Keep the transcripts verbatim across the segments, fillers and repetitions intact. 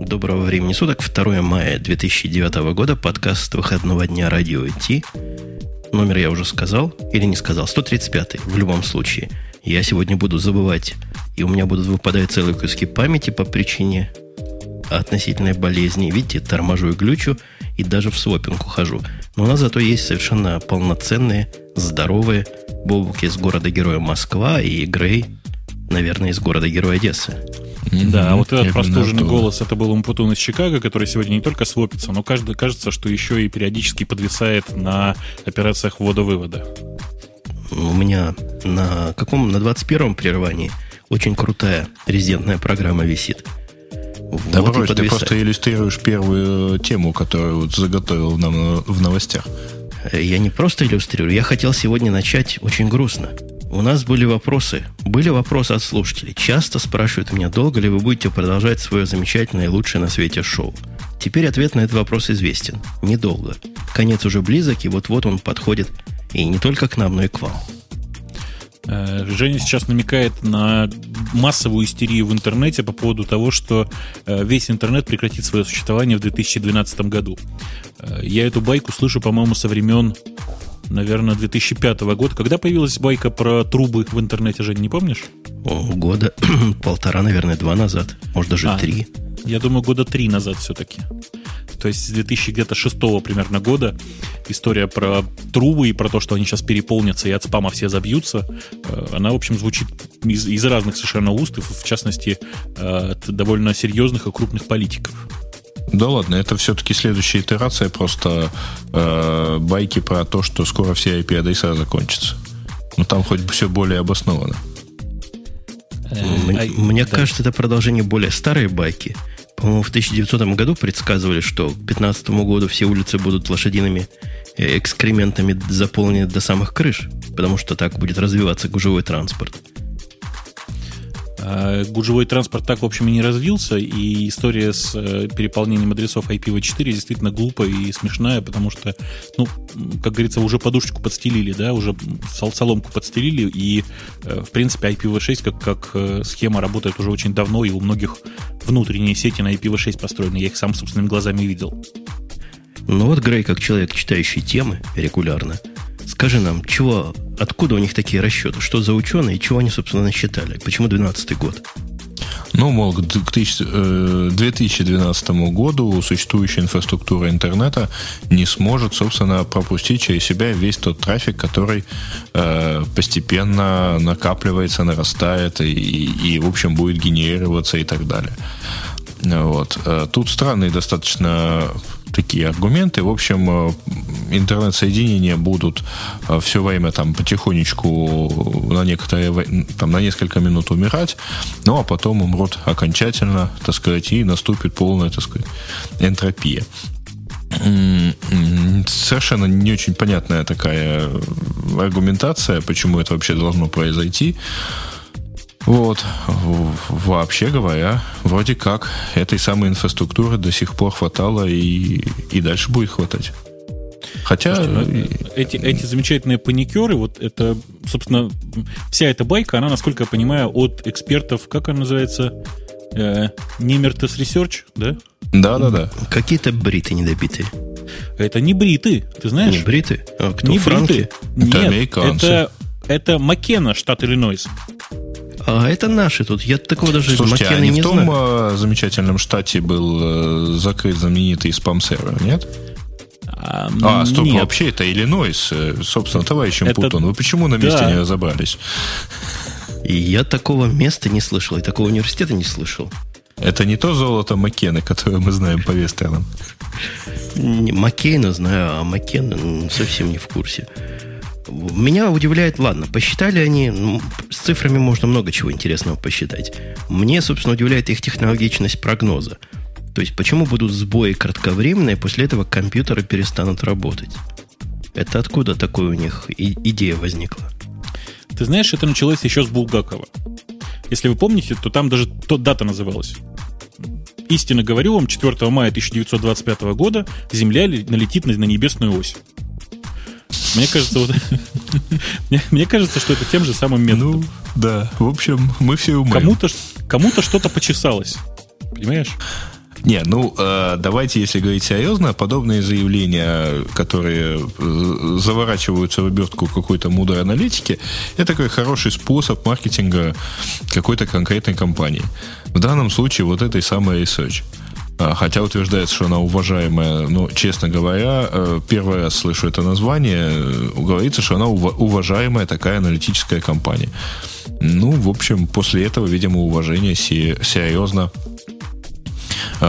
Доброго времени суток, второго мая две тысячи девятого года, подкаст выходного дня Радио-Т. Номер я уже сказал, или не сказал, сто тридцать пятый, в любом случае. Я сегодня буду забывать, и у меня будут выпадать целые куски памяти по причине относительной болезни. Видите, торможу и глючу, и даже в свопинг ухожу. Но у нас зато есть совершенно полноценные, здоровые бобуки из города-героя Москва и Грей, наверное, из города-героя Одессы. Mm-hmm. Да, а вот этот простуженный голос, это был Умпутун из Чикаго, который сегодня не только свопится, но каждый, кажется, что еще и периодически подвисает на операциях ввода-вывода. У меня на каком, на двадцать первом прерывании очень крутая резидентная программа висит. Да, вот брось, ты просто иллюстрируешь первую тему, которую вот заготовил нам в новостях. Я не просто иллюстрирую, я хотел сегодня начать очень грустно. У нас были вопросы. Были вопросы от слушателей. Часто спрашивают меня, долго ли вы будете продолжать свое замечательное и лучшее на свете шоу. Теперь ответ на этот вопрос известен. Недолго. Конец уже близок, и вот-вот он подходит и не только к нам, но и к вам. Женя сейчас намекает на массовую истерию в интернете по поводу того, что весь интернет прекратит свое существование в две тысячи двенадцатом году. Я эту байку слышу, по-моему, со времен, наверное, две тысячи пятого года. Когда появилась байка про трубы в интернете, Жень, не помнишь? О, года полтора, наверное, два назад. Может, даже а, три. Я думаю, года три назад все-таки. То есть с две тысячи шестого примерно года история про трубы и про то, что они сейчас переполнятся и от спама все забьются, она, в общем, звучит из, из разных совершенно уст, в частности, от довольно серьезных и крупных политиков. Да ладно, это все-таки следующая итерация, просто э, байки про то, что скоро все ай пи адреса закончатся. Но там хоть бы все более обосновано. Мне, мне да. кажется, это продолжение более старой байки. По-моему, в тысяча девятисотом году предсказывали, что к две тысячи пятнадцатому году все улицы будут лошадиными экскрементами заполнены до самых крыш, потому что так будет развиваться гужевой транспорт. Гужевой транспорт так, в общем, и не развился, и история с переполнением адресов ай пи ви четыре действительно глупая и смешная, потому что, ну, как говорится, уже подушечку подстелили, да, уже соломку подстелили, и, в принципе, ай пи ви шесть как, как схема работает уже очень давно, и у многих внутренние сети на ай пи ви шесть построены, я их сам собственными глазами видел. Ну вот, Грей, как человек, читающий темы регулярно, скажи нам, чего, откуда у них такие расчеты? Что за ученые и чего они, собственно, считали? Почему двенадцатый год? Ну, мол, к две тысячи двенадцатому году существующая инфраструктура интернета не сможет, собственно, пропустить через себя весь тот трафик, который э, постепенно накапливается, нарастает и, и, в общем, будет генерироваться и так далее. Вот. Тут странные достаточно такие аргументы. В общем, интернет-соединения будут все время там потихонечку на некоторые, там, на несколько минут умирать, ну, а потом умрут окончательно, так сказать, и наступит полная, так сказать, энтропия. Совершенно не очень понятная такая аргументация, почему это вообще должно произойти. Вот, вообще говоря, вроде как этой самой инфраструктуры до сих пор хватало и, и дальше будет хватать. Хотя... Слушайте, эти, эти замечательные паникеры, вот это, собственно, вся эта байка, она, насколько я понимаю, от экспертов, как она называется, Немертес Research, да? Да-да-да. Какие-то бриты недобитые. Это не бриты, ты знаешь? Не бриты? А кто, не франки? Бриты. Это Нет, американцы. Это, это Маккена, штат Иллинойс. А это наши тут. Я такого даже Слушайте, Маккена а не, не знаю. Слушайте, а в том замечательном штате был закрыт знаменитый спам-сервер, нет? А, а стоп, нет. Вообще это Иллинойс. Собственно, товарищ Путон, это... вы почему на месте да. не разобрались? И я такого места не слышал, и такого университета не слышал. Это не то золото Маккена, которое мы знаем по Вестернам. Маккейна знаю, а Маккен совсем не в курсе. Меня удивляет, ладно, посчитали они, ну, с цифрами можно много чего интересного посчитать. Мне, собственно, удивляет их технологичность прогноза. То есть, почему будут сбои кратковременные, после этого компьютеры перестанут работать? Это откуда такая у них и- идея возникла? Ты знаешь, это началось еще с Булгакова. Если вы помните, то там даже то дата называлась. Истинно говорю вам, четвертого мая тысяча девятьсот двадцать пятого года Земля налетит на небесную ось. Мне кажется, вот, мне, мне кажется, что это тем же самым методом. Ну, да, в общем, мы все умеем. Кому-то, кому-то что-то почесалось, понимаешь? Не, ну, давайте, если говорить серьезно, подобные заявления, которые заворачиваются в обертку какой-то мудрой аналитики, это такой хороший способ маркетинга какой-то конкретной компании. В данном случае вот этой самой Research. Хотя утверждается, что она уважаемая, но, честно говоря, первый раз слышу это название, говорится, что она уважаемая такая аналитическая компания. Ну, в общем, после этого, видимо, уважение серьезно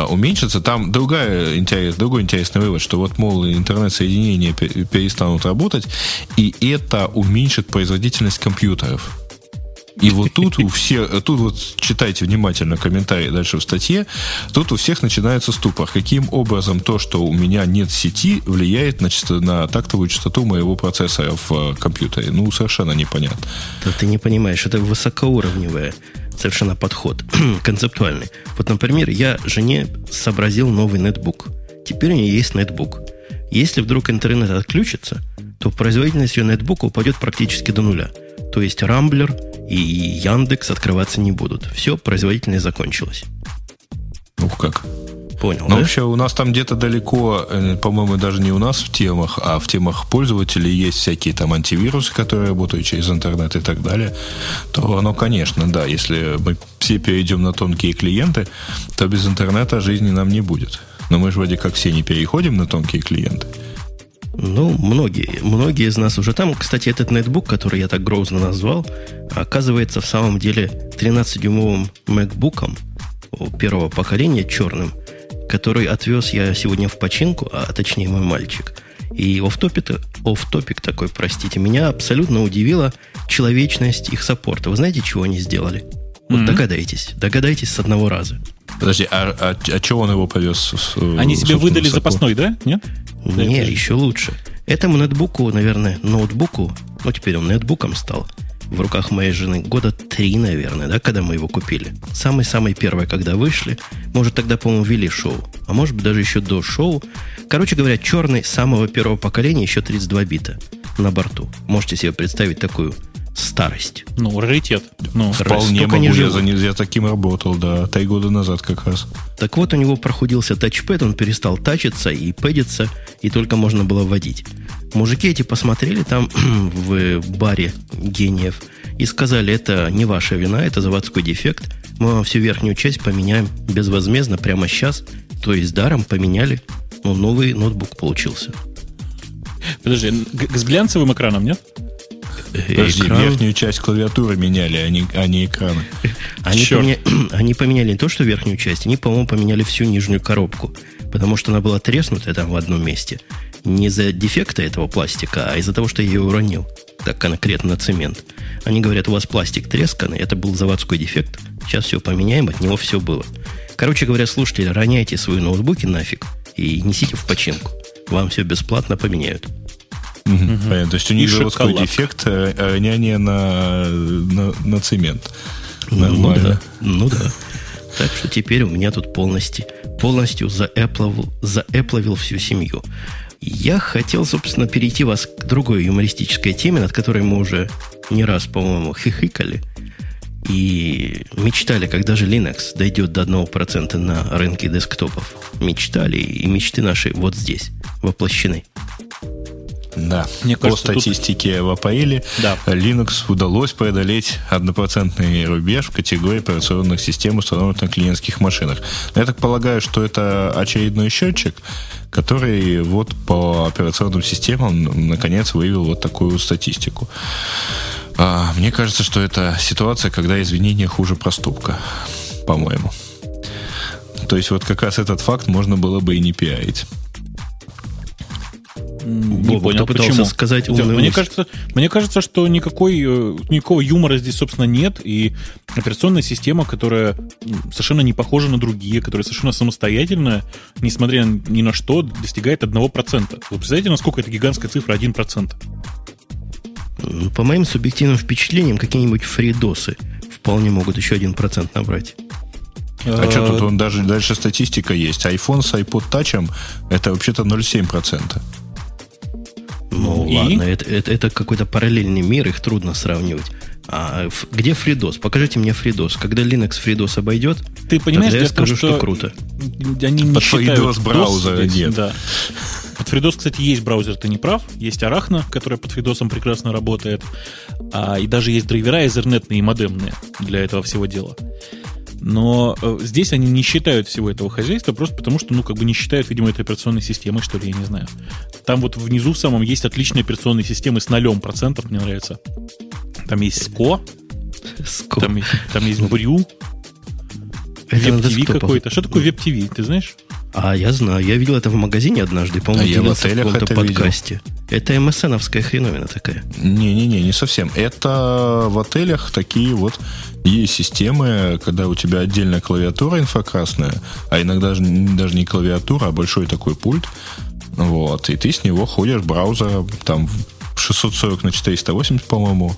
уменьшится. Там другая интерес, другой интересный вывод, что вот, мол, интернет-соединения перестанут работать, и это уменьшит производительность компьютеров. И вот тут у всех, тут вот читайте внимательно комментарии дальше в статье, тут у всех начинается ступор. Каким образом то, что у меня нет сети, влияет на, часто, на тактовую частоту моего процессора в компьютере? Ну, совершенно непонятно. Да ты не понимаешь, это высокоуровневый совершенно подход, концептуальный. Вот, например, я жене сообразил новый нетбук. Теперь у нее есть нетбук. Если вдруг интернет отключится, то производительность ее нетбука упадет практически до нуля. То есть Рамблер и Яндекс открываться не будут. Все, производительность закончилась. Ух, как. Понял, ну, да? Вообще, у нас там где-то далеко, по-моему, даже не у нас в темах, а в темах пользователей есть всякие там антивирусы, которые работают через интернет и так далее. То оно, конечно, да, если мы все перейдем на тонкие клиенты, то без интернета жизни нам не будет. Но мы же вроде как все не переходим на тонкие клиенты. Ну, многие, многие из нас уже там. Кстати, этот нетбук, который я так грозно назвал, оказывается в самом деле тринадцатидюймовым MacBook'ом первого поколения, черным, который отвез я сегодня в починку, а точнее мой мальчик. И офф-топик, офф-топик такой, простите, меня абсолютно удивила человечность их саппорта. Вы знаете, чего они сделали? Вот mm-hmm. догадайтесь, догадайтесь с одного раза. Подожди, а, а, а чего он его повез? Они себе выдали саппорт? Запасной, да? Нет? Не, это... еще лучше. Этому нетбуку, наверное, ноутбуку, ну теперь он нетбуком стал, в руках моей жены года три, наверное, да, когда мы его купили. Самый-самый первый, когда вышли. Может, тогда, по-моему, вели шоу. А может быть, даже еще до шоу. Короче говоря, черный самого первого поколения, еще тридцать два бита на борту. Можете себе представить такую старость. Ну, раритет. Ну, вполне могу, я, за, я таким работал, да, три года назад как раз. Так вот, у него прохудился тачпэд, он перестал тачиться и пэдиться, и только можно было вводить. Мужики эти посмотрели там в баре гениев и сказали, это не ваша вина, это заводской дефект, мы вам всю верхнюю часть поменяем безвозмездно прямо сейчас, то есть даром поменяли, но новый ноутбук получился. Подожди, с глянцевым экраном, нет? Подожди, экран. Верхнюю часть клавиатуры меняли, а не, а не экраны. Они поменяли, они поменяли не то, что верхнюю часть, они, по-моему, поменяли всю нижнюю коробку, потому что она была треснутая там в одном месте. Не из-за дефекта этого пластика, а из-за того, что я ее уронил. Так конкретно на цемент. Они говорят, у вас пластик тресканный, это был заводской дефект, сейчас все поменяем, от него все было. Короче говоря, слушатели, роняйте свои ноутбуки нафиг и несите в починку. Вам все бесплатно поменяют. Угу. Угу. Понятно. То есть у них заводской дефект, роняние на, на, на цемент. Нормально. Ну да. Ну да. Так что теперь у меня тут полностью, полностью заэпловил, заэпловил всю семью. Я хотел, собственно, перейти вас к другой юмористической теме, над которой мы уже не раз, по-моему, хихикали и мечтали, когда же Linux дойдет до одного процента на рынке десктопов. Мечтали, и мечты наши вот здесь воплощены. Да, мне по кажется, статистике тут... в апреле да. Linux удалось преодолеть однопроцентный рубеж в категории операционных систем, установленных на клиентских машинах. Но я так полагаю, что это очередной счетчик, который вот по операционным системам наконец выявил вот такую статистику. А, мне кажется, что это ситуация, когда извинения хуже проступка, по-моему. То есть вот как раз этот факт можно было бы и не пиарить. Не Боба, понял, почему. Сказать умную мне, кажется, мне кажется, что никакой, никакого юмора здесь, собственно, нет. И операционная система, которая совершенно не похожа на другие, которая совершенно самостоятельная, несмотря ни на что, достигает одного процента. Вы представляете, насколько это гигантская цифра один процент? По моим субъективным впечатлениям, какие-нибудь FreeDOS'ы вполне могут еще один процент набрать. А, а что тут? Он даже, дальше статистика есть. iPhone с iPod Touch это вообще-то ноль целых семь десятых процента. Ну, и? Ладно, это, это, это какой-то параллельный мир, их трудно сравнивать. А где FreeDOS? Покажите мне FreeDOS. Когда Linux FreeDOS обойдет, ты понимаешь, я скажу, что, что круто. Они не под FreeDOS браузера здесь, нет. Да. Под FreeDOS, кстати, есть браузер, ты не прав. Есть Арахна, которая под FreeDOS прекрасно работает. А, и даже есть драйвера эзернетные и модемные для этого всего дела. Но э, здесь они не считают всего этого хозяйства, просто потому что, ну, как бы не считают, видимо, этой операционной системой, что ли, я не знаю. Там вот внизу в самом есть отличные операционные системы с нолем процентов, мне нравится. Там есть СКО, СКО. Там, там есть Брю, веб-ТВ какой-то. Что такое веб-ТВ, ты знаешь? А, я знаю. Я видел это в магазине однажды, по-моему, а я в, в каком-то подкасте. Видел. Это эм эс эн-овская хреновина такая. Не-не-не, не совсем. Это в отелях такие вот есть системы, когда у тебя отдельная клавиатура инфракрасная, а иногда даже, даже не клавиатура, а большой такой пульт. Вот. И ты с него ходишь браузером там шестьсот сорок на четыреста восемьдесят, по-моему.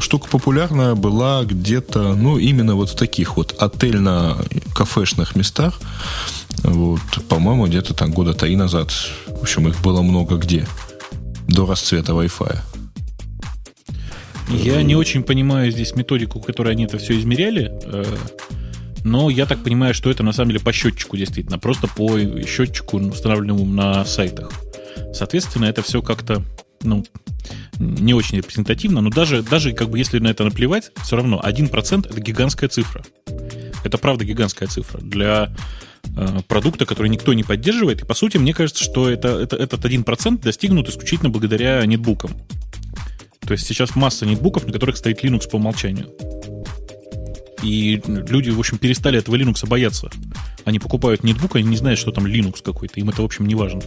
Штука популярная была где-то, ну, именно вот в таких вот отельно-кафешных местах. Вот, по-моему, где-то там года три назад. В общем, их было много где. До расцвета Wi-Fi. Я не очень понимаю здесь методику, которой они это все измеряли. Но я так понимаю, что это на самом деле по счетчику действительно. Просто по счетчику, установленному на сайтах. Соответственно, это все как-то, ну, не очень репрезентативно, но даже, даже как бы если на это наплевать, все равно один процент — это гигантская цифра. Это правда гигантская цифра для э, продукта, который никто не поддерживает. И по сути, мне кажется, что это, это, этот один процент достигнут исключительно благодаря нетбукам. То есть сейчас масса нетбуков, на которых стоит Linux по умолчанию. И люди, в общем, перестали этого Linux бояться. Они покупают нетбук, они не знают, что там Linux какой-то. Им это, в общем, не важно.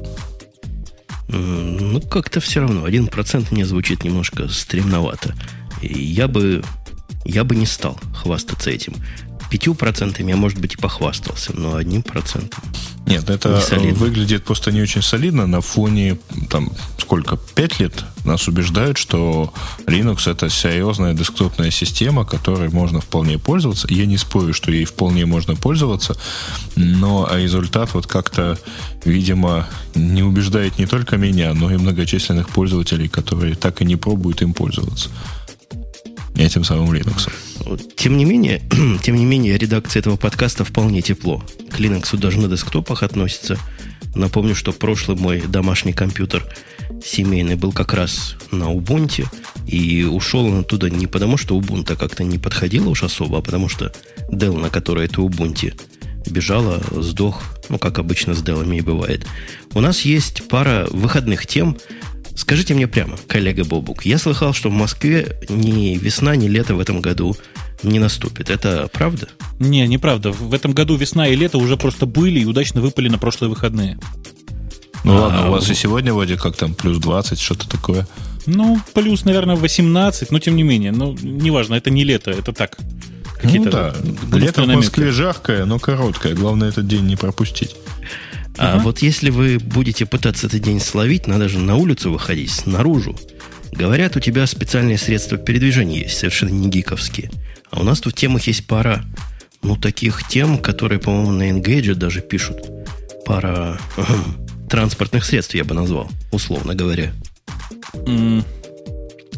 Ну, как-то все равно. Один процент мне звучит немножко стремновато. И я бы, я бы не стал хвастаться этим. Пятью процентами я, может быть, и похвастался, но одним процентом. Нет, это выглядит просто не очень солидно. На фоне, там, сколько, пять лет нас убеждают, что Linux — это серьезная десктопная система, которой можно вполне пользоваться. Я не спорю, что ей вполне можно пользоваться, но результат вот как-то, видимо, не убеждает не только меня, но и многочисленных пользователей, которые так и не пробуют им пользоваться. И тем самым Linux. Тем не менее, тем не менее, редакция этого подкаста вполне тепло. К Linux даже на десктопах относится. Напомню, что прошлый мой домашний компьютер семейный был как раз на Ubuntu. И ушел он оттуда не потому, что Ubuntu как-то не подходило уж особо, а потому что Dell, на которой это Ubuntu бежала, сдох. Ну, как обычно с Dell'ами и бывает. У нас есть пара выходных тем. Скажите мне прямо, коллега Бобук, я слыхал, что в Москве ни весна, ни лето в этом году не наступит. Это правда? Не, неправда. В этом году весна и лето уже просто были и удачно выпали на прошлые выходные. Ну а, ладно, у вас у... и сегодня вроде как там плюс двадцать, что-то такое. Ну, плюс, наверное, восемнадцать, но тем не менее. Ну, неважно, это не лето, это так. Какие-то ну да, лето в Москве жаркое, но короткое. Главное, этот день не пропустить. А uh-huh. вот если вы будете пытаться этот день словить, надо же на улицу выходить, снаружи. Говорят, у тебя специальные средства передвижения есть, совершенно не гиковские. А у нас тут в темах есть пара, ну, таких тем, которые, по-моему, на Engage даже пишут. Пара транспортных средств, я бы назвал, условно говоря. Mm.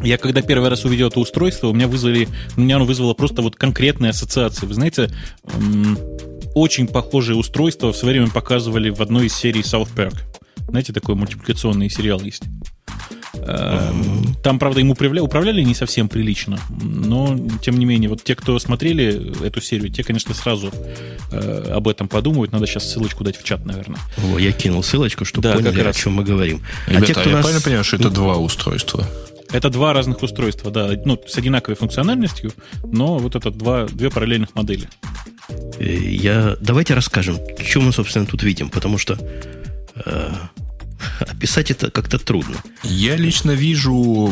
Я когда первый раз увидел это устройство, у меня вызвали, у меня оно вызвало просто вот конкретные ассоциации. Вы знаете... Mm, очень похожие устройства в свое время показывали в одной из серий South Park. Знаете, такой мультипликационный сериал есть. Mm-hmm. Там, правда, им управля... управляли не совсем прилично, но, тем не менее, вот те, кто смотрели эту серию, те, конечно, сразу э, об этом подумают. Надо сейчас ссылочку дать в чат, наверное. О, я кинул ссылочку, чтобы да, поняли, о чем мы говорим. Ребята, а те, кто я нас... правильно понимаю, что это ну... два устройства? Это два разных устройства, да, ну, с одинаковой функциональностью, но вот это два, две параллельных модели. Я... Давайте расскажем, что мы, собственно, тут видим, потому что э, описать это как-то трудно. Я лично вижу...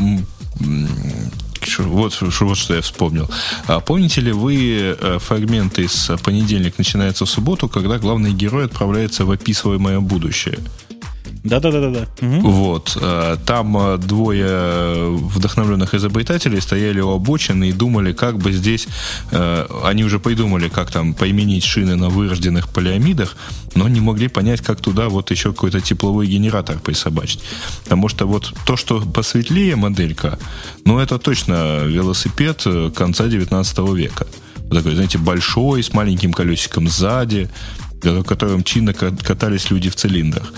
Вот, вот что я вспомнил. А помните ли вы фрагменты из «Понедельник начинается в субботу», когда главный герой отправляется в описываемое будущее? Да-да-да-да. Угу. Вот. Там двое вдохновленных изобретателей стояли у обочины и думали, как бы здесь... Они уже придумали, как там поименить шины на вырожденных полиамидах, но не могли понять, как туда вот еще какой-то тепловой генератор присобачить. Потому что вот то, что посветлее моделька, ну это точно велосипед конца девятнадцатого века. Такой, знаете, большой, с маленьким колесиком сзади, в котором чинно катались люди в цилиндрах.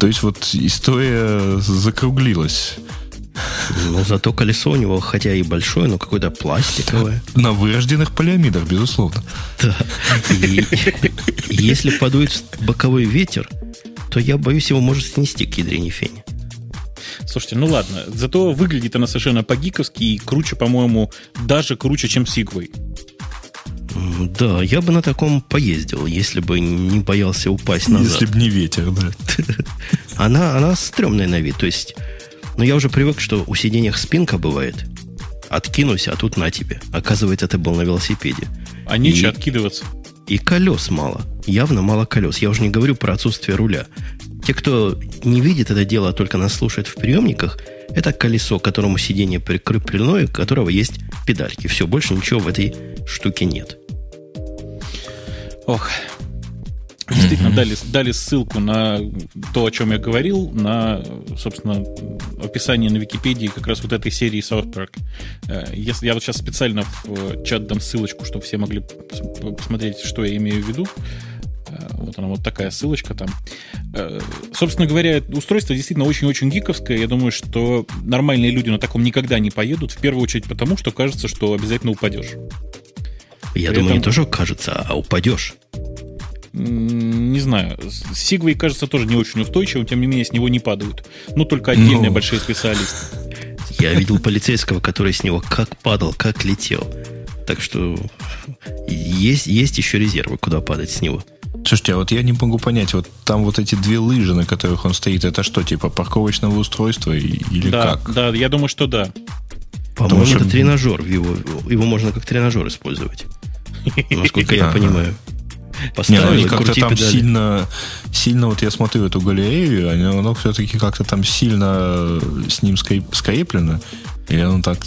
То есть вот история закруглилась. Но зато колесо у него, хотя и большое, но какое-то пластиковое. На вырожденных полиамидах, безусловно. Да. И если подует боковой ветер, то я боюсь, его может снести к ядрине фени. Слушайте, ну ладно. Зато выглядит она совершенно по-гиковски и круче, по-моему, даже круче, чем Segway. Да, я бы на таком поездил, если бы не боялся упасть назад. Если бы не ветер, да. Она, она стрёмная на вид, то есть... Но я уже привык, что у сиденьях спинка бывает. Откинусь, а тут на тебе. Оказывается, ты был на велосипеде. А нечего и... откидываться. И колес мало. Явно мало колес. Я уже не говорю про отсутствие руля. Те, кто не видит это дело, а только нас слушает в приемниках, это колесо, к которому сиденье прикреплено, и у которого есть педальки. Все, больше ничего в этой штуке нет. Ох, действительно, mm-hmm. дали, дали ссылку на то, о чем я говорил, на, собственно, описание на Википедии как раз вот этой серии South Park. Если, я вот сейчас специально в чат дам ссылочку, чтобы все могли посмотреть, что я имею в виду. Вот она, вот такая ссылочка там. Собственно говоря, устройство действительно очень-очень гиковское. Я думаю, что нормальные люди на таком никогда не поедут. В первую очередь потому, что кажется, что обязательно упадешь. Я При думаю, этом... не тоже кажется, а упадешь. Не знаю. Segway, кажется, тоже не очень устойчивым, тем не менее, с него не падают. Ну, только отдельные ну... большие специалисты. Я видел полицейского, который с него как падал, как летел. Так что есть, есть еще резервы, куда падать с него. Слушайте, а вот я не могу понять, вот там вот эти две лыжи, на которых он стоит, это что, типа парковочного устройства или да, как? Да, я думаю, что да. По-моему, что... это тренажер, его, его можно как тренажер использовать, насколько я понимаю. Поставили, не, ну, они как-то там педали. сильно, сильно, вот я смотрю эту галерею, оно, оно все-таки как-то там сильно с ним скреплено. Или оно так...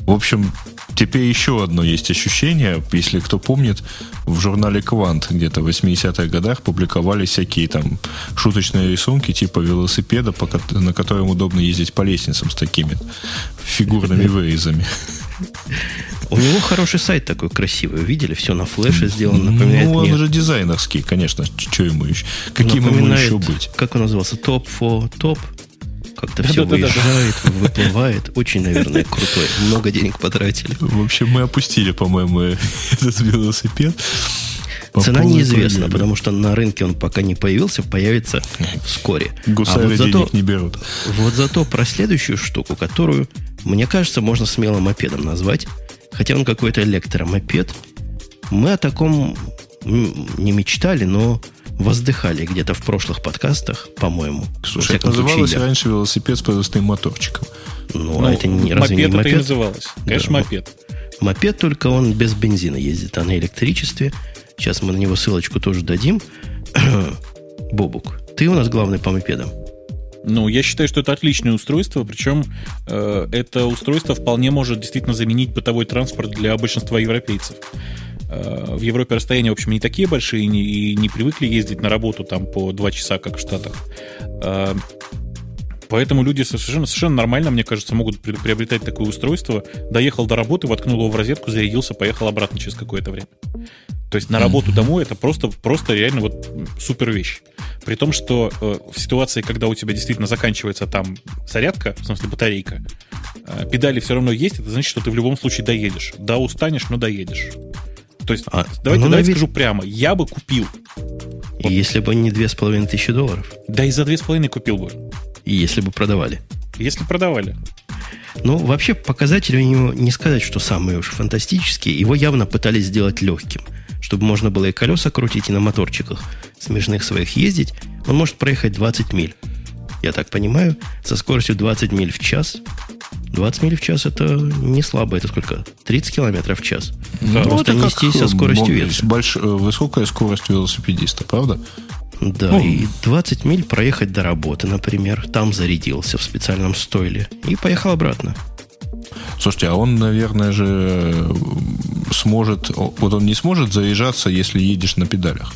В общем, теперь еще одно есть ощущение. Если кто помнит, в журнале «Квант» где-то в восьмидесятых годах публиковали всякие там шуточные рисунки типа велосипеда, на котором удобно ездить по лестницам с такими фигурными вырезами. У него хороший сайт такой красивый. Видели? Все на флеше сделано. Напоминает ну, он мне... же дизайнерский, конечно. Что ему еще? Каким ему еще быть? Как он назывался? Топ-фо... Топ? Как-то да, все да, выезжает, да, да. выплывает. Очень, наверное, крутой. Много денег потратили. В общем, мы опустили, по-моему, этот велосипед. По Цена неизвестна, программе. Потому что на рынке он пока не появился, появится вскоре. Гусары а вот денег зато, не берут. Вот зато про следующую штуку, которую, мне кажется, можно смело мопедом назвать, хотя он какой-то электромопед. Мы о таком не мечтали, но воздыхали где-то в прошлых подкастах, по-моему. Слушай, это называлось случае, раньше велосипед с подвесным моторчиком. Ну, ну а это не, разве не мопед? Мопед это и называлось. Конечно, да, мопед. Мопед, только он без бензина ездит, а на электричестве. Сейчас мы на него ссылочку тоже дадим. Бобук, ты у нас главный по мопедам. Ну, я считаю, что это отличное устройство, причем э, это устройство вполне может действительно заменить бытовой транспорт для большинства европейцев. Э, в Европе расстояния, в общем, не такие большие, и не, и не привыкли ездить на работу там по два часа, как в Штатах. Э, поэтому люди совершенно, совершенно нормально, мне кажется, могут приобретать такое устройство. Доехал до работы, воткнул его в розетку, зарядился, поехал обратно через какое-то время. То есть на работу домой это просто, просто реально вот супер вещь. При том, что э, в ситуации, когда у тебя действительно заканчивается там зарядка, в смысле батарейка, э, педали все равно есть, это значит, что ты в любом случае доедешь. Да, устанешь, но доедешь. То есть, а, давайте, ну, давайте скажу прямо, я бы купил. Вот. Если бы не две тысячи пятьсот долларов. Да и за две тысячи пятьсот купил бы. И если бы продавали. Если продавали. Ну, вообще, показатели у него не сказать, что самые уж фантастические. Его явно пытались сделать легким, чтобы можно было и колеса крутить, и на моторчиках смешных своих ездить. Он может проехать двадцать миль, я так понимаю, со скоростью двадцать миль в час. двадцать миль в час это не слабо, это сколько? тридцать километров в час. Да. Просто ну, нести со скоростью ветра. Больш... Высокая скорость велосипедиста, правда? Да, О. и двадцать миль проехать до работы, например. Там зарядился в специальном стойле и поехал обратно. Слушайте, а он, наверное же, сможет... Вот он не сможет заезжаться, если едешь на педалях?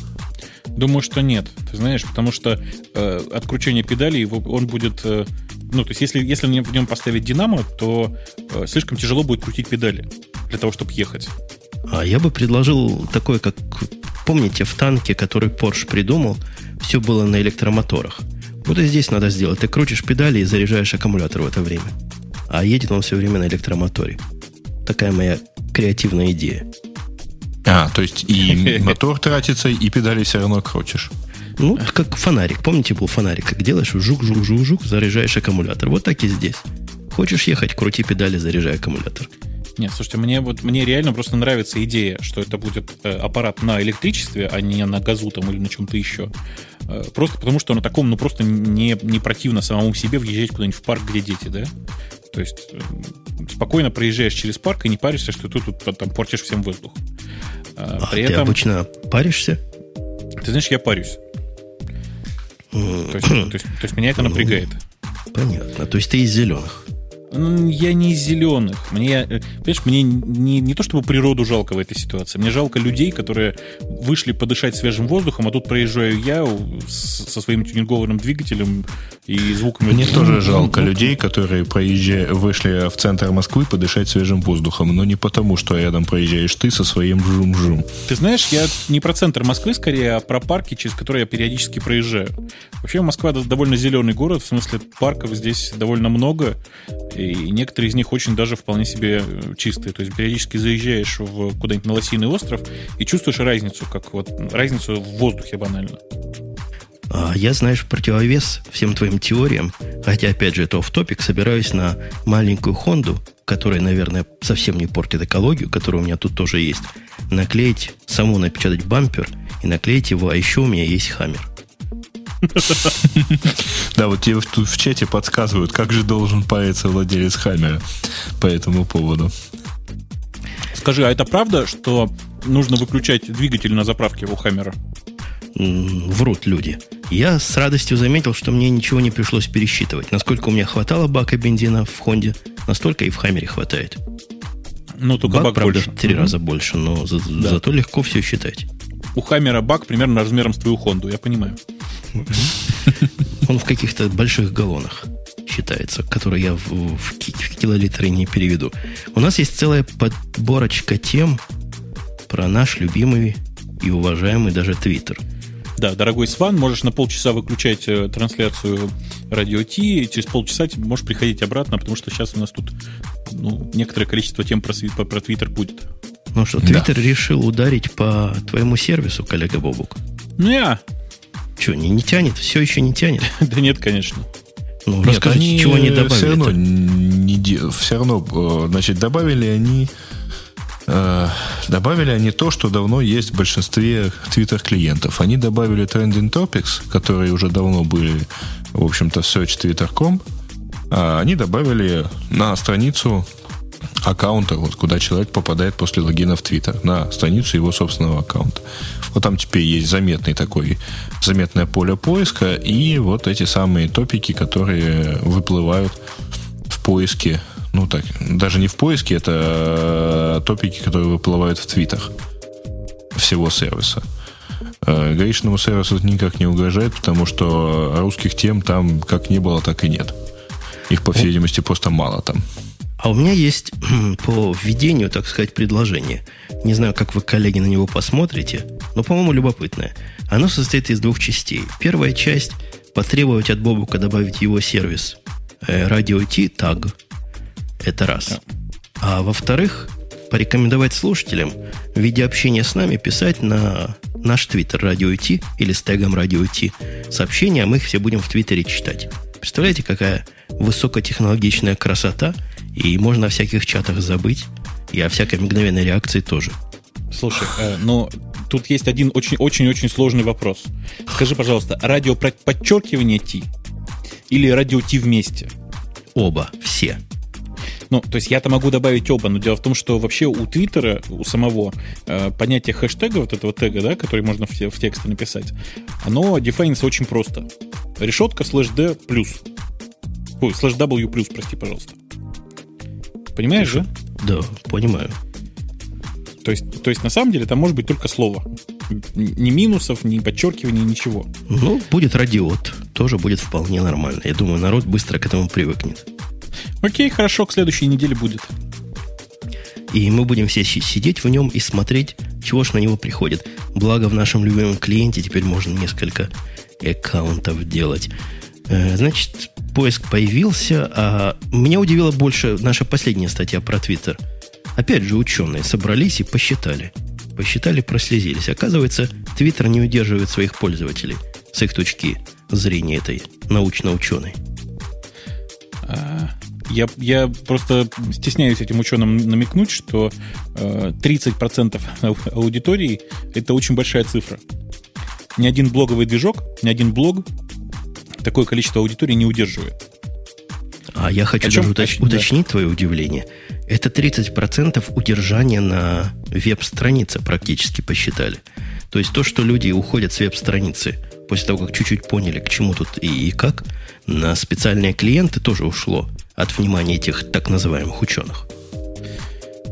Думаю, что нет. Ты знаешь, потому что э, от кручения педалей его, он будет... Э, ну, то есть, если, если в нем поставить динамо, то э, слишком тяжело будет крутить педали для того, чтобы ехать. А я бы предложил такое, как... Помните, в танке, который Porsche придумал, все было на электромоторах. Вот и здесь надо сделать. Ты крутишь педали и заряжаешь аккумулятор в это время. А едет он все время на электромоторе. Такая моя креативная идея. А, то есть и мотор тратится, и педали все равно крутишь. Ну, как фонарик. Помните, был фонарик? Как делаешь, жук-жук-жук-жук, заряжаешь аккумулятор. Вот так и здесь. Хочешь ехать, крути педали, заряжай аккумулятор. Нет, слушайте, мне, вот, мне реально просто нравится идея, что это будет э, аппарат на электричестве, а не на газу там или на чем-то еще. Э, просто потому, что на таком, ну, просто не, не противно самому себе въезжать куда-нибудь в парк, где дети, да? То есть спокойно проезжаешь через парк и не паришься, что ты тут там портишь всем воздух. А При ты этом... обычно паришься? Ты знаешь, я парюсь. То есть, то есть, то есть меня это напрягает. Ну, понятно. То есть ты из зеленых? Я не из зеленых. Мне, понимаешь, мне не, не то чтобы природу жалко в этой ситуации. Мне жалко людей, которые вышли подышать свежим воздухом, а тут проезжаю я со своим тюнингованным двигателем и звуками. Мне тоже жалко людей, которые проезжали, вышли в центр Москвы подышать свежим воздухом, но не потому, что рядом проезжаешь ты со своим жум-жум. Ты знаешь, я не про центр Москвы скорее, а про парки, через которые я периодически проезжаю. Вообще Москва довольно зеленый город, в смысле парков здесь довольно много. И некоторые из них очень даже вполне себе чистые. То есть периодически заезжаешь в куда-нибудь на Лосиный остров и чувствуешь разницу, как вот разницу в воздухе банально. А я, знаешь, в противовес всем твоим теориям, хотя, опять же, это офф-топик, собираюсь на маленькую Хонду, которая, наверное, совсем не портит экологию, которая у меня тут тоже есть, наклеить, саму напечатать бампер и наклеить его, а еще у меня есть хаммер. Да, вот тебе в чате подсказывают, как же должен париться владелец хаммера по этому поводу. Скажи, а это правда, что нужно выключать двигатель на заправке у хаммера? Врут люди. Я с радостью заметил, что мне ничего не пришлось пересчитывать. Насколько у меня хватало бака бензина в Хонде, настолько и в хаммере хватает. Ну, только бак, бак правда, в три раза больше, но за- да. зато легко все считать. У хаммера бак примерно размером с твою Хонду, я понимаю. Он в каких-то больших галлонах считается, которые я в, в килолитры не переведу. У нас есть целая подборочка тем про наш любимый и уважаемый даже Twitter. Да, дорогой Сван, можешь на полчаса выключать трансляцию Радио-Т, и через полчаса можешь приходить обратно, потому что сейчас у нас тут ну, некоторое количество тем про, про Twitter будет. Ну что, Twitter да. решил ударить по твоему сервису, коллега Бобук? Ну я... Что, не, не тянет? Все еще не тянет? Да нет, конечно. Ну, расскажите, чего они добавили? Все равно, не, все равно, значит, добавили они, э, добавили они то, что давно есть в большинстве Twitter-клиентов. Они добавили Trending Topics, которые уже давно были, в общем-то, в search dot twitter dot com. А они добавили на страницу аккаунта, вот куда человек попадает после логина в Twitter, на страницу его собственного аккаунта. Вот там теперь есть заметный такой, заметное поле поиска и вот эти самые топики, которые выплывают в поиске. Ну так, даже не в поиске, это топики, которые выплывают в твитах всего сервиса. Гаишному сервису это никак не угрожает, потому что русских тем там как не было, так и нет. Их, по всей видимости, просто мало там. А у меня есть по введению, так сказать, предложение. Не знаю, как вы, коллеги, на него посмотрите, но, по-моему, любопытное. Оно состоит из двух частей. Первая часть – потребовать от Бобука добавить его сервис Радио-Т таг. Это раз. А во-вторых, порекомендовать слушателям в виде общения с нами писать на наш твиттер Радио-Т или с тегом Радио-Т сообщения, а мы их все будем в твиттере читать. Представляете, какая высокотехнологичная красота, и можно о всяких чатах забыть, и о всякой мгновенной реакции тоже. Слушай, э, но тут есть один очень-очень-очень сложный вопрос. Скажи, пожалуйста, радио подчеркивание Т или радио Т вместе? Оба, все. Ну, то есть я-то могу добавить оба, но дело в том, что вообще у Твиттера, у самого, э, понятие хэштега, вот этого тега, да, который можно в, в тексте написать, оно дефайнится очень просто. Решетка слэш D плюс. Ой, слэш W плюс, прости, пожалуйста. Понимаешь же? Да, понимаю. То есть, то есть, на самом деле, там может быть только слово. Ни минусов, ни подчеркиваний, ничего. Ну, будет радиот. Тоже будет вполне нормально. Я думаю, народ быстро к этому привыкнет. Окей, хорошо, к следующей неделе будет. И мы будем все сидеть в нем и смотреть, чего ж на него приходит. Благо, в нашем любимом клиенте теперь можно несколько аккаунтов делать. Значит, поиск появился, а меня удивила больше наша последняя статья про Twitter. Опять же, ученые собрались и посчитали. Посчитали, прослезились. Оказывается, Twitter не удерживает своих пользователей с их точки зрения этой научно-ученой. Я, я просто стесняюсь этим ученым намекнуть, что тридцать процентов аудитории – это очень большая цифра. Ни один блоговый движок, ни один блог такое количество аудитории не удерживает. А я хочу даже уточ... уточнить да. твое удивление. Это тридцать процентов удержания на веб-странице практически посчитали. То есть то, что люди уходят с веб-страницы после того, как чуть-чуть поняли, к чему тут и, и как, на специальные клиенты тоже ушло от внимания этих так называемых ученых.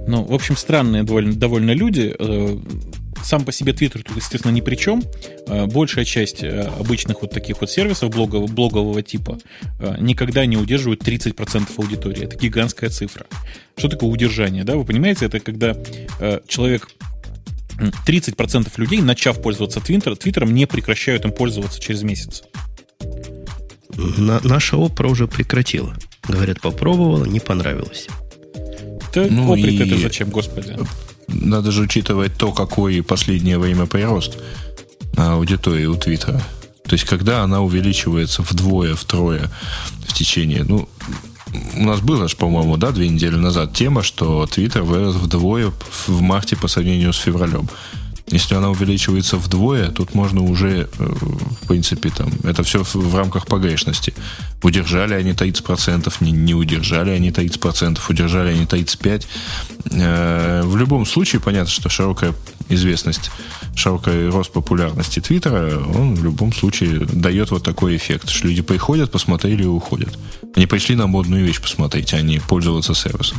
Ну, в общем, странные довольно, довольно люди. Сам по себе Twitter тут, естественно, ни при чем. Большая часть обычных вот таких вот сервисов блогового, блогового типа никогда не удерживают тридцать процентов аудитории. Это гигантская цифра. Что такое удержание? Да? Вы понимаете, это когда человек... тридцать процентов людей, начав пользоваться Twitter, Твиттером, не прекращают им пользоваться через месяц. На, наша Opera уже прекратила. Говорят, попробовала, не понравилось. Да, ну Opera-то и... это зачем, господи? Надо же учитывать то, какой последнее время прирост аудитории у Твиттера. То есть, когда она увеличивается вдвое, втрое в течение... Ну, у нас было же, по-моему, да, две недели назад тема, что Твиттер вырос вдвое в марте по сравнению с февралем. Если она увеличивается вдвое, тут можно уже, в принципе, там, это все в рамках погрешности. Удержали они тридцать процентов, не, не удержали они тридцать процентов, удержали они тридцать пять процентов. В любом случае, понятно, что широкая известность, широкий рост популярности Твиттера, он в любом случае дает вот такой эффект, что люди приходят, посмотрели и уходят. Они пришли на модную вещь посмотреть, а не пользоваться сервисом.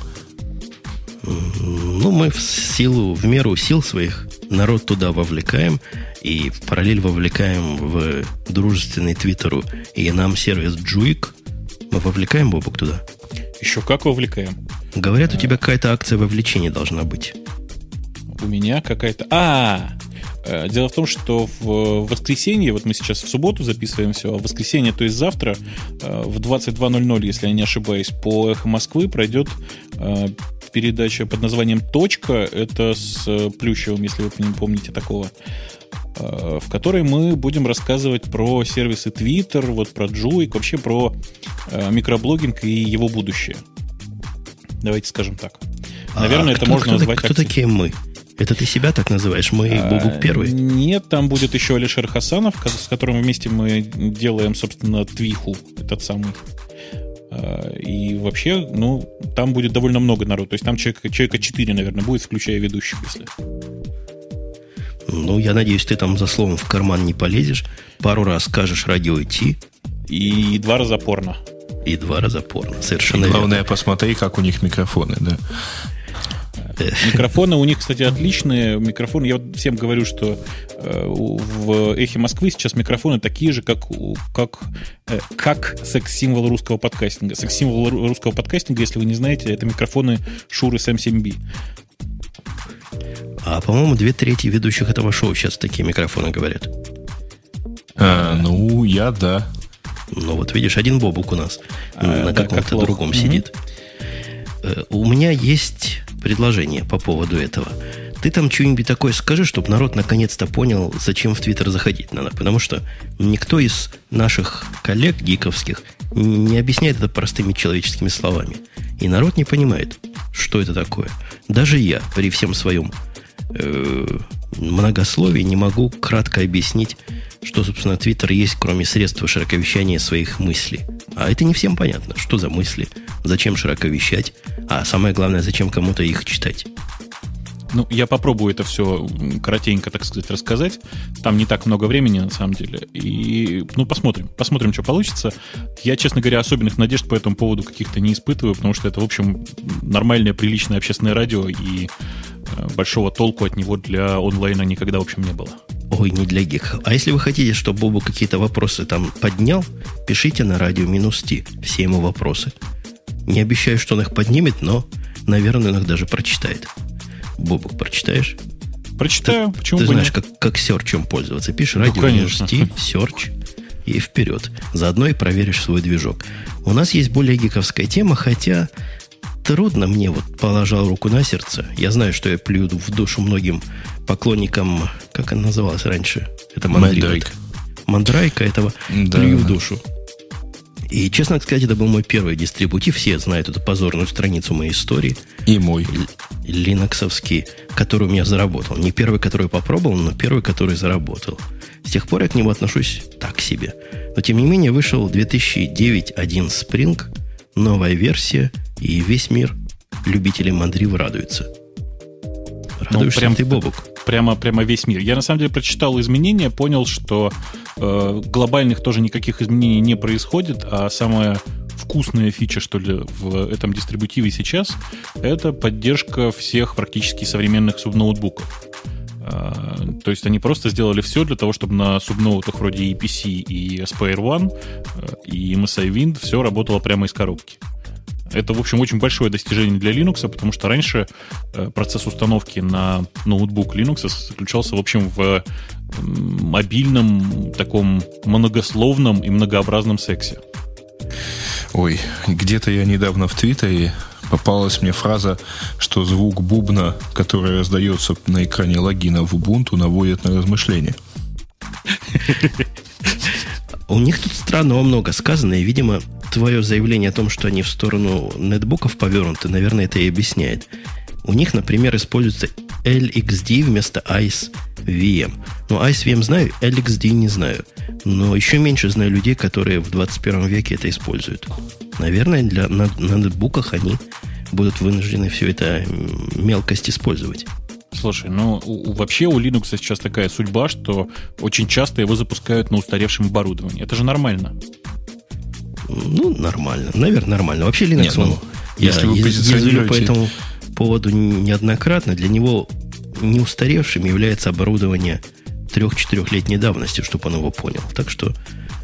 Ну, мы в силу, в меру сил своих народ туда вовлекаем и в параллель вовлекаем в дружественный Твиттеру и нам сервис Juick. Мы вовлекаем Бобок туда? Еще как вовлекаем. Говорят, а... у тебя какая-то акция вовлечения должна быть. У меня какая-то... А! Дело в том, что в воскресенье, вот мы сейчас в субботу записываемся, а в воскресенье, то есть завтра, в двадцать два ноль ноль, если я не ошибаюсь, по Эхо Москвы пройдет... передача под названием «Точка». Это с Плющевым, если вы помните такого. В которой мы будем рассказывать про сервисы Twitter, вот про Juick, вообще про микроблогинг и его будущее. Давайте скажем так. Наверное, а это кто, можно кто, назвать... Кто активным. Такие мы? Это ты себя так называешь? Мы а, Бобук первый? Нет, там будет еще Алишер Хасанов, с которым вместе мы делаем, собственно, Твиху, этот самый... И вообще, ну, там будет довольно много народу. То есть там человека, человека четыре, наверное, будет, включая ведущих, если. Ну, я надеюсь, ты там за словом в карман не полезешь. Пару раз скажешь радио-Т. И два раза порно. И два раза порно, совершенно верно. Главное, посмотри, как у них микрофоны, да. Микрофоны у них, кстати, отличные. Микрофоны, я вот всем говорю, что в Эхе Москвы сейчас микрофоны такие же, как, как, как секс-символ русского подкастинга. Секс-символ русского подкастинга, если вы не знаете, это микрофоны Шуры с эм семь би. А, по-моему, две трети ведущих этого шоу сейчас такие микрофоны говорят. А, ну, я, да. Ну, вот видишь, один Бобук у нас а, на да, каком-то как другом лох. Сидит. Mm-hmm. У меня есть... предложение по поводу этого. Ты там что-нибудь такое скажи, чтобы народ наконец-то понял, зачем в Твиттер заходить надо. Потому что никто из наших коллег гиковских не объясняет это простыми человеческими словами. И народ не понимает, что это такое. Даже я при всем своем э, многословии не могу кратко объяснить, что, собственно, Твиттер есть, кроме средства широковещания своих мыслей. А это не всем понятно, что за мысли, Зачем широко вещать? А самое главное, зачем кому-то их читать? Ну, я попробую это все коротенько, так сказать, рассказать. Там не так много времени, на самом деле. И, ну, посмотрим. Посмотрим, что получится. Я, честно говоря, особенных надежд по этому поводу каких-то не испытываю, потому что это, в общем, нормальное, приличное общественное радио, и большого толку от него для онлайна никогда, в общем, не было. Ой, не для гиков. А если вы хотите, чтобы Бобу какие-то вопросы там поднял, пишите на радио-ти все ему вопросы. Не обещаю, что он их поднимет, но, наверное, он их даже прочитает. Бобок, прочитаешь? Прочитаю. Ты, почему ты знаешь, как, как серчем пользоваться. Пишешь ну, радио Минус-Ти, серч, и вперед. Заодно и проверишь свой движок. У нас есть более гиковская тема, хотя трудно мне, вот положил руку на сердце. Я знаю, что я плюю в душу многим поклонникам, как она называлась раньше? Это Мандрайка. Мандрайка этого да. Плюю в душу. И, честно сказать, это был мой первый дистрибутив. Все знают эту позорную страницу моей истории. И мой. Линоксовский, который у меня заработал. Не первый, который попробовал, но первый, который заработал. С тех пор я к нему отношусь так себе. Но, тем не менее, вышел две тысячи девятый один Spring, новая версия, и весь мир любителей мандрив радуется. Радуешься ну, прям, ты, Бобок? Прямо, прямо весь мир. Я, на самом деле, прочитал изменения, понял, что э, глобальных тоже никаких изменений не происходит, а самое вкусная фича, что ли, в этом дистрибутиве сейчас, это поддержка всех практически современных субноутбуков. То есть они просто сделали все для того, чтобы на субноутах вроде и пи си, и Aspire One, и эм эс ай Wind все работало прямо из коробки. Это, в общем, очень большое достижение для Linux, потому что раньше процесс установки на ноутбук Linux заключался, в общем, в мобильном, таком многословном и многообразном сексе. Ой, где-то я недавно в Твиттере попалась мне фраза, что звук бубна, который раздается на экране логина в Ubuntu, наводит на размышления. У них тут странного много сказано, и, видимо, твое заявление о том, что они в сторону нетбуков повернуты, наверное, это и объясняет. У них, например, используется эл икс ди вместо IceVM. Ну, IceVM знаю, эл икс ди не знаю. Но еще меньше знаю людей, которые в двадцать первом веке это используют. Наверное, для, на, на нетбуках они будут вынуждены всю эту мелкость использовать. Слушай, ну у, вообще у Linux сейчас такая судьба, что очень часто его запускают на устаревшем оборудовании. Это же нормально. Ну, нормально. Наверное, нормально. Вообще Linux... Нет, ну, я если вы позиционируете... поэтому... поводу неоднократно, для него неустаревшим является оборудование трех-четырехлетней давности, чтобы он его понял. Так что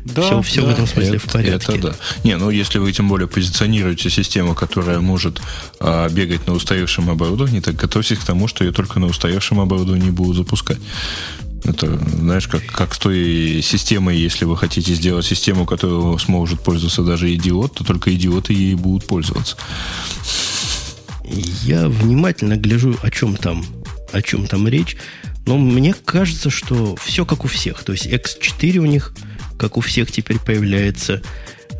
да, все, все да, в этом смысле это, в порядке. Это да. Не, ну если вы тем более позиционируете систему, которая может а, бегать на устаревшем оборудовании, так готовьтесь к тому, что ее только на устаревшем оборудовании будут запускать. Это, знаешь, как, как с той системой, если вы хотите сделать систему, которую сможет пользоваться даже идиот, то только идиоты ей будут пользоваться. Я внимательно гляжу, о чем там, о чем там речь. Но мне кажется, что все как у всех. То есть икс четыре у них, как у всех, теперь появляется.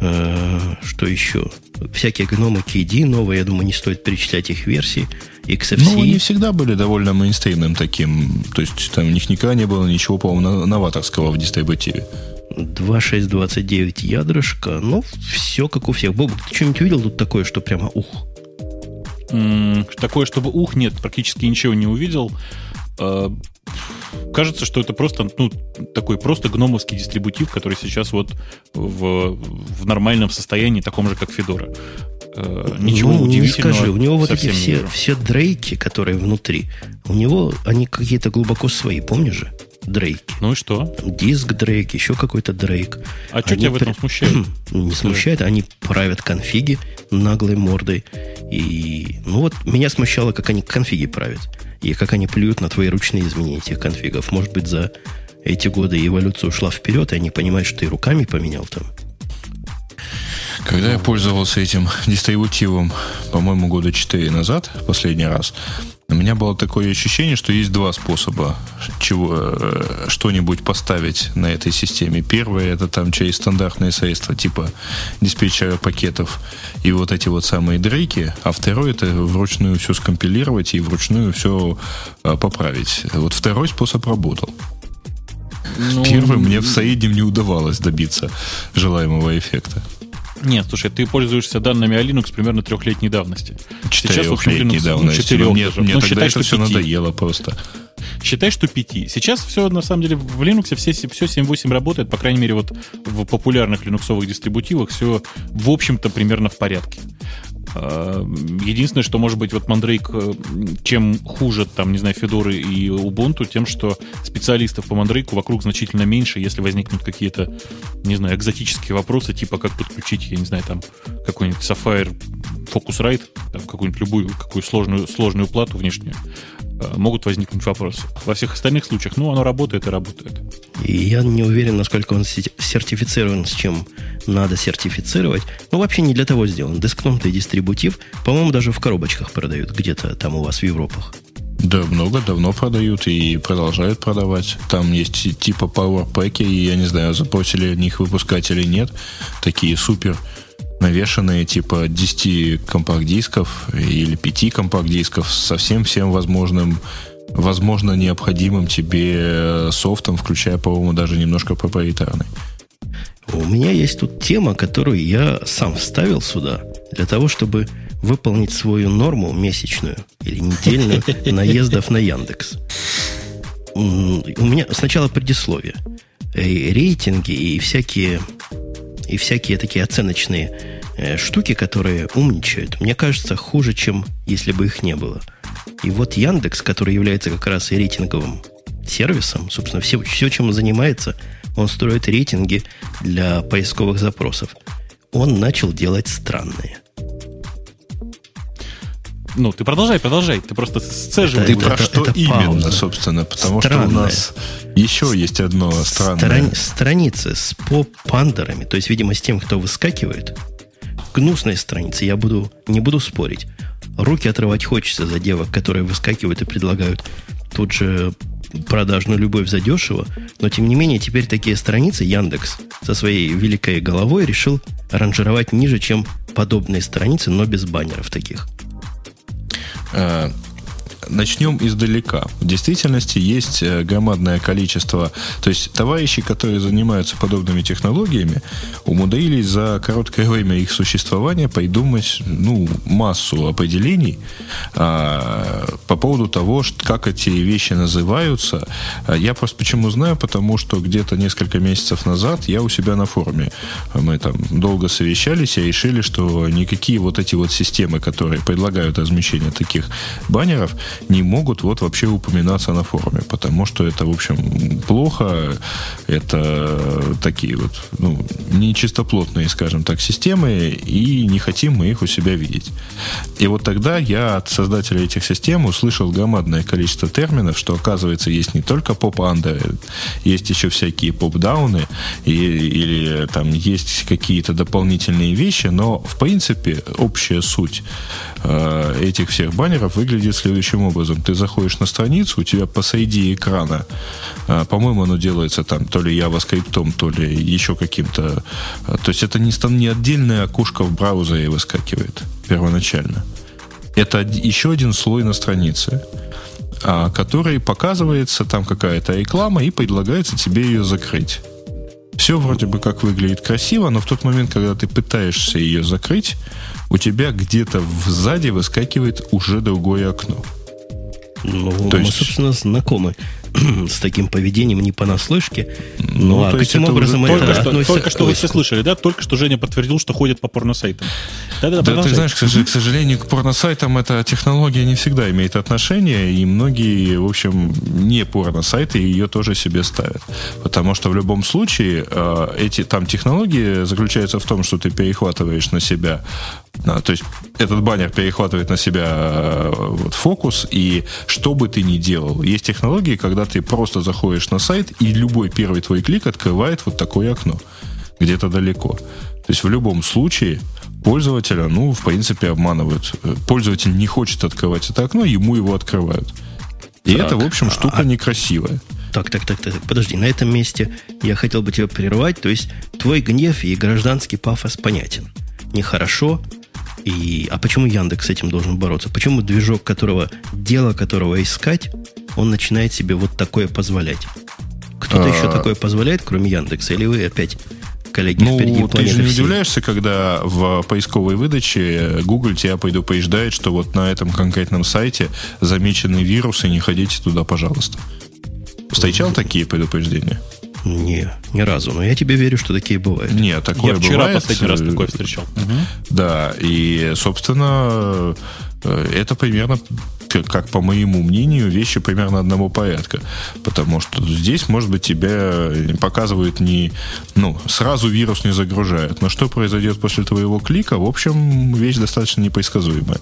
Э, что еще? Всякие гномы кей ди новые. Я думаю, не стоит перечислять их версии. икс эф си. Ну, они всегда были довольно мейнстримным таким. То есть там у них никогда не было ничего, по-моему, новаторского в дистрибутиве. два шесть двадцать девять ядрышко. Ну, все как у всех. Бобок, ты что-нибудь видел тут такое, что прямо ух? Такое, чтобы ух, нет, практически ничего не увидел. Кажется, что это просто ну, такой просто гномовский дистрибутив, который сейчас вот в, в нормальном состоянии, таком же, как Федора. Ничего ну, удивительного. Не скажи, у него вот эти все, все дрейки, которые внутри, у него они какие-то глубоко свои, помнишь же? Дрейки. Ну и что? Диск дрейк, еще какой-то дрейк. А что тебя в этом при... смущает? Не смущает, они правят конфиги наглой мордой. И, ну вот, меня смущало, как они конфиги правят. И как они плюют на твои ручные изменения этих конфигов. Может быть, за эти годы эволюция ушла вперед, и они понимают, что ты руками поменял там. Когда я пользовался этим дистрибутивом, по-моему, года четыре назад, последний раз, у меня было такое ощущение, что есть два способа чего, что-нибудь поставить на этой системе. Первое, это там через стандартные средства, типа диспетчера пакетов и вот эти вот самые дрейки. А второе, это вручную все скомпилировать и вручную все поправить. Вот второй способ работал. Ну... Первым мне в среднем не удавалось добиться желаемого эффекта. Нет, слушай, ты пользуешься данными о Linux примерно трехлетней давности. Четырехлетней давности. Четырех мне мне ну, тогда считай, это все пяти. Надоело просто. Считай, что пяти. Сейчас все, на самом деле, в Linux все, все семь восемь работает, по крайней мере, вот в популярных линуксовых дистрибутивах все, в общем-то, примерно в порядке. Единственное, что, может быть, вот Mandrake, чем хуже, там, не знаю, Федоры и Ubuntu, тем, что специалистов по Mandrake вокруг значительно меньше, если возникнут какие-то, не знаю, экзотические вопросы, типа, как подключить, я не знаю, там, какой-нибудь Sapphire Focusrite, там, какую-нибудь любую, какую сложную, сложную плату внешнюю, могут возникнуть вопросы. Во всех остальных случаях, ну, оно работает и работает. Я не уверен, насколько он сертифицирован, с чем надо сертифицировать. Ну, вообще не для того сделан. Десктоп-то и дистрибутив, по-моему, даже в коробочках продают где-то там у вас в Европах. Да, много, давно продают и продолжают продавать. Там есть типа PowerPack, и я не знаю, запросили о них выпускать или нет. Такие супер навешанные типа десять компакт-дисков или пять компакт-дисков со всем-всем возможным, возможно, необходимым тебе софтом, включая, по-моему, даже немножко проприетарный. У меня есть тут тема, которую я сам вставил сюда для того, чтобы выполнить свою норму месячную или недельную наездов на Яндекс. У меня сначала предисловие. Рейтинги и всякие... и всякие такие оценочные э, штуки, которые умничают, мне кажется, хуже, чем если бы их не было. И вот Яндекс, который является как раз и рейтинговым сервисом, собственно, все, все, чем он занимается, он строит рейтинги для поисковых запросов. Он начал делать странные. Ну, ты продолжай, продолжай. Ты просто сцеживаешь. Ты про что именно, собственно? Потому странная. Что у нас еще с... есть одно странное. Страни... Страницы с поп-пандерами. То есть, видимо, с тем, кто выскакивает. Гнусные страницы. Я буду, не буду спорить. Руки отрывать хочется за девок, которые выскакивают и предлагают тут же продажную любовь задешево. Но, тем не менее, теперь такие страницы Яндекс со своей великой головой решил ранжировать ниже, чем подобные страницы, но без баннеров таких. Начнем издалека. В действительности есть громадное количество... То есть товарищи, которые занимаются подобными технологиями, умудрились за короткое время их существования придумать ну, массу определений а, по поводу того, как эти вещи называются. Я просто почему знаю, потому что где-то несколько месяцев назад я у себя на форуме. Мы там долго совещались и решили, что никакие вот эти вот системы, которые предлагают размещение таких баннеров, не могут вот вообще упоминаться на форуме, потому что это, в общем, плохо, это такие вот, ну, нечистоплотные, скажем так, системы, и не хотим мы их у себя видеть. И вот тогда я от создателей этих систем услышал громадное количество терминов, что, оказывается, есть не только поп-андеры, есть еще всякие поп-дауны, и, или там есть какие-то дополнительные вещи, но, в принципе, общая суть э, этих всех баннеров выглядит следующим образом. Ты заходишь на страницу, у тебя посреди экрана, по-моему, оно делается там то ли JavaScript, то ли еще каким-то... То есть это не, не отдельное окошко в браузере выскакивает первоначально. Это еще один слой на странице, который показывается, там какая-то реклама, и предлагается тебе ее закрыть. Все вроде бы как выглядит красиво, но в тот момент, когда ты пытаешься ее закрыть, у тебя где-то сзади выскакивает уже другое окно. Ну, то мы, есть... собственно, знакомы с таким поведением не понаслышке. Ну, ну а каким это образом это только относится... Что, только что вы все слышали, да? Только что Женя подтвердил, что ходит по порносайтам. Да-да-да, да, ты знаешь, к сожалению, к порносайтам эта технология не всегда имеет отношение, и многие, в общем, не порносайты ее тоже себе ставят. Потому что в любом случае эти, там технологии заключаются в том, что ты перехватываешь на себя... А, то есть этот баннер перехватывает на себя э, вот, фокус, и что бы ты ни делал. Есть технологии, когда ты просто заходишь на сайт, и любой первый твой клик открывает вот такое окно, где-то далеко. То есть в любом случае пользователя, ну, в принципе, обманывают. Пользователь не хочет открывать это окно, ему его открывают. И так, это, в общем, штука а... некрасивая. Так, так, так, так, подожди, на этом месте я хотел бы тебя прервать. То есть твой гнев и гражданский пафос понятен. Нехорошо. И, а почему Яндекс с этим должен бороться? Почему движок, которого, дело которого искать, он начинает себе вот такое позволять? Кто-то а... еще такое позволяет, кроме Яндекса? Или вы опять коллеги, ну, впереди планеты всей. Ну, ты же не удивляешься, когда в поисковой выдаче Google тебя предупреждает, что вот на этом конкретном сайте замечены вирусы, не ходите туда, пожалуйста. Встречал mm-hmm. такие предупреждения? Не, ни разу. Но я тебе верю, что такие бывают. Не, такое бывает. Я вчера бывает. Последний раз такое встречал. Угу. Да, и, собственно, это примерно, как по моему мнению, вещи примерно одного порядка. Потому что здесь, может быть, тебя показывают не... Ну, сразу вирус не загружает. Но что произойдет после твоего клика, в общем, вещь достаточно непредсказуемая.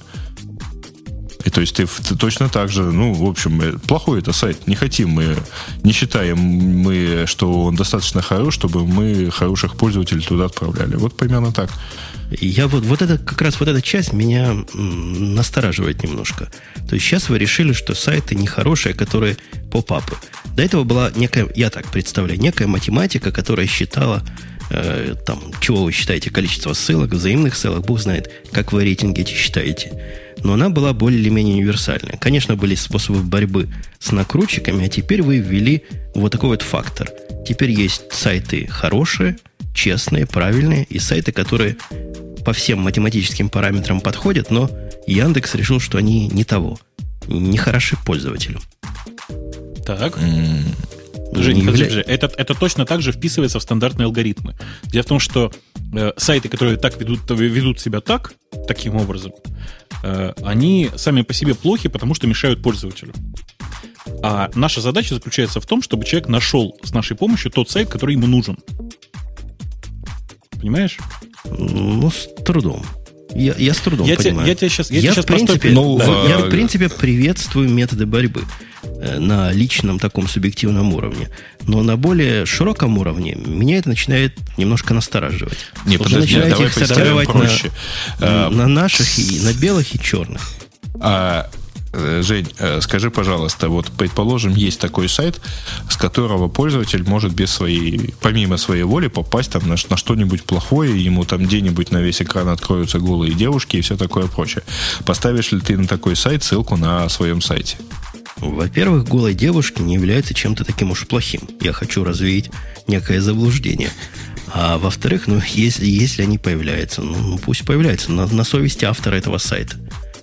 И то есть ты, ты точно так же, ну, в общем, плохой это сайт. Не хотим мы, не считаем мы, что он достаточно хорош, чтобы мы хороших пользователей туда отправляли. Вот примерно так. Я вот, вот это, как раз вот эта часть меня настораживает немножко. То есть сейчас вы решили, что сайты нехорошие, которые поп-апы. До этого была некая, я так представляю, некая математика, которая считала, э, там, чего вы считаете, количество ссылок, взаимных ссылок, бог знает, как вы рейтинги эти считаете. Но она была более-менее универсальная. Конечно, были способы борьбы с накрутчиками, а теперь вы ввели вот такой вот фактор. Теперь есть сайты хорошие, честные, правильные, и сайты, которые по всем математическим параметрам подходят, но Яндекс решил, что они не того, не хороши пользователю. Так... Жень, явля... это, это точно так же вписывается в стандартные алгоритмы. Дело в том, что э, сайты, которые так ведут, ведут себя так, таким образом, э, они сами по себе плохи, потому что мешают пользователю. А наша задача заключается в том, чтобы человек нашел с нашей помощью тот сайт, который ему нужен. Понимаешь? Ну, с трудом. Я, я с трудом я понимаю. Те, я тебя сейчас, я я, в, принципе, ну, да. я, в принципе, приветствую методы борьбы на личном таком субъективном уровне. Но на более широком уровне меня это начинает немножко настораживать. Не, Уже подожди, начинаете их сортировать проще. На, а, на наших, и на белых и черных. А, Жень, скажи, пожалуйста, вот, предположим, есть такой сайт, с которого пользователь может без своей, помимо своей воли попасть там на, на что-нибудь плохое, ему там где-нибудь на весь экран откроются голые девушки и все такое прочее. Поставишь ли ты на такой сайт ссылку на своем сайте? Во-первых, голые девушки не являются чем-то таким уж плохим. Я хочу развеять некое заблуждение. А во-вторых, ну, если, если они появляются, ну, пусть появляются. На, на совести автора этого сайта.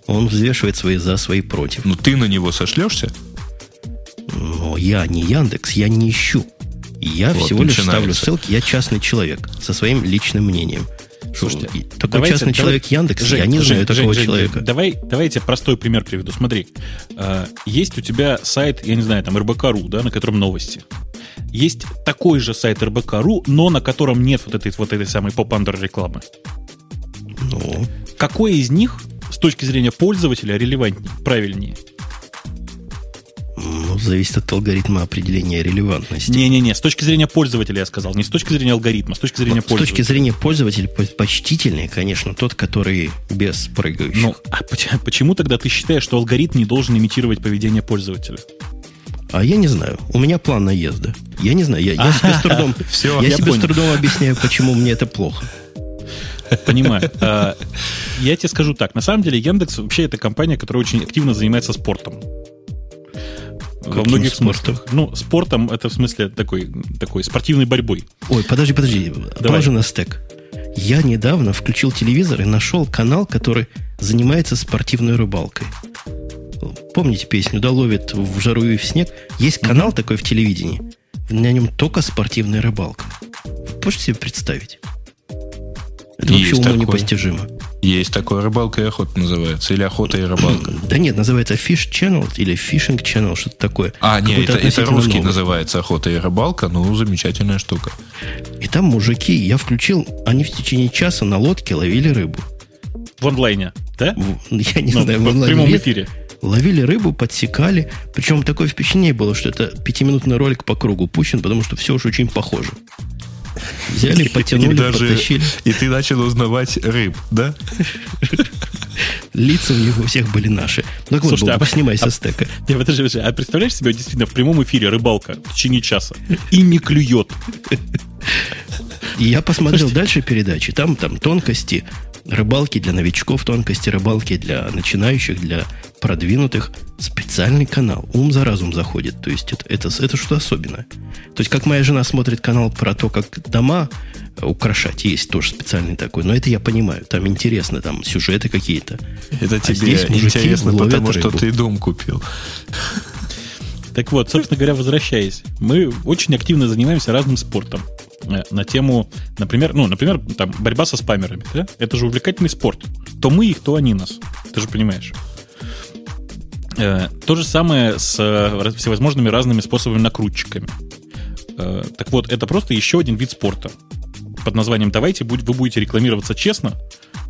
Он взвешивает свои за, свои против. Ну, ты на него сошлешься? Но я не Яндекс, я не ищу. Я вот, всего лишь начинается. Ставлю ссылки. Я частный человек со своим личным мнением. Слушайте, ну, такой давайте, частный давай, человек Яндекс, Жень, я не Жень, знаю Жень, такого Жень, человека. Давай, давай я тебе простой пример приведу. Смотри, есть у тебя сайт, я не знаю, там эр бэ ка точка ру, да, на котором новости. Есть такой же сайт эр бэ ка точка ру, но на котором нет вот этой, вот этой самой поп-андер рекламы. Ну. Какой из них с точки зрения пользователя релевантнее, правильнее? Ну, зависит от алгоритма определения релевантности. Не-не-не, с точки зрения пользователя я сказал, не с точки зрения алгоритма, с точки зрения Но, пользователя. С точки зрения пользователя предпочтительнее, конечно, тот, который без прыгающих. Ну, а почему, почему тогда ты считаешь, что алгоритм не должен имитировать поведение пользователя? А я не знаю. У меня план наезда. Я не знаю. Я, я себе с трудом, Все, я я себе с трудом объясняю, почему мне это плохо. Понимаю. Я тебе скажу так. На самом деле Яндекс вообще это компания, которая очень активно занимается спортом. Во многих смыслах. Ну, спортом, это в смысле такой, такой спортивной борьбой. Ой, подожди, подожди. Положи на стек. Я недавно включил телевизор и нашел канал, который занимается спортивной рыбалкой. Помните песню «Да, ловит в жару и в снег»? Есть канал mm-hmm. такой в телевидении. На нем только спортивная рыбалка. Вы можете себе представить? Это есть вообще уму непостижимо. Есть такое, рыбалка и охота называется. Или охота и рыбалка. Да нет, называется Fish Channel или Fishing Channel, что-то такое. А, нет, это, это русский новый. Называется охота и рыбалка, ну, замечательная штука. И там мужики, я включил, они в течение часа на лодке ловили рыбу. В онлайне, да? В, я не Но, знаю, в, в онлайне. В прямом эфире. Ловили рыбу, подсекали. Причем такое впечатление было, что это пятиминутный ролик по кругу пущен, потому что все уж очень похоже. Взяли, потянули, и даже, потащили. И ты начал узнавать рыб, да? Лица у них у всех были наши. Ну, вот, Бог, а, снимай со а, стека. Не, подожди, подожди, а представляешь себе, действительно, в прямом эфире рыбалка в течение часа и не клюет. Я посмотрел дальше передачи. Там, там тонкости рыбалки для новичков, тонкости рыбалки для начинающих, для продвинутых. Специальный канал. Ум за разум заходит. То есть это, это, это что-то особенное. То есть как моя жена смотрит канал про то, как дома украшать. Есть тоже специальный такой. Но это я понимаю. Там интересно, там сюжеты какие-то. Это а тебе интересно, потому рыбу. Что ты дом купил. Так вот, собственно говоря, возвращаясь, мы очень активно занимаемся разным спортом. На тему, например, ну, например, там, борьба со спамерами, да? Это же увлекательный спорт. То мы их, то они нас. Ты же понимаешь. То же самое с всевозможными разными способами накрутчиками. Так вот, это просто еще один вид спорта под названием «Давайте вы будете рекламироваться честно,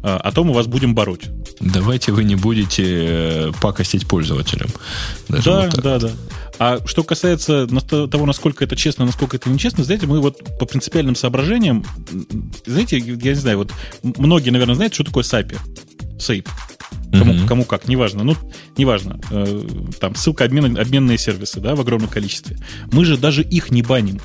а то мы вас будем бороть». Давайте вы не будете пакостить пользователям. Даже да, вот да, да. А что касается того, насколько это честно, насколько это нечестно, знаете, мы вот по принципиальным соображениям, знаете, я не знаю, вот многие, наверное, знают, что такое сапи. Сейп. Кому, mm-hmm. кому как, неважно. Ну, неважно. Там ссылка обмен, обменные сервисы, да, в огромном количестве. Мы же даже их не баним.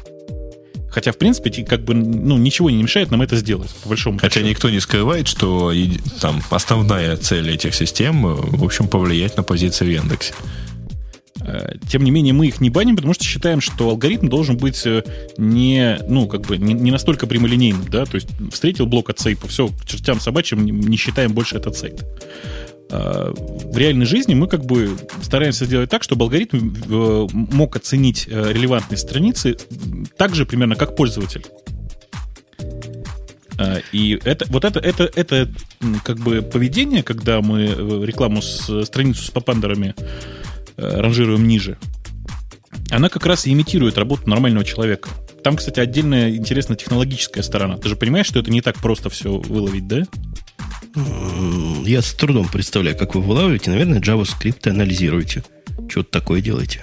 Хотя, в принципе, как бы, ну, ничего не мешает нам это сделать, по большому счету. Хотя никто не скрывает, что там основная цель этих систем, в общем, повлиять на позиции в Яндексе. Тем не менее, мы их не баним, потому что считаем, что алгоритм должен быть не, ну, как бы, не, не настолько прямолинейным, да, то есть встретил блок от сейпа, все, к чертям собачьим, не считаем больше этот сейп. В реальной жизни мы как бы стараемся сделать так, чтобы алгоритм мог оценить релевантные страницы так же примерно, как пользователь. И это, вот это, это, это как бы поведение, когда мы рекламу с страницу с попандерами ранжируем ниже, она как раз и имитирует работу нормального человека. Там, кстати, отдельная интересная технологическая сторона. Ты же понимаешь, что это не так просто все выловить, да? Я с трудом представляю, как вы вылавливаете. Наверное, JavaScript анализируете. Что-то такое делаете.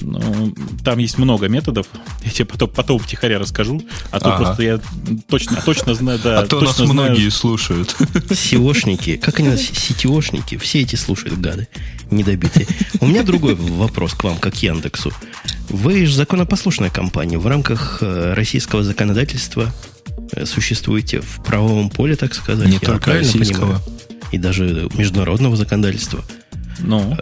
Ну, там есть много методов. Я тебе потом, потом втихаря расскажу. А то ага. просто я точно, точно знаю. Да, а то нас знаю. Многие слушают. Сеошники. Как они нас, сетеошники? Все эти слушают, гады недобитые. У меня другой вопрос к вам, как к Яндексу. Вы же законопослушная компания. В рамках российского законодательства существуете в правовом поле, так сказать. Не только российского. Понимаю, и даже международного законодательства. Ну...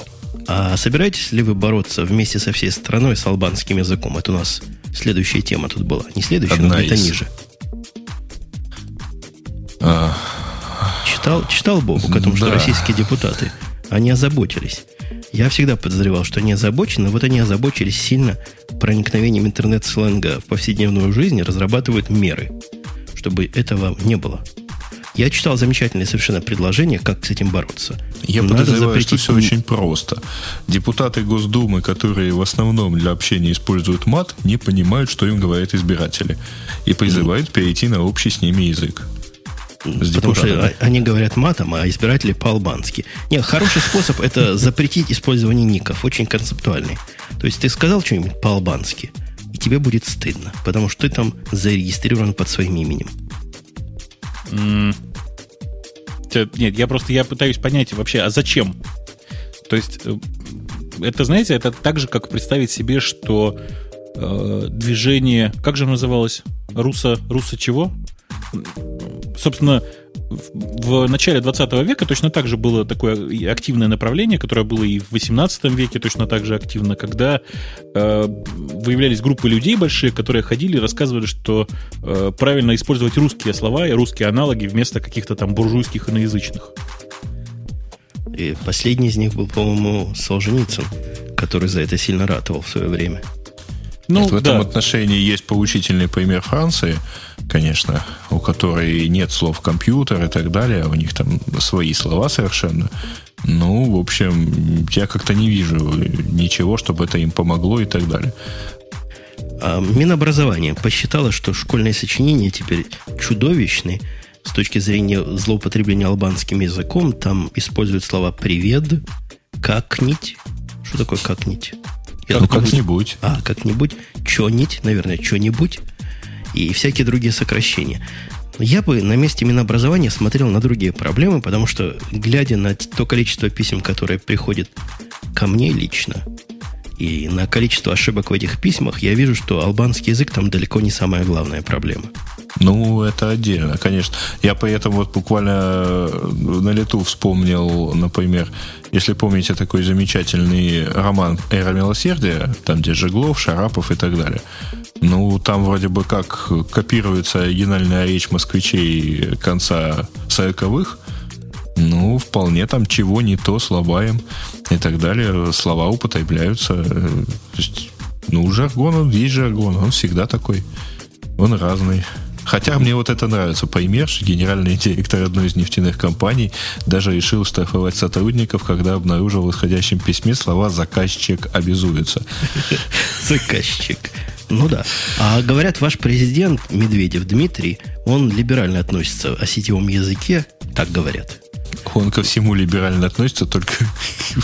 А собираетесь ли вы бороться вместе со всей страной с албанским языком? Это у нас следующая тема тут была. Не следующая, Одна но где-то из... ниже. А... Читал, читал Бобу о том, да. что российские депутаты, они озаботились. Я всегда подозревал, что они озабочены. Вот они озабочились сильно проникновением интернет-сленга в повседневную жизнь и разрабатывают меры, чтобы этого не было. Я читал замечательное совершенно предложение, как с этим бороться. Я Надо подозреваю, запретить... что все очень просто. Депутаты Госдумы, которые в основном для общения используют мат, не понимают, что им говорят избиратели. И призывают перейти на общий с ними язык. С Потому депутатами. Что они говорят матом, а избиратели по-албански. Нет, хороший способ – это запретить использование ников. Очень концептуальный. То есть ты сказал что-нибудь по-албански, и тебе будет стыдно. Потому что ты там зарегистрирован под своим именем. Нет, я просто я пытаюсь понять вообще, а зачем? То есть, это, знаете, это так же, как представить себе, что э, движение, как же оно называлось? Руса, руса чего? Собственно, в, в начале двадцатого века точно так же было такое активное направление, которое было и в восемнадцатом веке точно так же активно, когда э, выявлялись группы людей большие, которые ходили и рассказывали, что э, правильно использовать русские слова и русские аналоги вместо каких-то там буржуйских иноязычных. И последний из них был, по-моему, Солженицын, который за это сильно ратовал в свое время. Ну, Нет, в этом да. отношении есть поучительный пример Франции, конечно, у которой нет слов «компьютер» и так далее, у них там свои слова совершенно. Ну, в общем, я как-то не вижу ничего, чтобы это им помогло и так далее. А Минобразование посчитало, что школьные сочинения теперь чудовищны с точки зрения злоупотребления албанским языком. Там используют слова «привет», «как-нить». Что такое «как-нить»? Я как, как-нибудь. А, как-нибудь. Чё-нить, наверное, чё-нибудь. И всякие другие сокращения. Я бы на месте Минобразования смотрел на другие проблемы, потому что, глядя на то количество писем, которые приходят ко мне лично, и на количество ошибок в этих письмах, я вижу, что албанский язык там далеко не самая главная проблема. Ну, это отдельно, конечно. Я поэтому вот буквально на лету вспомнил, например, если помните такой замечательный роман «Эра милосердия», там где Жеглов, Шарапов и так далее. Ну, там вроде бы как копируется оригинальная речь москвичей конца сороковых. Ну, вполне там чего не то, слабаем и так далее. Слова употребляются. То есть, ну, жаргон, он есть жаргон, он всегда такой. Он разный. Хотя мне вот это нравится. Паймерш, генеральный директор одной из нефтяных компаний, даже решил штрафовать сотрудников, когда обнаружил в исходящем письме слова «заказчик обязуется». Заказчик. Ну да. А говорят, ваш президент Медведев Дмитрий, он либерально относится о сетевом языке, так говорят. Он ко всему либерально относится, только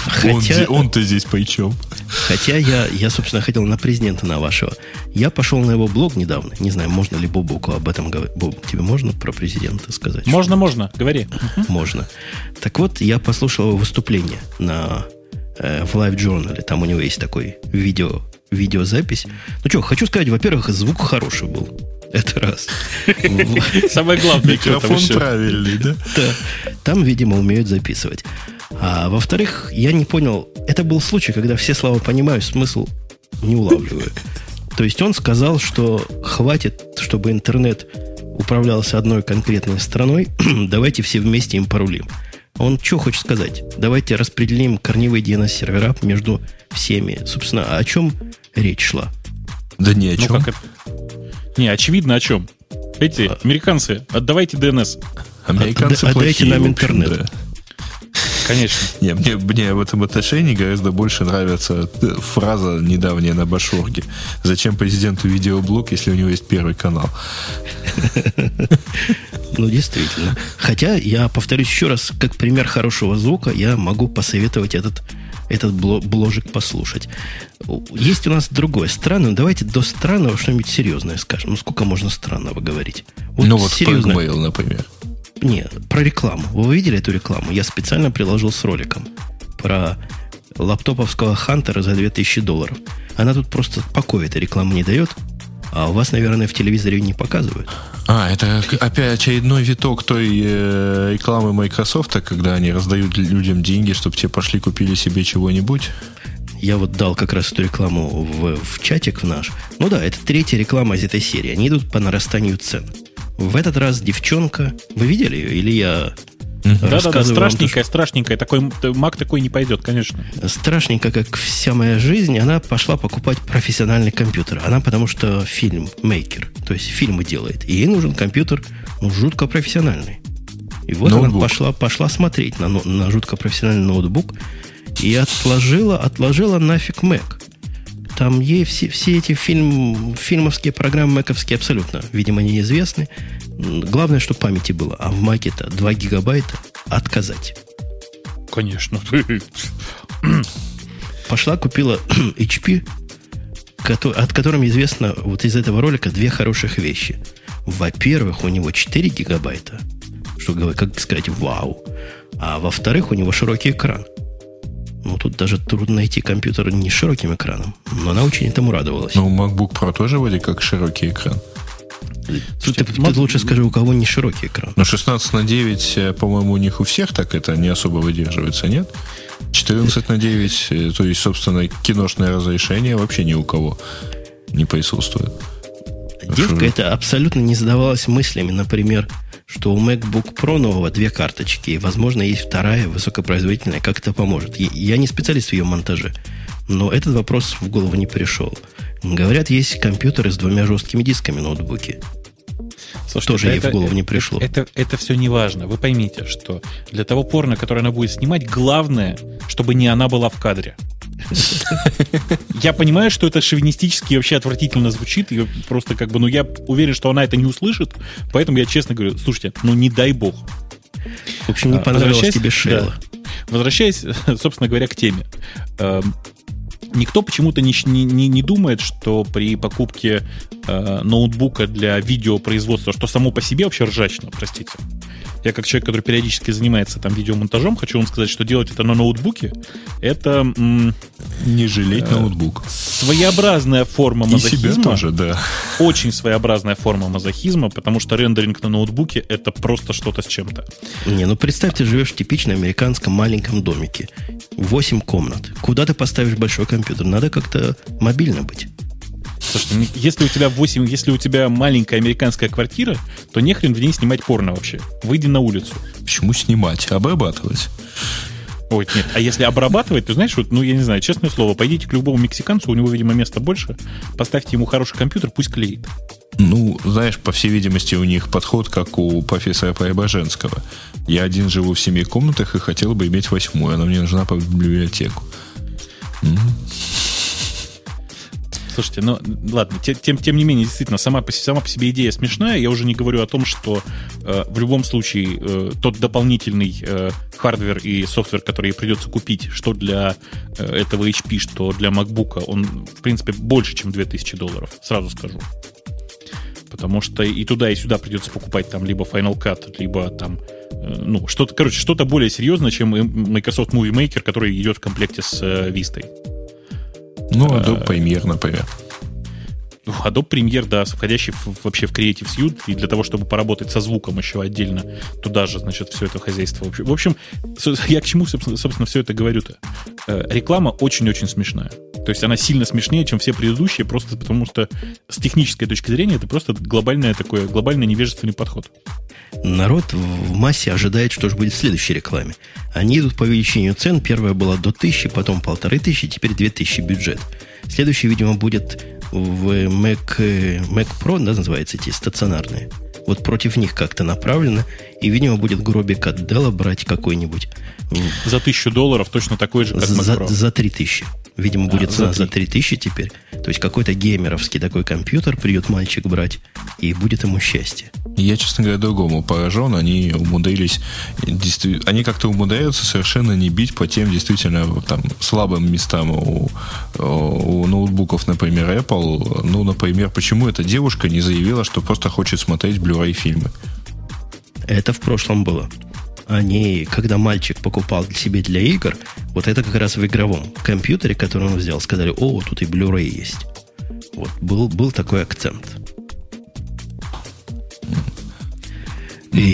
хотя, он, он-то здесь причем. Хотя я, я, собственно, хотел на президента, на вашего. Я пошел на его блог недавно. Не знаю, можно ли Бобуку об этом говорить. Бобук, тебе можно про президента сказать? Можно, что-то? Можно, говори. Можно. Так вот, я послушал его выступление на, э, в Live Journal. Там у него есть такой видео, видеозапись. Ну что, хочу сказать, во-первых, звук хороший был. Это раз. Самое главное, микрофон правильный, да? Да. Там, видимо, умеют записывать. А во-вторых, я не понял, это был случай, когда все слова понимаю, смысл не улавливаю. То есть он сказал, что хватит, чтобы интернет управлялся одной конкретной страной, давайте все вместе им порулим. Он что хочет сказать? Давайте распределим корневые ди эн эс-сервера между всеми. Собственно, о чем речь шла? Да ни о чем. Ну, как... Не, очевидно о чем. Эти, а... американцы, отдавайте ди эн эс. Американцы Отда- плохие, отдайте нам интернет. Да. Конечно. Не, мне, мне в этом отношении гораздо больше нравится фраза недавняя на Башорге. Зачем президенту видеоблог, если у него есть первый канал? Ну, действительно. Хотя, я повторюсь еще раз, как пример хорошего звука, я могу посоветовать этот, этот бложик послушать. Есть у нас другое странное. Давайте до странного что-нибудь серьезное скажем. Ну, сколько можно странного говорить? Вот ну, вот серьезное... про Gmail, например. Не, про рекламу. Вы видели эту рекламу? Я специально приложил с роликом про лаптоповского Хантера за две тысячи долларов. Она тут просто покоя-то рекламу не дает. А у вас, наверное, в телевизоре не показывают. А, это опять очередной виток той э, рекламы Microsoft, когда они раздают людям деньги, чтобы те пошли купили себе чего-нибудь. Я вот дал как раз эту рекламу в, в чатик в наш. Ну да, это третья реклама из этой серии. Они идут по нарастанию цен. В этот раз девчонка... Вы видели ее? Или я... Да-да-да, страшненькая, страшненькая. Такой маг такой не пойдет, конечно. Страшненькая, как вся моя жизнь. Она пошла покупать профессиональный компьютер. Она потому что фильм-мейкер. То есть фильмы делает. И ей нужен компьютер, ну, жутко профессиональный. И вот ноутбук. Она пошла, пошла смотреть на, на жутко профессиональный ноутбук. И отложила, отложила нафиг Mac. Там ей все, все эти фильм, фильмовские программы мэковские абсолютно, видимо, неизвестны. Главное, чтобы памяти было. А в Маке-то два гигабайта отказать. Конечно. Пошла, купила эйч пи, от которого известно вот из этого ролика две хороших вещи. Во-первых, у него четыре гигабайта, что, как сказать, вау. А во-вторых, у него широкий экран. Ну, тут даже трудно найти компьютер не с широким экраном. Но она очень этому радовалась. Ну, MacBook Pro тоже вроде как широкий экран. Ты, ты, ты лучше скажи, у кого не широкий экран. Ну, шестнадцать на девять, по-моему, у них у всех так это не особо выдерживается, нет? четырнадцать на девять, то есть, собственно, киношное разрешение вообще ни у кого не присутствует. Девка Шир... это абсолютно не задавалась мыслями, например... что у MacBook Pro нового две карточки, и, возможно, есть вторая, высокопроизводительная, как это поможет. Я не специалист в ее монтаже, но этот вопрос в голову не пришел. Говорят, есть компьютеры с двумя жесткими дисками ноутбуки. Слушайте, тоже ей это, в голову не пришло. Это, это, это все не важно. Вы поймите, что для того порно, которое она будет снимать, главное, чтобы не она была в кадре. Я понимаю, что это шовинистически вообще отвратительно звучит. Просто как бы, ну, я уверен, что она это не услышит. Поэтому я честно говорю, слушайте, ну, не дай бог. В общем, не понравилось тебе Шейла. Возвращаясь, собственно говоря, к теме. Никто почему-то не, не, не думает, что при покупке э, ноутбука для видеопроизводства, что само по себе вообще ржачно, простите. Я как человек, который периодически занимается там видеомонтажом, хочу вам сказать, что делать это на ноутбуке это... М- не жалеть э, ноутбук. Своеобразная форма мазохизма. И себя тоже, да. Очень своеобразная форма мазохизма, потому что рендеринг на ноутбуке это просто что-то с чем-то. Не, ну представь, ты живешь в типичном американском маленьком домике. Восемь комнат. Куда ты поставишь большой компьютер? Компьютер. Надо как-то мобильно быть. Слушай, если у тебя восемь, если у тебя маленькая американская квартира, то нехрен в ней снимать порно вообще. Выйди на улицу. Почему снимать? Обрабатывать. Ой, нет. А если обрабатывать, то, знаешь, вот, ну, я не знаю, честное слово, пойдите к любому мексиканцу, у него, видимо, места больше, поставьте ему хороший компьютер, пусть клеит. Ну, знаешь, по всей видимости, у них подход, как у профессора Преображенского. Я один живу в семи комнатах и хотел бы иметь восьмую. Она мне нужна по библиотеку. Слушайте, ну ладно, тем, тем не менее, действительно, сама, сама по себе идея смешная. Я уже не говорю о том, что э, в любом случае э, тот дополнительный э, хардвер и софтвер, который придется купить, что для э, этого эйч пи, что для MacBook, он, в принципе, больше, чем две тысячи долларов, сразу скажу. Потому что и туда, и сюда придется покупать там либо Final Cut, либо там, э, ну, что-то, короче, что-то более серьезное, чем Microsoft Movie Maker, который идет в комплекте с э, Vista. Ну, Adobe Premiere, например. Adobe Premiere, да, входящий в, вообще в Creative Suite, и для того, чтобы поработать со звуком еще отдельно, туда же, значит, все это хозяйство. В общем, я к чему, собственно, все это говорю-то? Реклама очень-очень смешная. То есть она сильно смешнее, чем все предыдущие, просто потому что с технической точки зрения это просто глобальное такое, глобально невежественный подход. Народ в массе ожидает, что же будет в следующей рекламе. Они идут по увеличению цен. Первая была до тысячи, потом полторы тысячи, теперь две тысячи бюджет. Следующий, видимо, будет в Mac, Mac Pro, да, называется, эти стационарные. Вот против них как-то направлено. И, видимо, будет гробик от Dell брать какой-нибудь. За тысячу долларов точно такой же, как Mac Pro. За, за три тысячи. Видимо, будет а, цена за три тысячи теперь. То есть какой-то геймеровский такой компьютер придет мальчик брать, и будет ему счастье. Я, честно говоря, другому поражен. Они умудрились... Они как-то умудряются совершенно не бить по тем действительно там, слабым местам у, у ноутбуков, например, Apple. Ну, например, почему эта девушка не заявила, что просто хочет смотреть Blu-ray фильмы? Это в прошлом было. Они, когда мальчик покупал себе для игр, вот это как раз в игровом компьютере, который он взял, сказали, о, тут и Blu-ray есть. Вот, был, был такой акцент.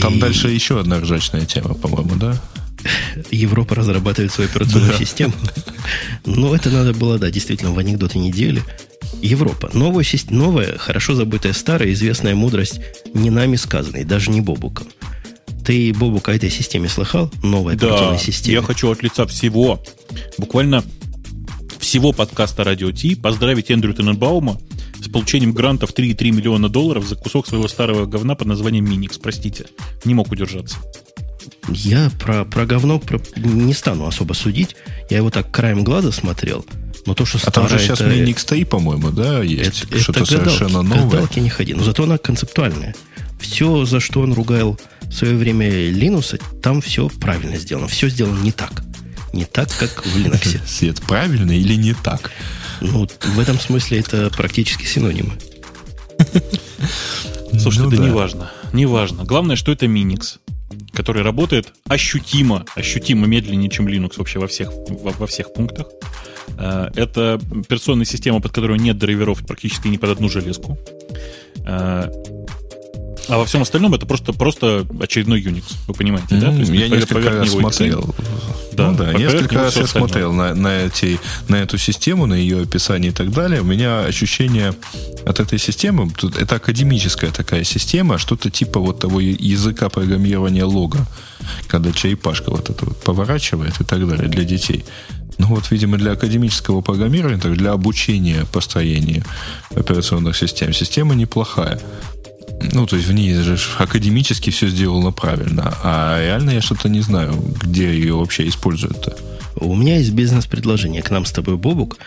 Там и... дальше еще одна ржачная тема, по-моему, да? Европа разрабатывает свою операционную да. систему. Но это надо было, да, действительно, в анекдоты недели. Европа. Новая, новая, хорошо забытая старая, известная мудрость не нами сказанной, даже не Бобуком. Ты, Бобук, о этой системе слыхал? Новая да, операционная система. Я хочу от лица всего, буквально всего подкаста Радио-Т поздравить Эндрю Тененбаума с получением гранта в три целых три десятых миллиона долларов за кусок своего старого говна под названием Minix. Простите, не мог удержаться. Я про, про говно про... не стану особо судить. Я его так краем глаза смотрел. Но то, что а там же сейчас это... Minix три, по-моему, да, есть? Это, что-то это гадалки, совершенно новое. Гадалки не ходи. Но зато она концептуальная. Все, за что он ругал в свое время Линуса, там все правильно сделано. Все сделано не так. Не так, как в Linux. Свет, правильно или не так? Ну, в этом смысле это практически синонимы. Слушай, ну, это да. не важно. Не важно. Главное, что это Minix, который работает ощутимо, ощутимо медленнее, чем Linux вообще во всех, во, во всех пунктах. Это операционная система, под которую нет драйверов практически ни под одну железку. А во всем остальном это просто, просто очередной Unix, вы понимаете, да? То есть, я несколько раз смотрел. Да, ну, да, несколько раз я смотрел на, на, эти, на эту систему, на ее описание и так далее. У меня ощущение от этой системы, тут, это академическая такая система, что-то типа вот того языка программирования лога, когда черепашка вот это вот поворачивает и так далее для детей. Ну вот, видимо, для академического программирования, так для обучения построению операционных систем, система неплохая. Ну, то есть в ней же академически все сделано правильно. А реально я что-то не знаю, где ее вообще используют-то. У меня есть бизнес-предложение к нам с тобой, Бобук.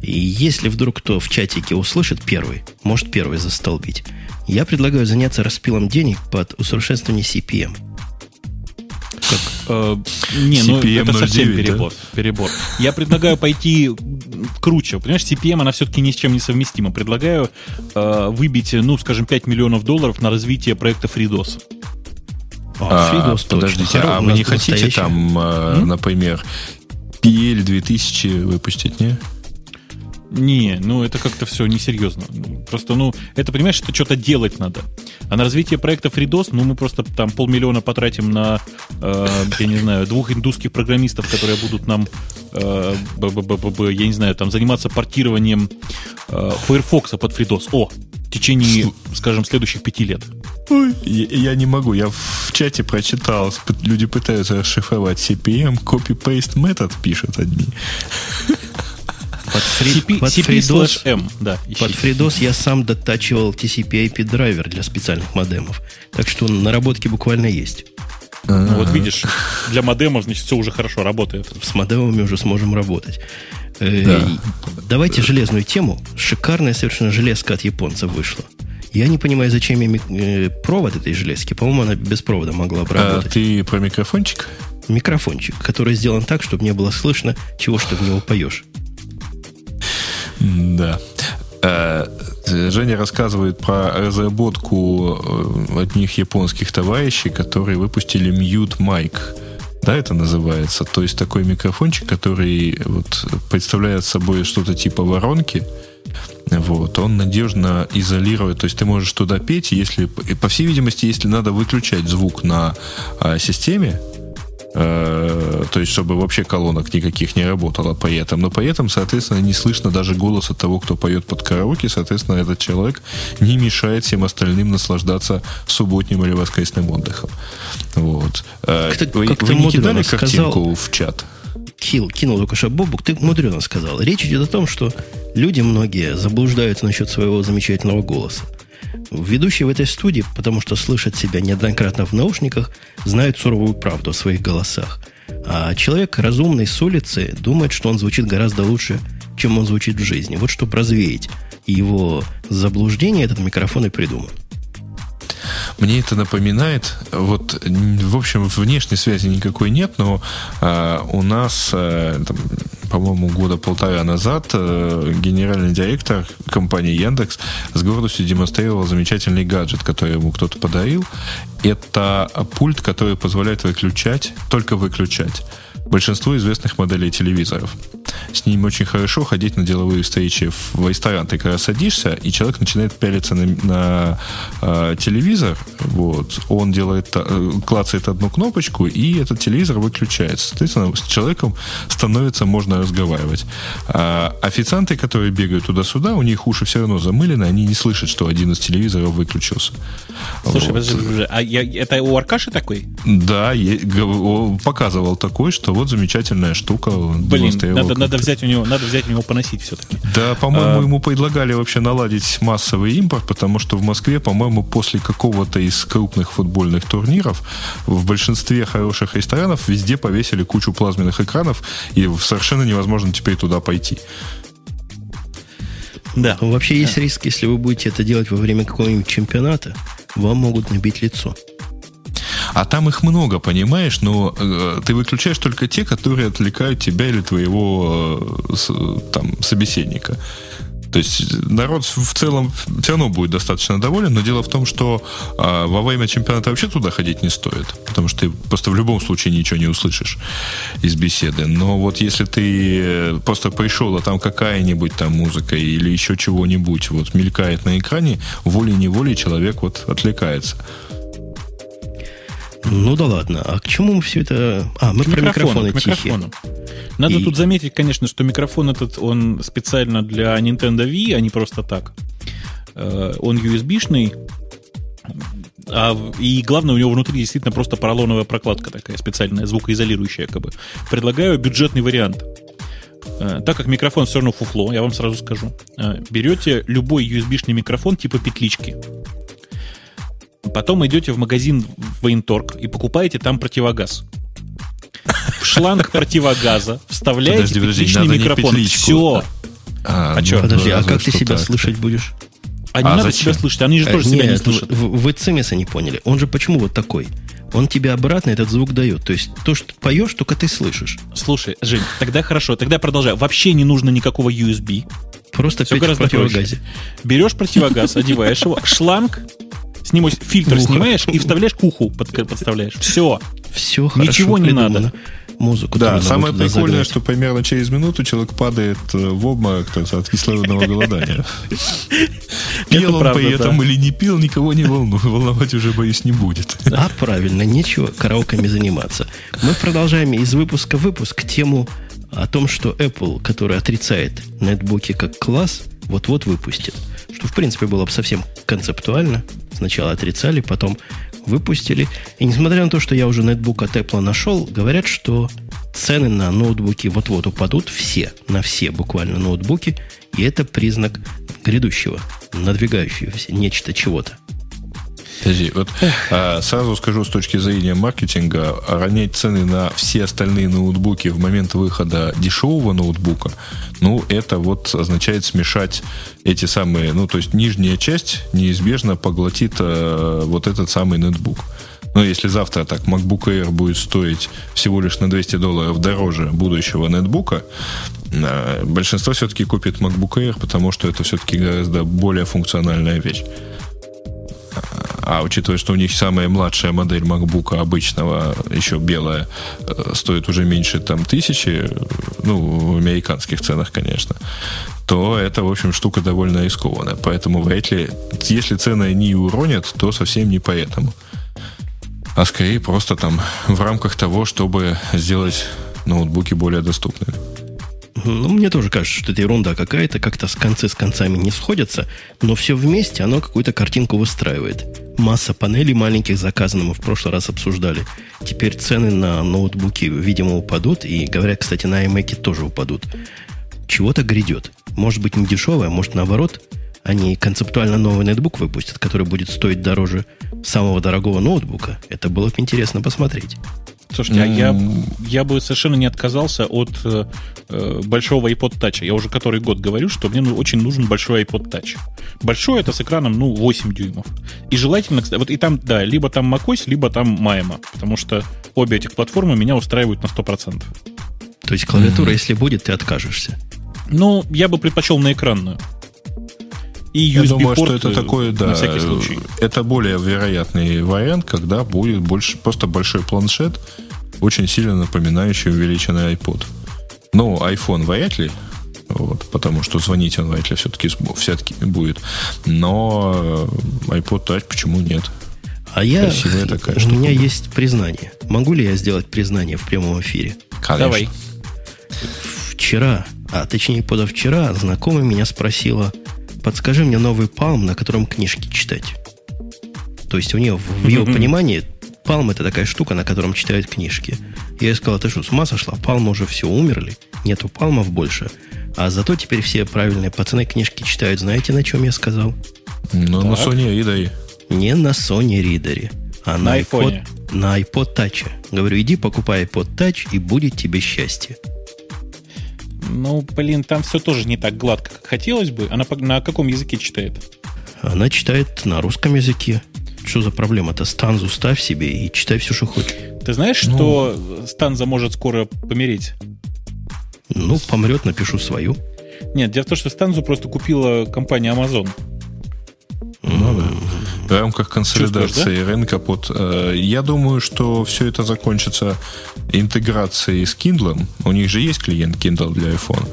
И если вдруг кто в чатике услышит первый, может первый застолбить, я предлагаю заняться распилом денег под усовершенствование си пи эм. Как? Э, не, ну си пи эм это ноль девять, совсем перебор, да? перебор. Я предлагаю пойти круче. Понимаешь, си пи эм, она все-таки ни с чем не совместима. Предлагаю э, выбить, ну, скажем, пять миллионов долларов на развитие проекта FreeDOS. А, а, FreeDOS, подождите, а вы не хотите настоящий? там, э, например, пи эл две тысячи выпустить, не? Не, ну это как-то все несерьезно. Просто, ну, это, понимаешь, это что-то делать надо. А на развитие проекта FreeDOS, ну, мы просто там полмиллиона потратим на э, я не знаю, двух индусских программистов, которые будут нам, э, б, б, б, б, я не знаю, там заниматься портированием э, Firefox под FreeDOS. О, в течение, С... скажем, следующих пяти лет. Ой, я, я не могу. Я в чате прочитал. Люди пытаются расшифровать си пи эм. Copy-paste метод пишут одни. Под FreeDOS, да, под FreeDOS я сам дотачивал ти си пи ай пи драйвер для специальных модемов. Так что наработки буквально есть. А-а-а. Вот видишь, для модемов, значит, все уже хорошо работает. С модемами уже сможем работать. Да. Давайте железную тему. Шикарная совершенно железка от японцев вышла. Я не понимаю, зачем им провод этой железки. По-моему, она без провода могла обработать. А ты про микрофончик? Микрофончик, который сделан так, чтобы не было слышно, чего ж ты в него поешь. Да. Женя рассказывает про разработку одних японских товарищей, которые выпустили мьют майк. Да, это называется. То есть такой микрофончик, который вот представляет собой что-то типа воронки. Вот, он надежно изолирует. То есть ты можешь туда петь, если, по всей видимости, если надо выключать звук на а, системе, э, то есть чтобы вообще колонок никаких не работало при этом. Но при этом, соответственно, не слышно даже голоса того, кто поет под караоке. Соответственно, этот человек не мешает всем остальным наслаждаться субботним или воскресным отдыхом. Вот. Как-то, вы как-то вы не кидали картинку сказал... в чат? Кил, кинул только что бобук, ты мудрено сказал. Речь идет о том, что люди многие заблуждаются насчет своего замечательного голоса. Ведущие в этой студии, потому что слышат себя неоднократно в наушниках, знают суровую правду о своих голосах. А человек разумный с улицы думает, что он звучит гораздо лучше, чем он звучит в жизни. Вот чтобы развеять его заблуждение, этот микрофон и придуман. Мне это напоминает, вот, в общем, внешней связи никакой нет, но э, у нас, э, там, по-моему, года полтора назад э, генеральный директор компании Яндекс с гордостью демонстрировал замечательный гаджет, который ему кто-то подарил. Это пульт, который позволяет выключать, только выключать, большинство известных моделей телевизоров. С ним очень хорошо ходить на деловые встречи в ресторан. Ты когда садишься, и человек начинает пялиться на, на э, телевизор, вот, он делает, э, клацает одну кнопочку, и этот телевизор выключается. Соответственно, с человеком становится можно разговаривать. А официанты, которые бегают туда-сюда, у них уши все равно замылены, они не слышат, что один из телевизоров выключился. Слушай, вот. подожди, а я, это у Аркаши такой? Да, я, показывал такой, что вот замечательная штука. Блин, надо, надо взять у него, надо взять у него поносить все-таки. Да, по-моему, а... ему предлагали вообще наладить массовый импорт, потому что в Москве, по-моему, после какого-то из крупных футбольных турниров в большинстве хороших ресторанов везде повесили кучу плазменных экранов, и совершенно невозможно теперь туда пойти. Да, вообще да. Есть риск, если вы будете это делать во время какого-нибудь чемпионата, вам могут набить лицо. А там их много, понимаешь, но э, ты выключаешь только те, которые отвлекают тебя или твоего э, с, там, собеседника. То есть народ в целом все равно будет достаточно доволен, но дело в том, что э, во время чемпионата вообще туда ходить не стоит, потому что ты просто в любом случае ничего не услышишь из беседы. Но вот если ты просто пришел, а там какая-нибудь там музыка или еще чего-нибудь вот мелькает на экране, волей-неволей человек вот отвлекается. Ну да ладно, а к чему мы все это... А, мы к про микрофоны тихие. Надо и... тут заметить, конечно, что микрофон этот, он специально для Nintendo Wii, а не просто так. Он ю эс би-шный, а, и главное, у него внутри действительно просто поролоновая прокладка такая специальная, звукоизолирующая якобы. Предлагаю бюджетный вариант. Так как микрофон все равно фуфло, я вам сразу скажу. Берете любой ю эс би-шный микрофон типа петлички. Потом идете в магазин Военторг и покупаете там противогаз. В шланг противогаза вставляете петличный микрофон. Все. Подожди, а как ты себя слышать будешь? А не надо себя слышать, они же тоже себя не слышат. Вы цимиса не поняли. Он же почему вот такой? Он тебе обратно этот звук дает. То есть то, что поешь, только ты слышишь. Слушай, Жень, тогда хорошо, тогда продолжай. Вообще не нужно никакого ю эс би. Просто петь в противогазе. Берешь противогаз, одеваешь его, шланг. Снимаешь, фильтр снимаешь и вставляешь к уху, под, подставляешь. Все. Все хорошо. Ничего не надо. музыку. Да, самое прикольное, что примерно через минуту человек падает в обморок от кислородного голодания. Пил он при этом или не пил, никого не волнует. Волновать уже, боюсь, не будет. А правильно, нечего караоками заниматься. Мы продолжаем из выпуска в выпуск тему о том, что Apple, которая отрицает нетбуки как класс, вот-вот выпустит. Что, в принципе, было бы совсем концептуально. Сначала отрицали, потом выпустили. И несмотря на то, что я уже нетбук от Apple нашел, говорят, что цены на ноутбуки вот-вот упадут. Все, на все буквально ноутбуки. И это признак грядущего, надвигающегося нечто чего-то. Подожди, вот а, сразу скажу с точки зрения маркетинга, ронять цены на все остальные ноутбуки в момент выхода дешевого ноутбука, ну, это вот означает смешать эти самые, ну, то есть нижняя часть неизбежно поглотит а, вот этот самый нетбук. Но если завтра так MacBook Air будет стоить всего лишь на двести долларов дороже будущего нетбука, а, большинство все-таки купит MacBook Air, потому что это все-таки гораздо более функциональная вещь. А учитывая, что у них самая младшая модель MacBook обычного, еще белая, стоит уже меньше там тысячи, ну, в американских ценах, конечно, то это, в общем, штука довольно рискованная. Поэтому вряд ли, если цены они уронят, то совсем не поэтому. А скорее просто там в рамках того, чтобы сделать ноутбуки более доступными. Ну, мне тоже кажется, что это ерунда какая-то, как-то с концы с концами не сходятся, но все вместе оно какую-то картинку выстраивает. Масса панелей маленьких заказано, мы в прошлый раз обсуждали. Теперь цены на ноутбуки, видимо, упадут, и, говорят, кстати, на iMac'е тоже упадут. Чего-то грядет. Может быть, не дешевое, может, наоборот, они концептуально новый нетбук выпустят, который будет стоить дороже самого дорогого ноутбука. Это было бы интересно посмотреть. Слушайте, mm. а я, я бы совершенно не отказался от э, большого iPod Touch. Я уже который год говорю, что мне очень нужен большой iPod Touch. Большой — это с экраном, ну, восемь дюймов. И желательно, кстати, вот и там, да, либо там macOS, либо там MAME, потому что обе этих платформы меня устраивают на сто процентов. То есть клавиатура, mm. если будет, ты откажешься? Ну, я бы предпочел на экранную. И ю эс би-порт, я думаю, что это такое, да, на всякий случай. Это более вероятный вариант, когда будет больше, просто большой планшет, очень сильно напоминающий увеличенный iPod. Ну, iPhone вряд ли, вот, потому что звонить он вряд ли все-таки, все-таки будет. Но iPod Touch почему нет? А я, такая, у меня будет. Есть признание. Могу ли я сделать признание в прямом эфире? Конечно. Давай. Вчера, а точнее позавчера, знакомая меня спросила: подскажи мне новый Palm, на котором книжки читать. То есть у нее, в ее mm-hmm. понимании, Palm — это такая штука, на котором читают книжки. Я ей сказал: ты что, с ума сошла? Palm уже все умерли, нету Palm'ов больше. А зато теперь все правильные пацаны книжки читают. Знаете, на чем я сказал? Ну, на Sony Reader. Не на Sony Reader, а на, на iPod, на iPod Touch. Говорю: иди покупай iPod Touch, и будет тебе счастье. Ну, блин, там все тоже не так гладко, как хотелось бы. Она на каком языке читает? Она читает на русском языке. Что за проблема-то? Станзу ставь себе и читай все, что хочешь. Ты знаешь, ну... что Станза может скоро помереть? Ну, помрет, напишу свою. Нет, дело в том, что Станзу просто купила компания Amazon. Ну, да. В рамках консолидации, да, рынка под... Э, я думаю, что все это закончится интеграцией с Kindle. У них же есть клиент Kindle для iPhone.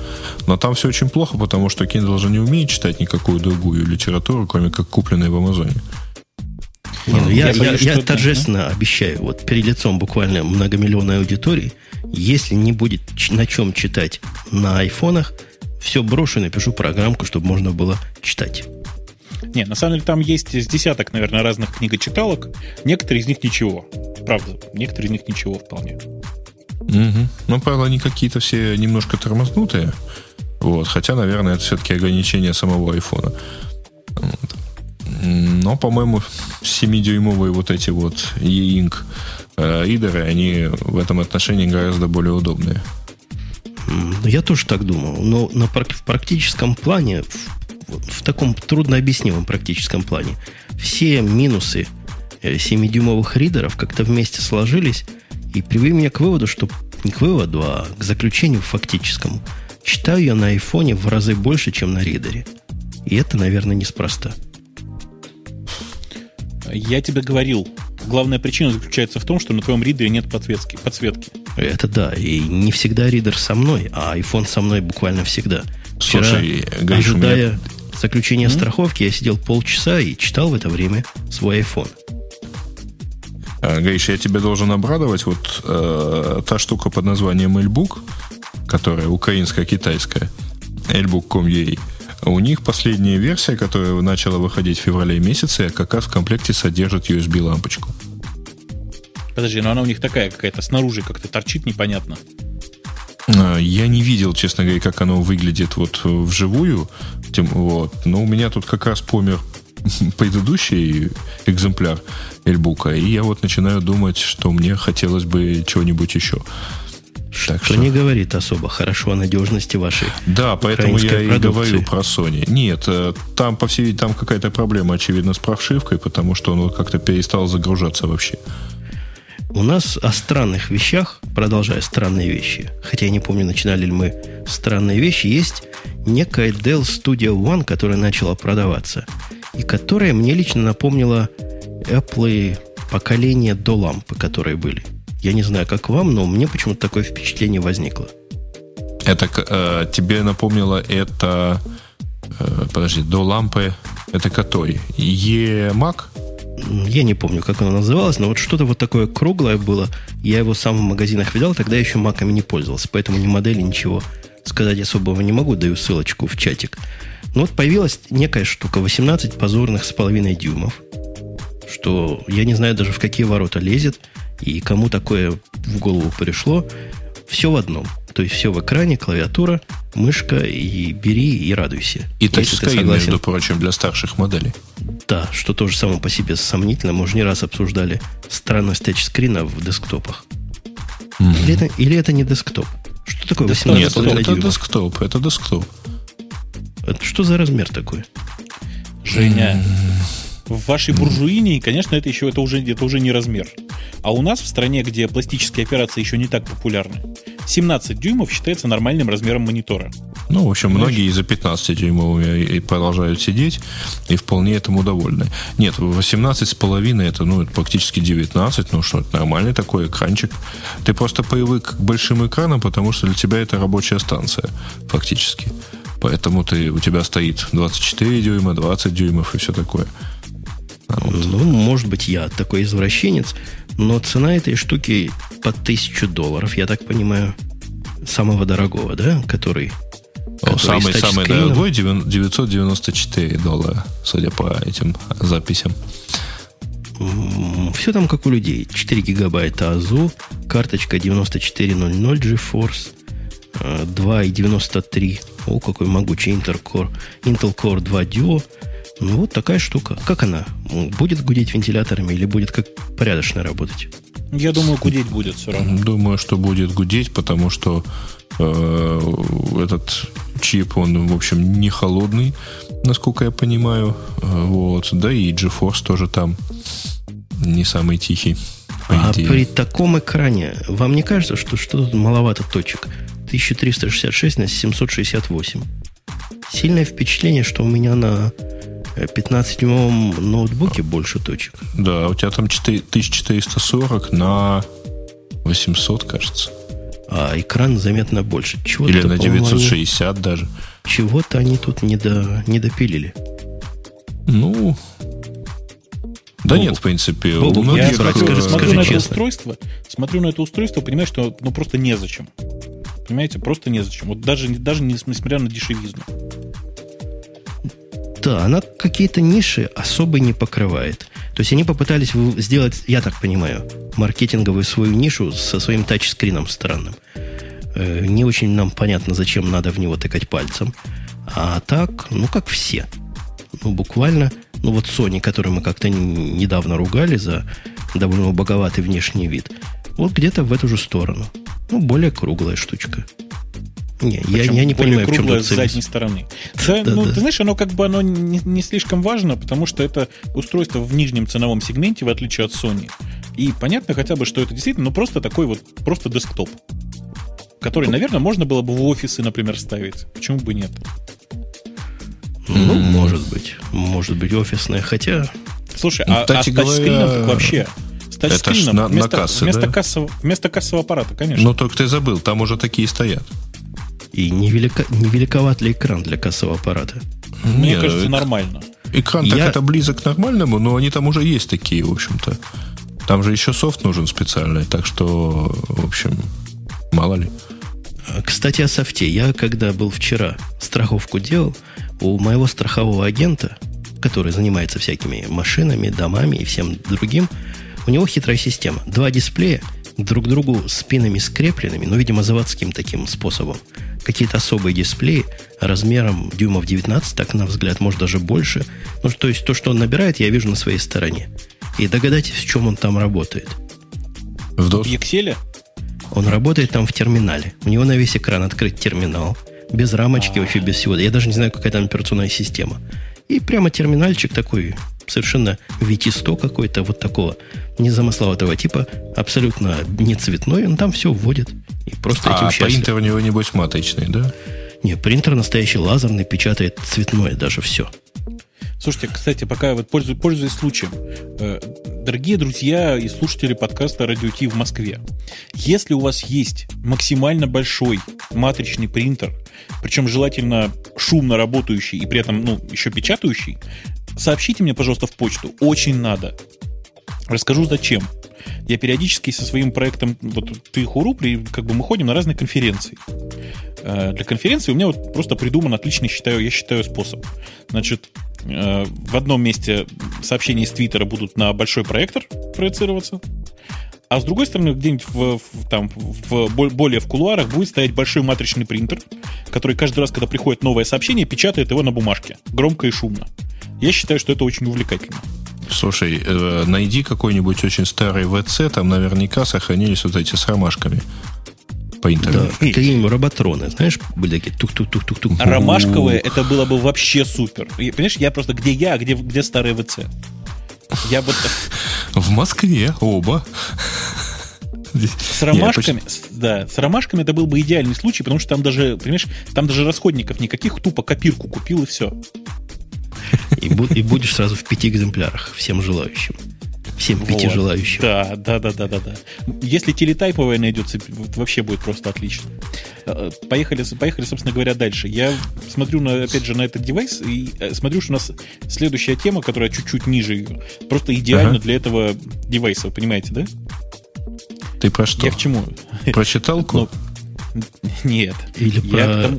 Но там все очень плохо, потому что Kindle же не умеет читать никакую другую литературу, кроме как купленной в Амазоне. Не, ну, я я, боюсь, я, я торжественно да? обещаю, вот перед лицом буквально многомиллионной аудитории, если не будет на чем читать на айфонах, все брошу и напишу программку, чтобы можно было читать. Не, на самом деле там есть с десяток, наверное, разных книгочиталок. Некоторые из них ничего. Правда, некоторые из них ничего вполне. Угу. Ну, правда, они какие-то все немножко тормознутые. Вот. Хотя, наверное, это все-таки ограничение самого айфона. Вот. Но, по-моему, семидюймовые вот эти вот e-ink ридеры, они в этом отношении гораздо более удобные. Я тоже так думал. Но на, в практическом плане... в таком труднообъяснимом практическом плане все минусы семидюймовых ридеров как-то вместе сложились и привели меня к выводу, что не к выводу, а к заключению фактическому. Читаю я на айфоне в разы больше, чем на ридере. И это, наверное, неспроста. Я тебе говорил, главная причина заключается в том, что на твоем ридере нет подсветки. подсветки. Это да. И не всегда ридер со мной, а iPhone со мной буквально всегда. Слушай, вчера, Гриш, ожидая меня... заключения mm-hmm. страховки, я сидел полчаса и читал в это время свой iPhone. Гриш, я тебя должен обрадовать. Вот э, та штука под названием Эльбук, которая украинская-китайская, эльбук точка ком точка ю а, у них последняя версия, которая начала выходить в феврале месяце, как раз в комплекте содержит ю эс би-лампочку. Подожди, но она у них такая какая-то, снаружи как-то торчит, непонятно. Я не видел, честно говоря, как оно выглядит вот вживую. Вот. Но у меня тут как раз помер предыдущий экземпляр Эльбука, и я вот начинаю думать, что мне хотелось бы чего-нибудь еще. Что, что не говорит особо хорошо о надежности вашей. Да, поэтому я продукции. И говорю про Sony. Нет, там, по всей, там какая-то проблема, очевидно, с прошивкой, потому что он вот как-то перестал загружаться вообще. У нас о странных вещах, продолжая странные вещи, хотя я не помню, начинали ли мы странные вещи, есть некая Dell Studio One, которая начала продаваться, и которая мне лично напомнила Apple поколения до лампы, которые были. Я не знаю, как вам, но мне почему-то такое впечатление возникло. Это э, тебе напомнило это... Э, подожди, до лампы... Это который? E-Mac? Я не помню, как оно называлось, но вот что-то вот такое круглое было. Я его сам в магазинах видал, тогда еще Mac'ами не пользовался, поэтому ни модели, ничего сказать особого не могу. Даю ссылочку в чатик. Но вот появилась некая штука, восемнадцать позорных с половиной дюймов, что я не знаю даже, в какие ворота лезет. И кому такое в голову пришло, все в одном. То есть все в экране, клавиатура, мышка, и бери, и радуйся. И тачскрин, между прочим, для старших моделей. Да, что тоже само по себе сомнительно. Мы уже не раз обсуждали странность тачскрина в десктопах. Mm-hmm. Или, это, или это не десктоп? Что такое восемнадцать? Нет, это, это десктоп, это десктоп. Это что за размер такой? Женя... Mm-hmm. В вашей буржуинии, конечно, это еще это уже, это уже не размер. А у нас в стране, где пластические операции еще не так популярны, семнадцать дюймов считается нормальным размером монитора. Ну, в общем, понимаешь? Многие за пятнадцать дюймов и продолжают сидеть, и вполне этому довольны. Нет, восемнадцать с половиной это, ну, практически девятнадцать, ну что, это нормальный такой экранчик. Ты просто привык к большим экранам, потому что для тебя это рабочая станция, фактически. Поэтому ты, у тебя стоит двадцать четыре дюйма, двадцать дюймов и все такое. Вот. Ну, может быть, я такой извращенец, но цена этой штуки под тысячу долларов, я так понимаю, самого дорогого, да, который... который Самый-самый дорогой девятьсот девяносто четыре доллара, судя по этим записям. Все там как у людей. четыре гигабайта АЗУ, карточка девяносто четыре ноль ноль GeForce, два и девяносто три. О, какой могучий Intel Core, Intel Core два Duo. Ну, вот такая штука. Как она? Будет гудеть вентиляторами или будет как порядочно работать? Я думаю, гудеть будет все равно. Думаю, что будет гудеть, потому что э, этот чип, он, в общем, не холодный, насколько я понимаю. Вот. Да и GeForce тоже там не самый тихий. А при таком экране вам не кажется, что что-то маловато точек? тысяча триста шестьдесят шесть на семьсот шестьдесят восемь. Сильное впечатление, что у меня на... пятнадцатидюймовом ноутбуке больше точек. Да, у тебя там четыре, тысяча четыреста сорок на восемьсот, кажется. А экран заметно больше. Чего-то, или на девятьсот шестьдесят даже. Чего-то они тут не, до, не допилили. Ну... Да Богу. Нет, в принципе. Богу. У многих... Я скажи, скажи, смотрю, на это устройство, смотрю на это устройство, понимаю, что ну, просто незачем. Понимаете, просто незачем. Вот даже, даже несмотря на дешевизну. Да, она какие-то ниши особо не покрывает. То есть они попытались сделать, я так понимаю, маркетинговую свою нишу со своим тачскрином странным. Не очень нам понятно, зачем надо в него тыкать пальцем. А так, ну как все. Ну буквально, ну вот Sony, которую мы как-то недавно ругали за довольно боговатый внешний вид, вот где-то в эту же сторону. Ну более круглая штучка. Не, я, я не понимаю, в чем тут с задней стороны. Да, да, ну, да. Ты знаешь, оно как бы оно не, не слишком важно, потому что это устройство в нижнем ценовом сегменте, в отличие от Sony. И понятно хотя бы, что это действительно ну, просто такой вот просто десктоп, который, наверное, можно было бы в офисы, например, ставить. Почему бы нет? Ну, mm-hmm. может быть. Может быть, офисное, хотя... Слушай, ну, а, а с тачскрином так вообще... С тачскрином. Это вместо, на кассы, вместо, да? кассового, вместо кассового аппарата, конечно. Но только ты забыл, там уже такие стоят. И невелика, невеликоват ли экран для кассового аппарата? Мне Нет, кажется, эк... нормально. Экран так Я... это близок к нормальному, но они там уже есть такие, в общем-то. Там же еще софт нужен специальный, так что, в общем, мало ли. Кстати, о софте. Я, когда был вчера, страховку делал, у моего страхового агента, который занимается всякими машинами, домами и всем другим, у него хитрая система. Два дисплея друг к другу спинами скрепленными, ну, видимо, заводским таким способом. Какие-то особые дисплеи размером дюймов девятнадцать, так, на взгляд, может, даже больше. Ну, то есть, то, что он набирает, я вижу на своей стороне. И догадайтесь, в чем он там работает. В дос? В Excel? Он работает там в терминале. У него на весь экран открыт терминал. Без рамочки, вообще без всего. Я даже не знаю, какая там операционная система. И прямо терминалчик такой, совершенно витисто какой-то, вот такого незамысловатого типа, абсолютно не цветной, он там все вводит. И просто а этим счастлив. Принтер у него, небось, маточный, да? Не, принтер настоящий лазерный, печатает цветное даже все. Слушайте, кстати, пока вот пользуюсь, пользуюсь случаем. Дорогие друзья и слушатели подкаста «Радио-Т» в Москве, если у вас есть максимально большой матричный принтер, причем желательно шумно работающий и при этом, ну, еще печатающий, сообщите мне, пожалуйста, в почту. Очень надо. Расскажу, зачем. Я периодически со своим проектом, вот ты хуру, как бы мы ходим на разные конференции. Для конференции у меня вот просто придуман отличный, считаю, я считаю, способ. Значит, в одном месте сообщения из Твиттера будут на большой проектор проецироваться, а с другой стороны, где-нибудь в, в, там, в, более в кулуарах будет стоять большой матричный принтер, который каждый раз, когда приходит новое сообщение, печатает его на бумажке, громко и шумно. Я считаю, что это очень увлекательно. Слушай, найди какой-нибудь очень старый ВЦ, там наверняка сохранились вот эти с ромашками по интернету. Да, какие-нибудь роботроны, знаешь, были такие тук-тук-тук-тук-тук. Ромашковые, это было бы вообще супер. И, понимаешь, я просто, где я, а где, где старые ВЦ? Я бы... В Москве оба. С ромашками, почти... да, с ромашками это был бы идеальный случай, потому что там даже, понимаешь, там даже расходников никаких, тупо копирку купил и все. И, буд, и будешь сразу в пяти экземплярах всем желающим. Всем вот. Пяти желающим. Да, да, да, да, да, да. Если телетайповая найдется, вообще будет просто отлично. Поехали, поехали, собственно говоря, дальше. Я смотрю, на, опять же, на этот девайс и смотрю, что у нас следующая тема, которая чуть-чуть ниже ее, просто идеально ага. для этого девайса, вы понимаете, да? Ты про что? Я к чему? Про читалку? Нет. Или про...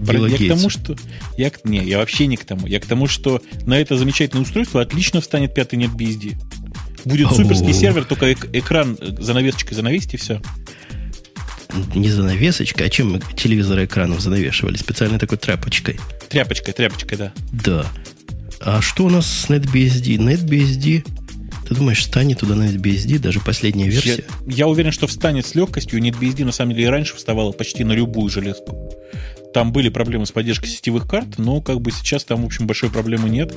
Я к тому, что... Я, не, я вообще не к тому. Я к тому, что на это замечательное устройство отлично встанет пятый NetBSD. Будет О-о-о. суперский сервер, только эк- экран занавесочкой занавесить и все. Не занавесочка, а чем телевизоры экраном занавешивали? Специальной такой тряпочкой. Тряпочкой, тряпочкой, да. Да. А что у нас с NetBSD? NetBSD, ты думаешь, встанет туда NetBSD, даже последняя версия? Я, я уверен, что встанет с легкостью. NetBSD, на самом деле, и раньше вставала почти на любую железку. Там были проблемы с поддержкой сетевых карт, но как бы сейчас там, в общем, большой проблемы нет.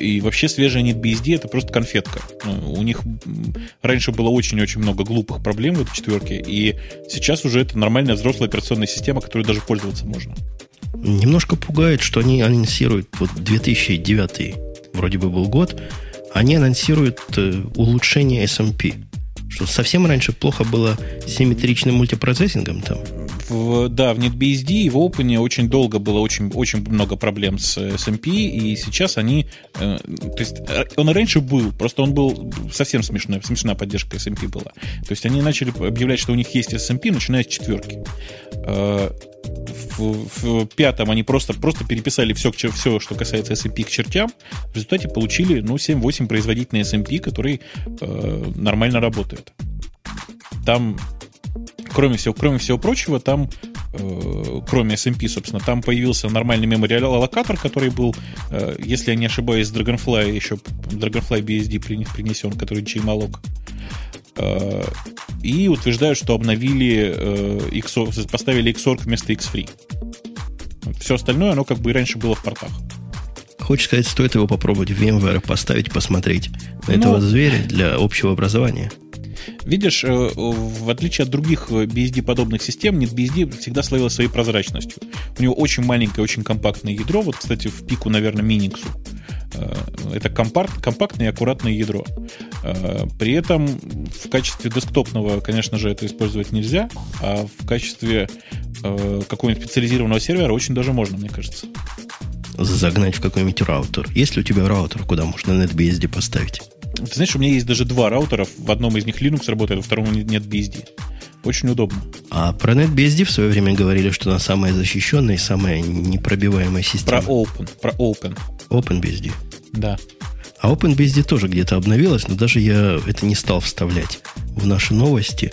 И вообще свежая NetBSD — это просто конфетка. У них раньше было очень-очень много глупых проблем в этой четверке, и сейчас уже это нормальная взрослая операционная система, которой даже пользоваться можно. Немножко пугает, что они анонсируют, вот две тысячи девятый вроде бы был год, они анонсируют улучшение эс эм пи. Что совсем раньше плохо было с симметричным мультипроцессингом там? В, да, в NetBSD и в Open очень долго было очень, очень много проблем с эс эм пи, и сейчас они... Э, то есть он раньше был, просто он был совсем смешной, смешная поддержка эс эм пи была. То есть они начали объявлять, что у них есть эс эм пи, начиная с четверки. Э, в, в пятом они просто, просто переписали все, все, что касается эс эм пи, к чертям. В результате получили ну, семь-восемь производительные эс эм пи, которые э, нормально работают. Там, кроме всего, кроме всего прочего, там, э, кроме эс эм пи, собственно, там появился нормальный мемориал-аллокатор, который был, э, если я не ошибаюсь, Dragonfly, еще Dragonfly би эс ди принесен, который джей-малок. Э, и утверждают, что обновили, э, X, поставили Xorg вместо Xfree. Все остальное, оно как бы и раньше было в портах. Хочешь сказать, стоит его попробовать в VMware поставить, посмотреть на ну, этого зверя для общего образования? Видишь, в отличие от других би эс ди-подобных систем, NetBSD всегда славилась своей прозрачностью. У него очень маленькое, очень компактное ядро. Вот, кстати, в пику, наверное, Minix. Это компакт, компактное и аккуратное ядро. При этом в качестве десктопного, конечно же, это использовать нельзя, а в качестве э, какого-нибудь специализированного сервера очень даже можно, мне кажется. Загнать в какой-нибудь раутер. Есть ли у тебя раутер, куда можно NetBSD поставить? Ты знаешь, у меня есть даже два раутера. В одном из них Linux работает, во втором NetBSD. Очень удобно. А про NetBSD в свое время говорили, что она самая защищенная и самая непробиваемая система. Про Open. Про Open. OpenBSD. Да. А OpenBSD тоже где-то обновилась, но даже я это не стал вставлять в наши новости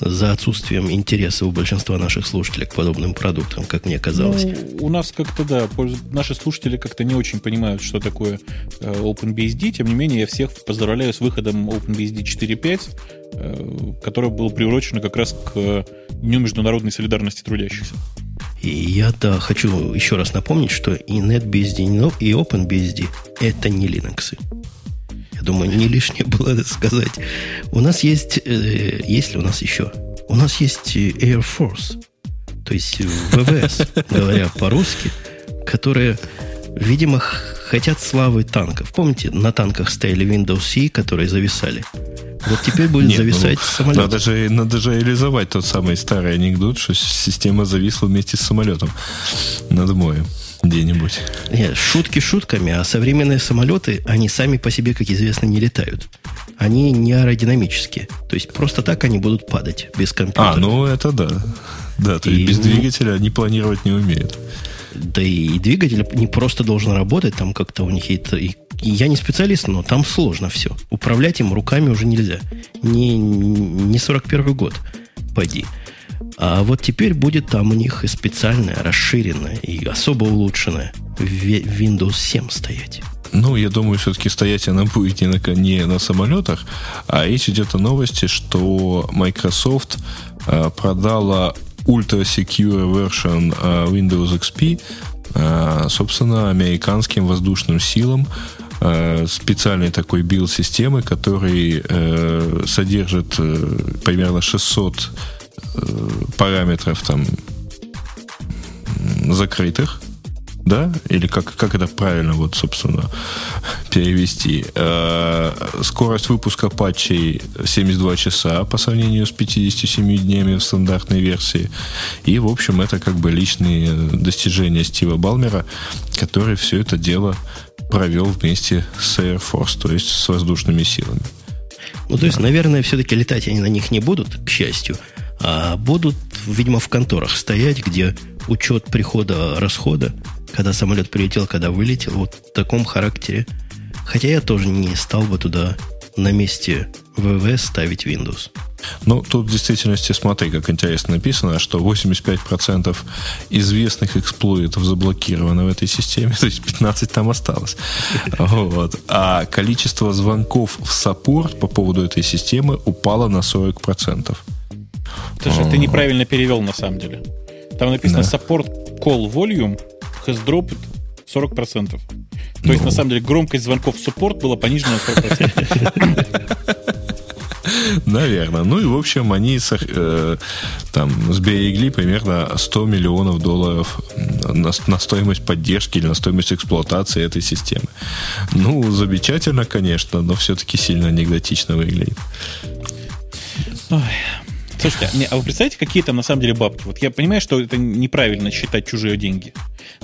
за отсутствием интереса у большинства наших слушателей к подобным продуктам, как мне казалось. Ну, у нас как-то, да, наши слушатели как-то не очень понимают, что такое OpenBSD. Тем не менее, я всех поздравляю с выходом OpenBSD четыре точка пять, которое было приурочено как раз к Дню международной солидарности трудящихся. И я-то хочу еще раз напомнить, что и NetBSD, и OpenBSD – это не Linux. Я думаю, не лишнее было это сказать. У нас есть... Э, есть ли у нас еще? У нас есть Air Force, то есть ВВС, говоря по-русски, которые, видимо, хотят славы танков. Помните, на танках стояли Windows-E, которые зависали? Вот теперь будет Нет, зависать ну, самолет. Надо же, надо же реализовать тот самый старый анекдот, что система зависла вместе с самолетом над морем где-нибудь. Нет, шутки шутками, а современные самолеты, они сами по себе, как известно, не летают. Они не аэродинамические. То есть просто так они будут падать без компьютера. А, ну это да. Да, то есть и, без двигателя они планировать не умеют. Да и двигатель не просто должен работать, там как-то у них это... И, и я не специалист, но там сложно все. Управлять им руками уже нельзя. Не, не сорок первый год, пойди. А вот теперь будет там у них и специальное, расширенное, и особо улучшенное Windows семь стоять. Ну, я думаю, все-таки стоять она будет не на, не на самолетах, а речь идет о новости, что Microsoft э, продала Ultra Secure Version Windows икс пи, собственно, американским воздушным силам, специальной такой билд-системы, который содержит примерно шестьсот параметров там закрытых, да? Или как, как это правильно, вот, собственно, перевести? Скорость выпуска патчей семьдесят два часа по сравнению с пятьюдесятью семью днями в стандартной версии. И, в общем, это как бы личные достижения Стива Балмера, который все это дело провел вместе с Air Force, то есть с воздушными силами. Ну, то да. есть, наверное, все-таки летать они на них не будут, к счастью, а будут, видимо, в конторах стоять, где учет прихода-расхода, когда самолет прилетел, когда вылетел, вот в таком характере. Хотя я тоже не стал бы туда на месте ВВС ставить Windows. Ну, тут в действительности, смотри, как интересно написано, что восемьдесят пять процентов известных эксплойтов заблокировано в этой системе, то есть пятнадцать процентов там осталось. Вот. А количество звонков в саппорт по поводу этой системы упало на сорок процентов. Слушай, ты неправильно перевел, на самом деле. Там написано да. Support call volume has dropped сорок процентов. То ну. есть, на самом деле, громкость звонков в суппорт была понижена на сорок процентов. Наверное. Ну и, в общем, они э, там сберегли примерно сто миллионов долларов на, на стоимость поддержки или на стоимость эксплуатации этой системы. Ну, замечательно, конечно, но все-таки сильно анекдотично выглядит. Ой... Слушайте, а вы представляете, какие там на самом деле бабки? Вот я понимаю, что это неправильно считать чужие деньги,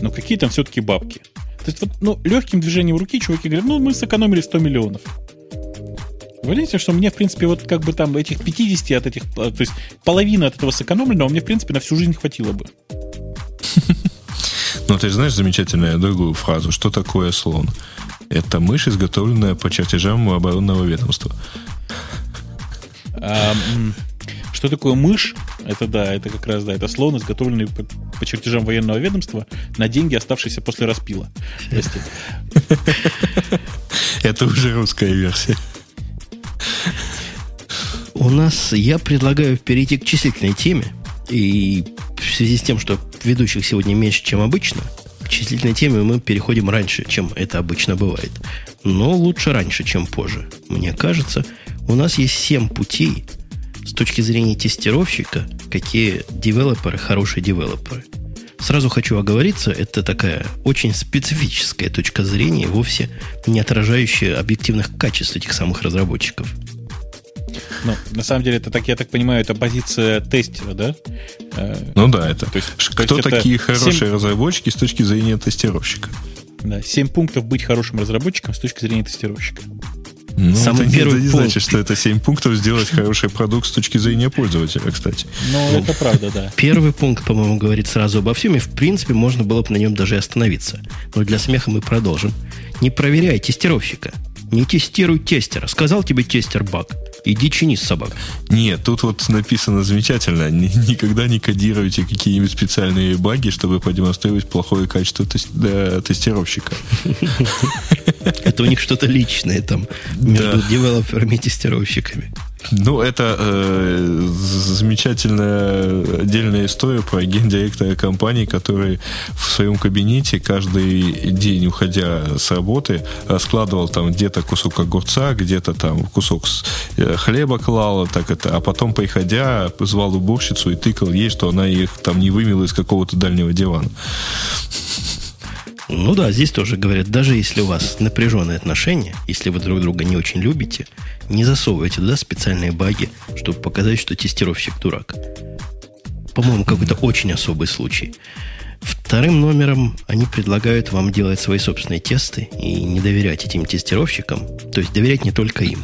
но какие там все-таки бабки? То есть вот, ну, легким движением руки чуваки говорят, ну, мы сэкономили сто миллионов. Вы понимаете, что мне, в принципе, вот как бы там этих пятьдесят от этих, то есть половина от этого сэкономленного мне, в принципе, на всю жизнь хватило бы. Ну, ты же знаешь замечательную другую фразу, что такое слон? Это мышь, изготовленная по чертежам оборонного ведомства. Что такое мышь? Это да, это как раз да, это слон, изготовленный по, по чертежам военного ведомства на деньги, оставшиеся после распила. Это уже русская версия. У нас, я предлагаю перейти к числительной теме. И в связи с тем, что ведущих сегодня меньше, чем обычно, к числительной теме мы переходим раньше, чем это обычно бывает. Но лучше раньше, чем позже. Мне кажется, у нас есть семь путей, с точки зрения тестировщика, какие девелоперы хорошие девелоперы. Сразу хочу оговориться, это такая очень специфическая точка зрения, вовсе не отражающая объективных качеств этих самых разработчиков. Ну, на самом деле, это так, я так понимаю, это позиция тестера, да? Ну да, это. То есть, кто то такие это хорошие семь... разработчики с точки зрения тестировщика? Да, семь пунктов быть хорошим разработчиком с точки зрения тестировщика. Ну, Самый это, первый это не пункт. Значит, что это семь пунктов сделать хороший продукт с точки зрения пользователя, кстати. Ну, ну, это правда, да. Первый пункт, по-моему, говорит сразу обо всем, и, в принципе, можно было бы на нем даже остановиться. Но для смеха мы продолжим. Не проверяй тестировщика. Не тестируй тестера. Сказал тебе тестер баг. Иди чини с собак. Нет, тут вот написано замечательно. Никогда не кодируйте какие-нибудь специальные баги, чтобы продемонстрировать плохое качество тестировщика. Это у них что-то личное там между девелоперами и тестировщиками. Ну, это э, замечательная отдельная история про гендиректора компании, который в своем кабинете каждый день, уходя с работы, складывал там где-то кусок огурца, где-то там кусок хлеба клал, так это, а потом, приходя, звал уборщицу и тыкал ей, что она их там не вымела из какого-то дальнего дивана. Ну да, здесь тоже говорят, даже если у вас напряженные отношения, если вы друг друга не очень любите, не засовывайте туда специальные баги, чтобы показать, что тестировщик дурак. По-моему, какой-то очень особый случай. Вторым номером они предлагают вам делать свои собственные тесты и не доверять этим тестировщикам, то есть доверять не только им.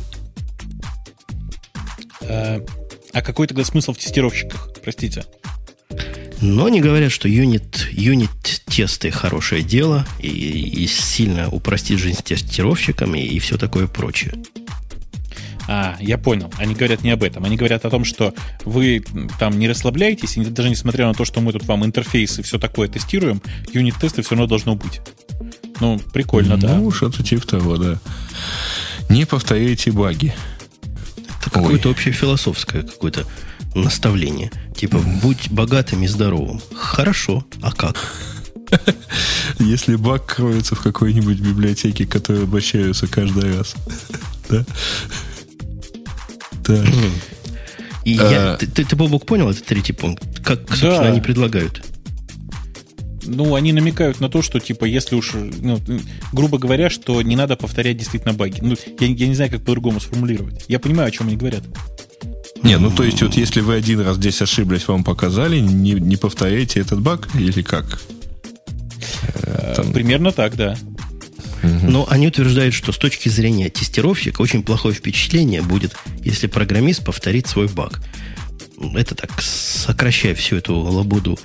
А, а какой тогда смысл в тестировщиках? Простите. Но они говорят, что юнит, юнит-тесты хорошее дело и, и сильно упростит жизнь тестировщикам и, и все такое прочее. А, я понял. Они говорят не об этом. Они говорят о том, что вы там не расслабляетесь, и даже несмотря на то, что мы тут вам интерфейс и все такое тестируем, юнит-тесты все равно должно быть. Ну, прикольно, ну, да. Ну, что-то типа того, да. Не повторяйте баги. Это какое-то Ой. общефилософское какое-то наставление. Типа, будь богатым и здоровым. Хорошо, а как? Если баг кроется в какой-нибудь библиотеке, которая обращается каждый раз. Да? Да. И я, ты, Бобок, понял этот третий пункт? Как, собственно, они предлагают? Ну, они намекают на то, что, типа, если уж, ну, грубо говоря, что не надо повторять действительно баги. Ну, я, я не знаю, как по-другому сформулировать. Я понимаю, о чем они говорят. Не, ну то есть вот если вы один раз здесь ошиблись, вам показали, не, не повторяйте этот баг или как? Там... Примерно так, да. Угу. Но они утверждают, что с точки зрения тестировщика очень плохое впечатление будет, если программист повторит свой баг. Это так, сокращая всю эту лабуду.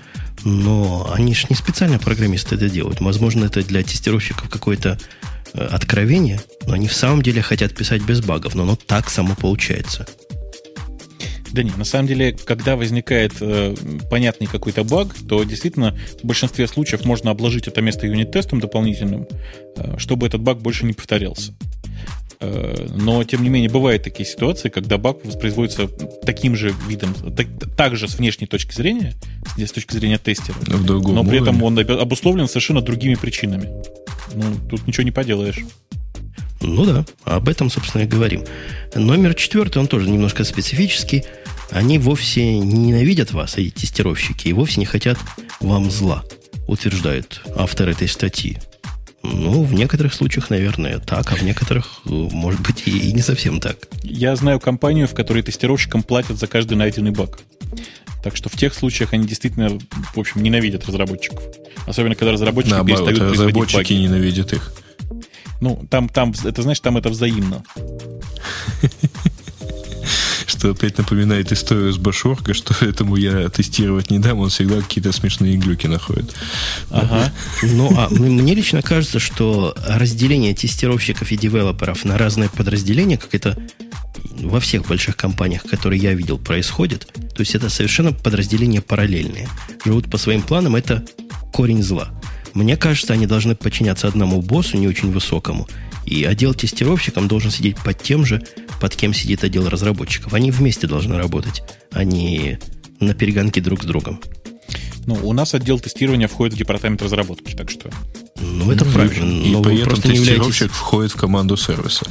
Но они же не специально программисты это делают. Возможно, это для тестировщиков какое-то откровение, но они в самом деле хотят писать без багов, но оно так само получается. Да нет, на самом деле, когда возникает э, понятный какой-то баг, то действительно в большинстве случаев можно обложить это место юнит-тестом дополнительным, э, чтобы этот баг больше не повторялся. Э, но, тем не менее, бывают такие ситуации, когда баг воспроизводится таким же видом, так, также с внешней точки зрения, с точки зрения тестера, но, в другом но при этом он обусловлен совершенно другими причинами. Ну, тут ничего не поделаешь. Ну да, об этом, собственно, и говорим. Номер четвертый, он тоже немножко специфический. Они вовсе не ненавидят вас, эти тестировщики, и вовсе не хотят вам зла, утверждают автор этой статьи. Ну, в некоторых случаях, наверное, так, а в некоторых, может быть, и не совсем так. Я знаю компанию, в которой тестировщикам платят за каждый найденный баг. Так что в тех случаях они действительно, в общем, ненавидят разработчиков. Особенно, когда разработчики да, перестают производить баги. Разработчики ненавидят их. Ну, там, там, это, знаешь, там это взаимно. Что опять напоминает историю с Башоркой, что этому я тестировать не дам, он всегда какие-то смешные глюки находит. Ага. Ну, а мне лично кажется, что разделение тестировщиков и девелоперов на разные подразделения, как это во всех больших компаниях, которые я видел, происходит, то есть это совершенно подразделения параллельные. Живут по своим планам, это корень зла. Мне кажется, они должны подчиняться одному боссу, не очень высокому. И отдел тестировщиков должен сидеть под тем же, под кем сидит отдел разработчиков. Они вместе должны работать, а не на перегонке друг с другом. Ну, у нас отдел тестирования входит в департамент разработки, так что... Ну, это ну, правильно. И, но и при этом тестировщик являетесь... входит в команду сервиса.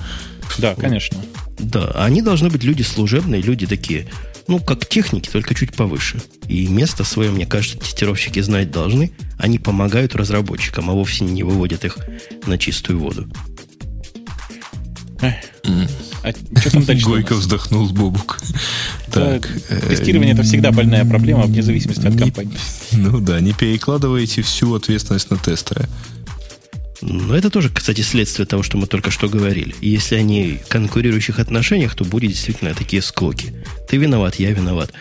Да, конечно. Да, они должны быть люди служебные, люди такие ну, как техники, только чуть повыше. И место свое, мне кажется, тестировщики знать должны. Они помогают разработчикам, а вовсе не выводят их на чистую воду. А что там дальше? Горько вздохнул Бобук. Так, тестирование это всегда больная проблема, вне зависимости от компании. Ну да, не перекладывайте всю ответственность на тестера. Но это тоже, кстати, следствие того, что мы только что говорили. И если они в конкурирующих отношениях, то будет действительно такие склоки. Ты виноват, я виноват.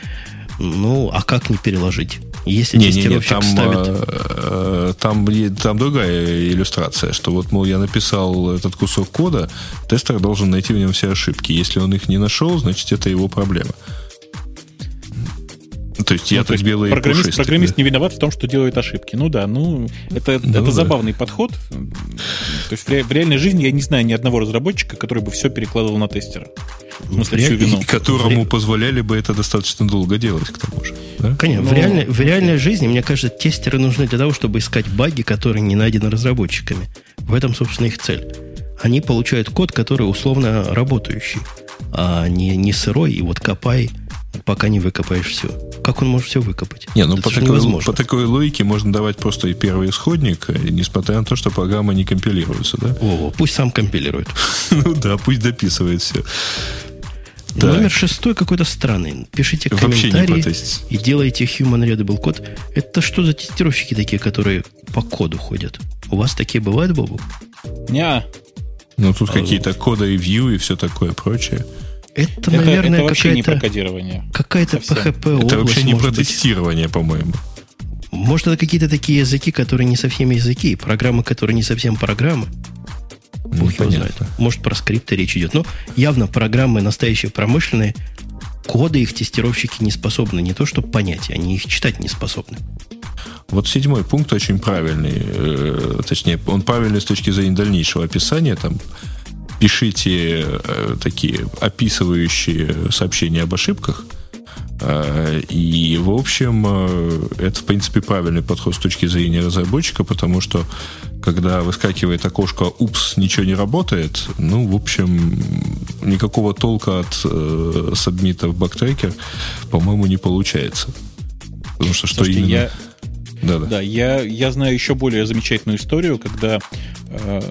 Ну, а как не переложить? Если не, тестировщик не, не, там, ставит... Там, там другая иллюстрация, что вот, мол, я написал этот кусок кода, тестер должен найти в нем все ошибки. Если он их не нашел, значит, это его проблема. То есть, ну, я то есть белый программист, пушистый, программист да? не виноват в том, что делает ошибки. Ну да, ну это, ну, это да. забавный подход. То есть в, ре, в реальной жизни я не знаю ни одного разработчика, который бы все перекладывал на тестера. В смысле, всю вину. И которому в позволяли бы это достаточно долго делать, к тому же. Да? Конечно, ну, в, реальной, в реальной жизни, мне кажется, тестеры нужны для того, чтобы искать баги, которые не найдены разработчиками. В этом, собственно, их цель. Они получают код, который условно работающий, а не, не сырой, и вот копай, пока не выкопаешь все. Как он может все выкопать? Не, ну по такой, по такой логике можно давать просто и первый исходник, несмотря на то, что программы не компилируются, да? О, пусть сам компилирует. Ну да, пусть дописывает все. Номер шестой какой-то странный. Пишите комментарии и делайте human readable код. Это что за тестировщики такие, которые по коду ходят? У вас такие бывают, Бобу? Не. Ну тут какие-то коды и вью и все такое прочее. Это, это, наверное, это вообще какая-то, не прокодирование. Какая-то пэ хэ пэ область. Это вообще не про тестирование, по-моему. Может, это какие-то такие языки, которые не совсем языки, и программы, которые не совсем программы. Бог его знает. Может, про скрипты речь идет. Но явно программы настоящие промышленные, коды их тестировщики не способны. Не то, чтобы понять, они их читать не способны. Вот седьмой пункт очень правильный. Точнее, он правильный с точки зрения дальнейшего описания. Там пишите э, такие описывающие сообщения об ошибках. Э, и, в общем, э, это, в принципе, правильный подход с точки зрения разработчика, потому что, когда выскакивает окошко «Упс, ничего не работает», ну, в общем, никакого толка от э, сабмита в бактрекер, по-моему, не получается. Потому что что Слушайте, именно... Я... Да, да. да я, я знаю еще более замечательную историю, когда э,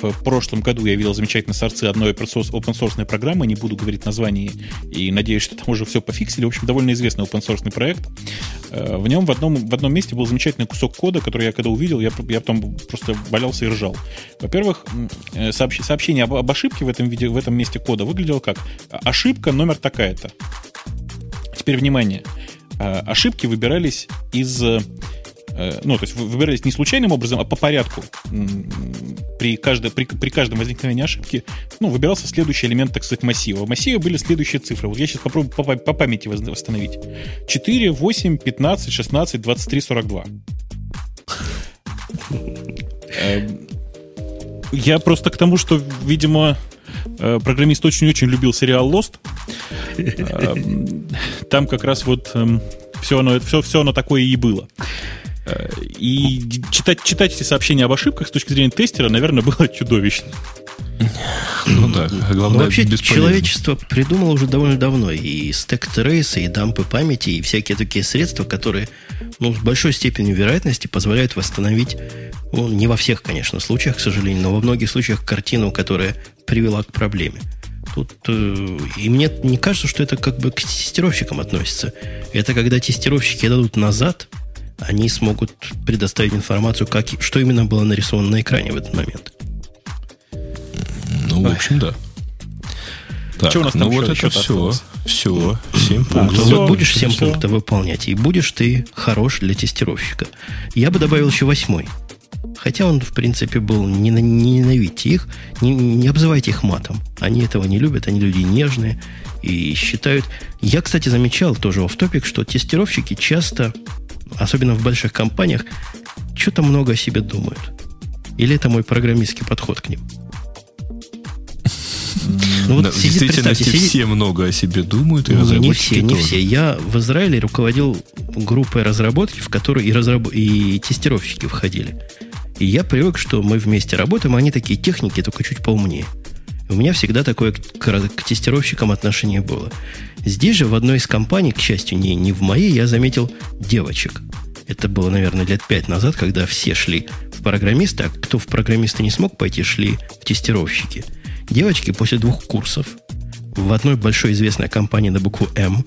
в прошлом году я видел замечательные сорцы одной open-source программы, не буду говорить название, и надеюсь, что там уже все пофиксили. В общем, довольно известный open-source проект. Э, в нем в одном, в одном месте был замечательный кусок кода, который я когда увидел, я, я потом просто валялся и ржал. Во-первых, сообщ, сообщение об, об ошибке в этом, виде, в этом месте кода выглядело как «Ошибка номер такая-то». Теперь, внимание, э, ошибки выбирались из... Ну, то есть выбирались не случайным образом, а по порядку. При, каждой, при, при каждом возникновении ошибки ну, выбирался следующий элемент, так сказать, массива. В массиве были следующие цифры. Вот я сейчас попробую по, по памяти восстановить. четыре, восемь, пятнадцать, шестнадцать, двадцать три, сорок два. Я просто к тому, что, видимо... Программист очень-очень любил сериал Lost. Там как раз вот все оно, все, все оно такое и было. И читать, читать эти сообщения об ошибках с точки зрения тестера, наверное, было чудовищно. Ну да, главное, ну, вообще бесполезно. Человечество придумало уже довольно давно и стэк трейсы, и дампы памяти, и всякие такие средства, которые ну, с большой степенью вероятности позволяют восстановить, ну, не во всех, конечно, случаях, к сожалению, но во многих случаях картину, которая привела к проблеме. Тут, э, и мне не кажется, что это как бы к тестировщикам относится. Это когда тестировщики дадут назад, они смогут предоставить информацию, как, что именно было нарисовано на экране в этот момент. Ну, в общем, да. Так, что у нас там ну еще, вот это все. Все. семь а, пунктов. Все, будешь семь все. пунктов выполнять, и будешь ты хорош для тестировщика. Я бы добавил еще восьмой. Хотя он, в принципе, был... Не, не ненавидьте их, не, не обзывайте их матом. Они этого не любят, они люди нежные и считают... Я, кстати, замечал тоже офф-топик, что тестировщики часто, особенно в больших компаниях, что-то много о себе думают. Или это мой программистский подход к ним? Ну, вот да, сидит, в действительности сидит... все много о себе думают. И ну, не все, не тоже. все. Я в Израиле руководил группой разработки, в которую и, разраб... и тестировщики входили. И я привык, что мы вместе работаем, а они такие техники, только чуть поумнее. У меня всегда такое к, к тестировщикам отношение было. Здесь же в одной из компаний, к счастью, не, не в моей, я заметил девочек. Это было, наверное, лет пять назад, когда все шли в программисты, а кто в программисты не смог пойти, шли в тестировщики. Девочки после двух курсов в одной большой известной компании на букву «М»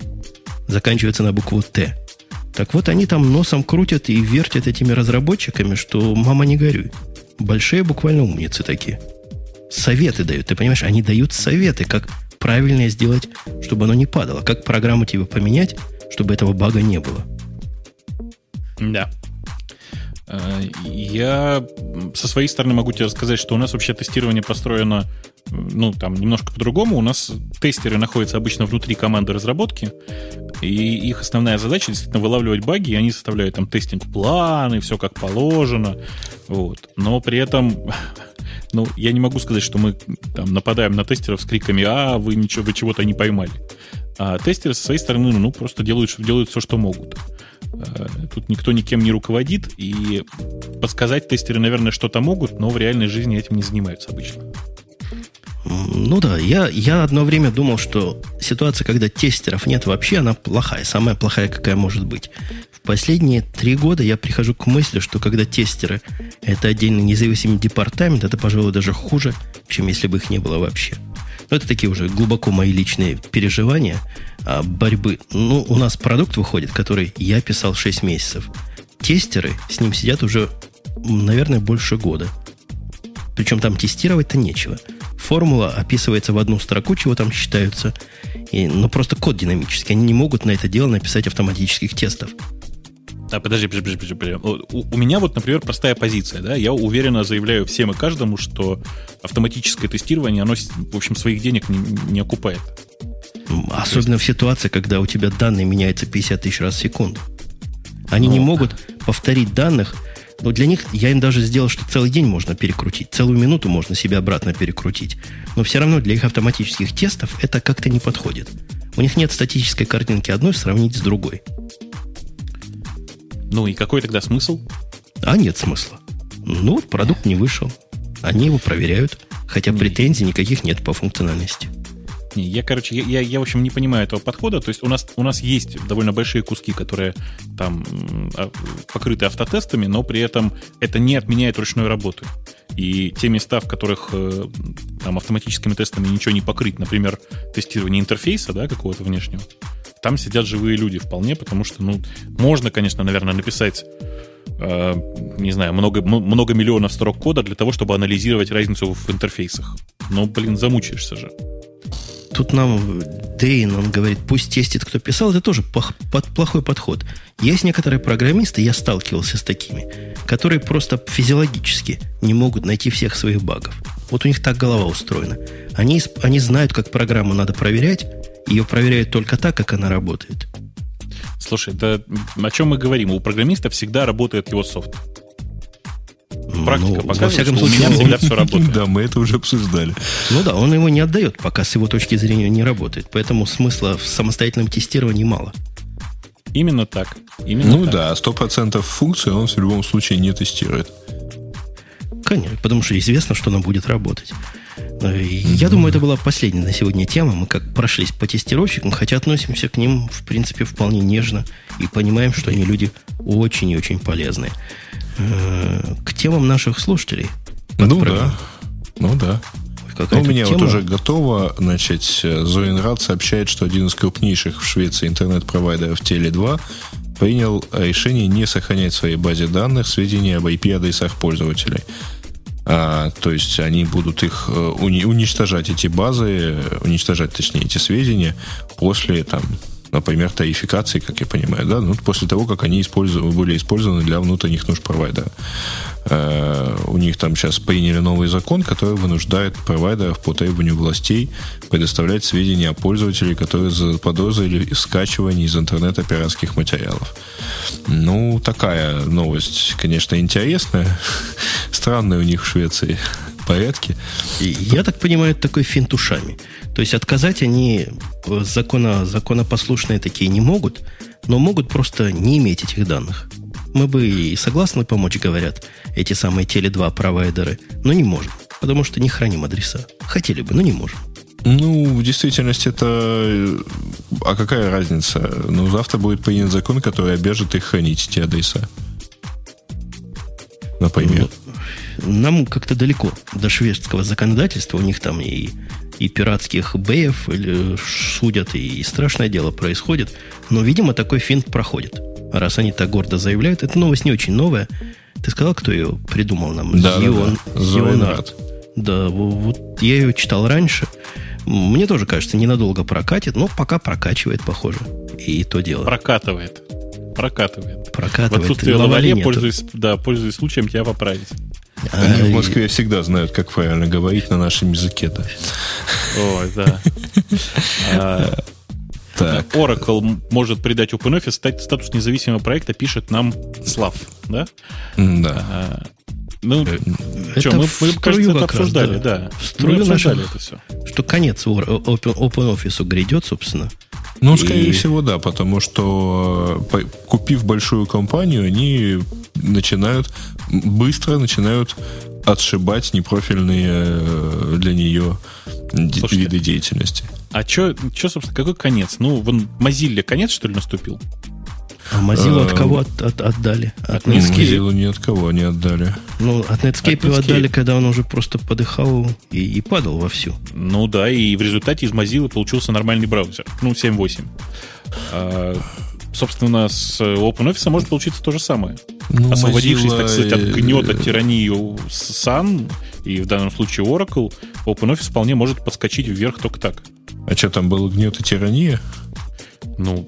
заканчивается на букву «Т». Так вот, они там носом крутят и вертят этими разработчиками, что мама не горюй. Большие буквально умницы такие. Советы дают, ты понимаешь? Они дают советы, как правильно сделать, чтобы оно не падало. Как программу тебе поменять, чтобы этого бага не было. Да. Я со своей стороны могу тебе сказать, что у нас вообще тестирование построено, ну, там, немножко по-другому. У нас тестеры находятся обычно внутри команды разработки, и их основная задача действительно вылавливать баги, и они составляют там тестинг-планы, все как положено. Вот. Но при этом... Ну, я не могу сказать, что мы там нападаем на тестеров с криками: «А, вы, ничего, вы чего-то не поймали». А тестеры со своей стороны, ну, просто делают, делают все, что могут. Тут никто никем не руководит, и подсказать тестеры, наверное, что-то могут, но в реальной жизни этим не занимаются обычно. Ну да, я, я одно время думал, что ситуация, когда тестеров нет вообще, она плохая, самая плохая, какая может быть. В последние три года я прихожу к мысли, что когда тестеры – это отдельный независимый департамент, это, пожалуй, даже хуже, чем если бы их не было вообще. Но это такие уже глубоко мои личные переживания борьбы. Ну, у нас продукт выходит, который я писал шесть месяцев. Тестеры с ним сидят уже, наверное, больше года. Причем там тестировать-то нечего. Формула описывается в одну строку, чего там считаются. И, ну, просто код динамический. Они не могут на это дело написать автоматических тестов. А, подожди, подожди, подожди, подожди. У, у меня вот, например, простая позиция, да? Я уверенно заявляю всем и каждому, что автоматическое тестирование, оно, в общем, своих денег не, не окупает. Особенно есть... в ситуации, когда у тебя данные меняются пятьдесят тысяч раз в секунду. Они ну, не могут да. повторить данных. Но для них, я им даже сделал, что целый день можно перекрутить, целую минуту можно себя обратно перекрутить. Но все равно для их автоматических тестов это как-то не подходит. У них нет статической картинки одной сравнить с другой. Ну и какой тогда смысл? А нет смысла. Ну вот продукт не вышел. Они его проверяют. Хотя претензий никаких нет по функциональности. Я, короче, я, я, я, в общем, не понимаю этого подхода. То есть у нас, у нас есть довольно большие куски, которые там покрыты автотестами, но при этом это не отменяет ручную работу. И те места, в которых там автоматическими тестами ничего не покрыть, например, тестирование интерфейса, да, какого-то внешнего, там сидят живые люди вполне, потому что, ну, можно, конечно, наверное, написать э, не знаю, много, много миллионов строк кода для того, чтобы анализировать разницу в интерфейсах. Но, блин, замучаешься же. Тут нам Дейн, он говорит, пусть тестит, кто писал. Это тоже пох- под плохой подход. Есть некоторые программисты, я сталкивался с такими, которые просто физиологически не могут найти всех своих багов. Вот у них так голова устроена. Они, они знают, как программу надо проверять. Ее проверяют только так, как она работает. Слушай, да о чем мы говорим? У программиста всегда работает его софт. Практика ну, показывает, во всяком что случае, у меня всегда все работает. Да, мы это уже обсуждали. Ну да, он его не отдает, пока с его точки зрения не работает. Поэтому смысла в самостоятельном тестировании мало. Именно так. Именно ну так. Да, сто процентов функций он в любом случае не тестирует. Конечно, потому что известно, что она будет работать. Я mm-hmm. думаю, это была последняя на сегодня тема. Мы как прошлись по тестировщикам, хотя относимся к ним, в принципе, вполне нежно и понимаем, что они люди очень и очень полезные. К темам наших слушателей. Ну да, ну да. Какая-то у меня тема? Вот уже готово. Значит, Зоинрад сообщает, что один из крупнейших в Швеции интернет-провайдеров Теле два принял решение не сохранять в своей базе данных сведения об ай пи-адресах пользователей. А, то есть они будут их уни- уничтожать, эти базы, уничтожать, точнее, эти сведения после, там, например, тарификации, как я понимаю, да, ну, после того, как они использованы, были использованы для внутренних нужд провайдера. Э, у них там сейчас приняли новый закон, который вынуждает провайдеров по требованию властей предоставлять сведения о пользователях, которые заподозрили скачивание из интернета пиратских материалов. Ну, такая новость, конечно, интересная. Странная у них в Швеции порядки. И, я так понимаю, это такой финт ушами. То есть отказать они закона, законопослушные такие не могут, но могут просто не иметь этих данных. Мы бы и согласны помочь, говорят, эти самые теле два провайдеры, но не можем. потому что не храним адреса. Хотели бы, но не можем. Ну, в действительности это... А какая разница? Ну, завтра будет принят закон, который обяжет их хранить, эти адреса. Например. Ну, нам как-то далеко до шведского законодательства. У них там и, и пиратских бэев или судят, и страшное дело происходит. Но, видимо, такой финт проходит. Раз они так гордо заявляют. Эта новость не очень новая. Ты сказал, кто ее придумал нам? Да, Зион, да, да. Зионард. Да, вот я ее читал раньше. Мне тоже кажется, ненадолго прокатит, но пока прокачивает, похоже. И то дело. Прокатывает. Прокатывает. Прокатывает. В отсутствие лавале, пользуясь, да, пользуясь случаем, тебя поправить. А Они и... в Москве всегда знают, как правильно говорить на нашем языке. Да. Ой, да. Так. Oracle может придать OpenOffice статус независимого проекта, пишет нам Слав, да? Да. А, ну, это что, мы, мы кажется, это обсуждали, раз, да. да. В струю обсуждали это все. Что конец OpenOffice грядет, собственно. Ну, и... скорее всего, да, потому что, купив большую компанию, они начинают, быстро начинают отшибать непрофильные для нее Слушайте, виды деятельности. А что, собственно, какой конец? Ну, вон Mozilla конец, что ли, наступил? А Mozilla а, от кого от, от, отдали? От Netscape? Mozilla ни от кого не отдали. Ну, от Netscape, от Netscape. отдали, когда он уже просто подыхал и, и падал вовсю. Ну да, и в результате из Mozilla получился нормальный браузер. Ну, семь восемь. А, собственно, с OpenOffice может получиться то же самое. Ну, освободившись, Mozilla... так сказать, от гнета тиранию Sun, и в данном случае Oracle, OpenOffice вполне может подскочить вверх только так. А что, там было гнет и тирания? Ну...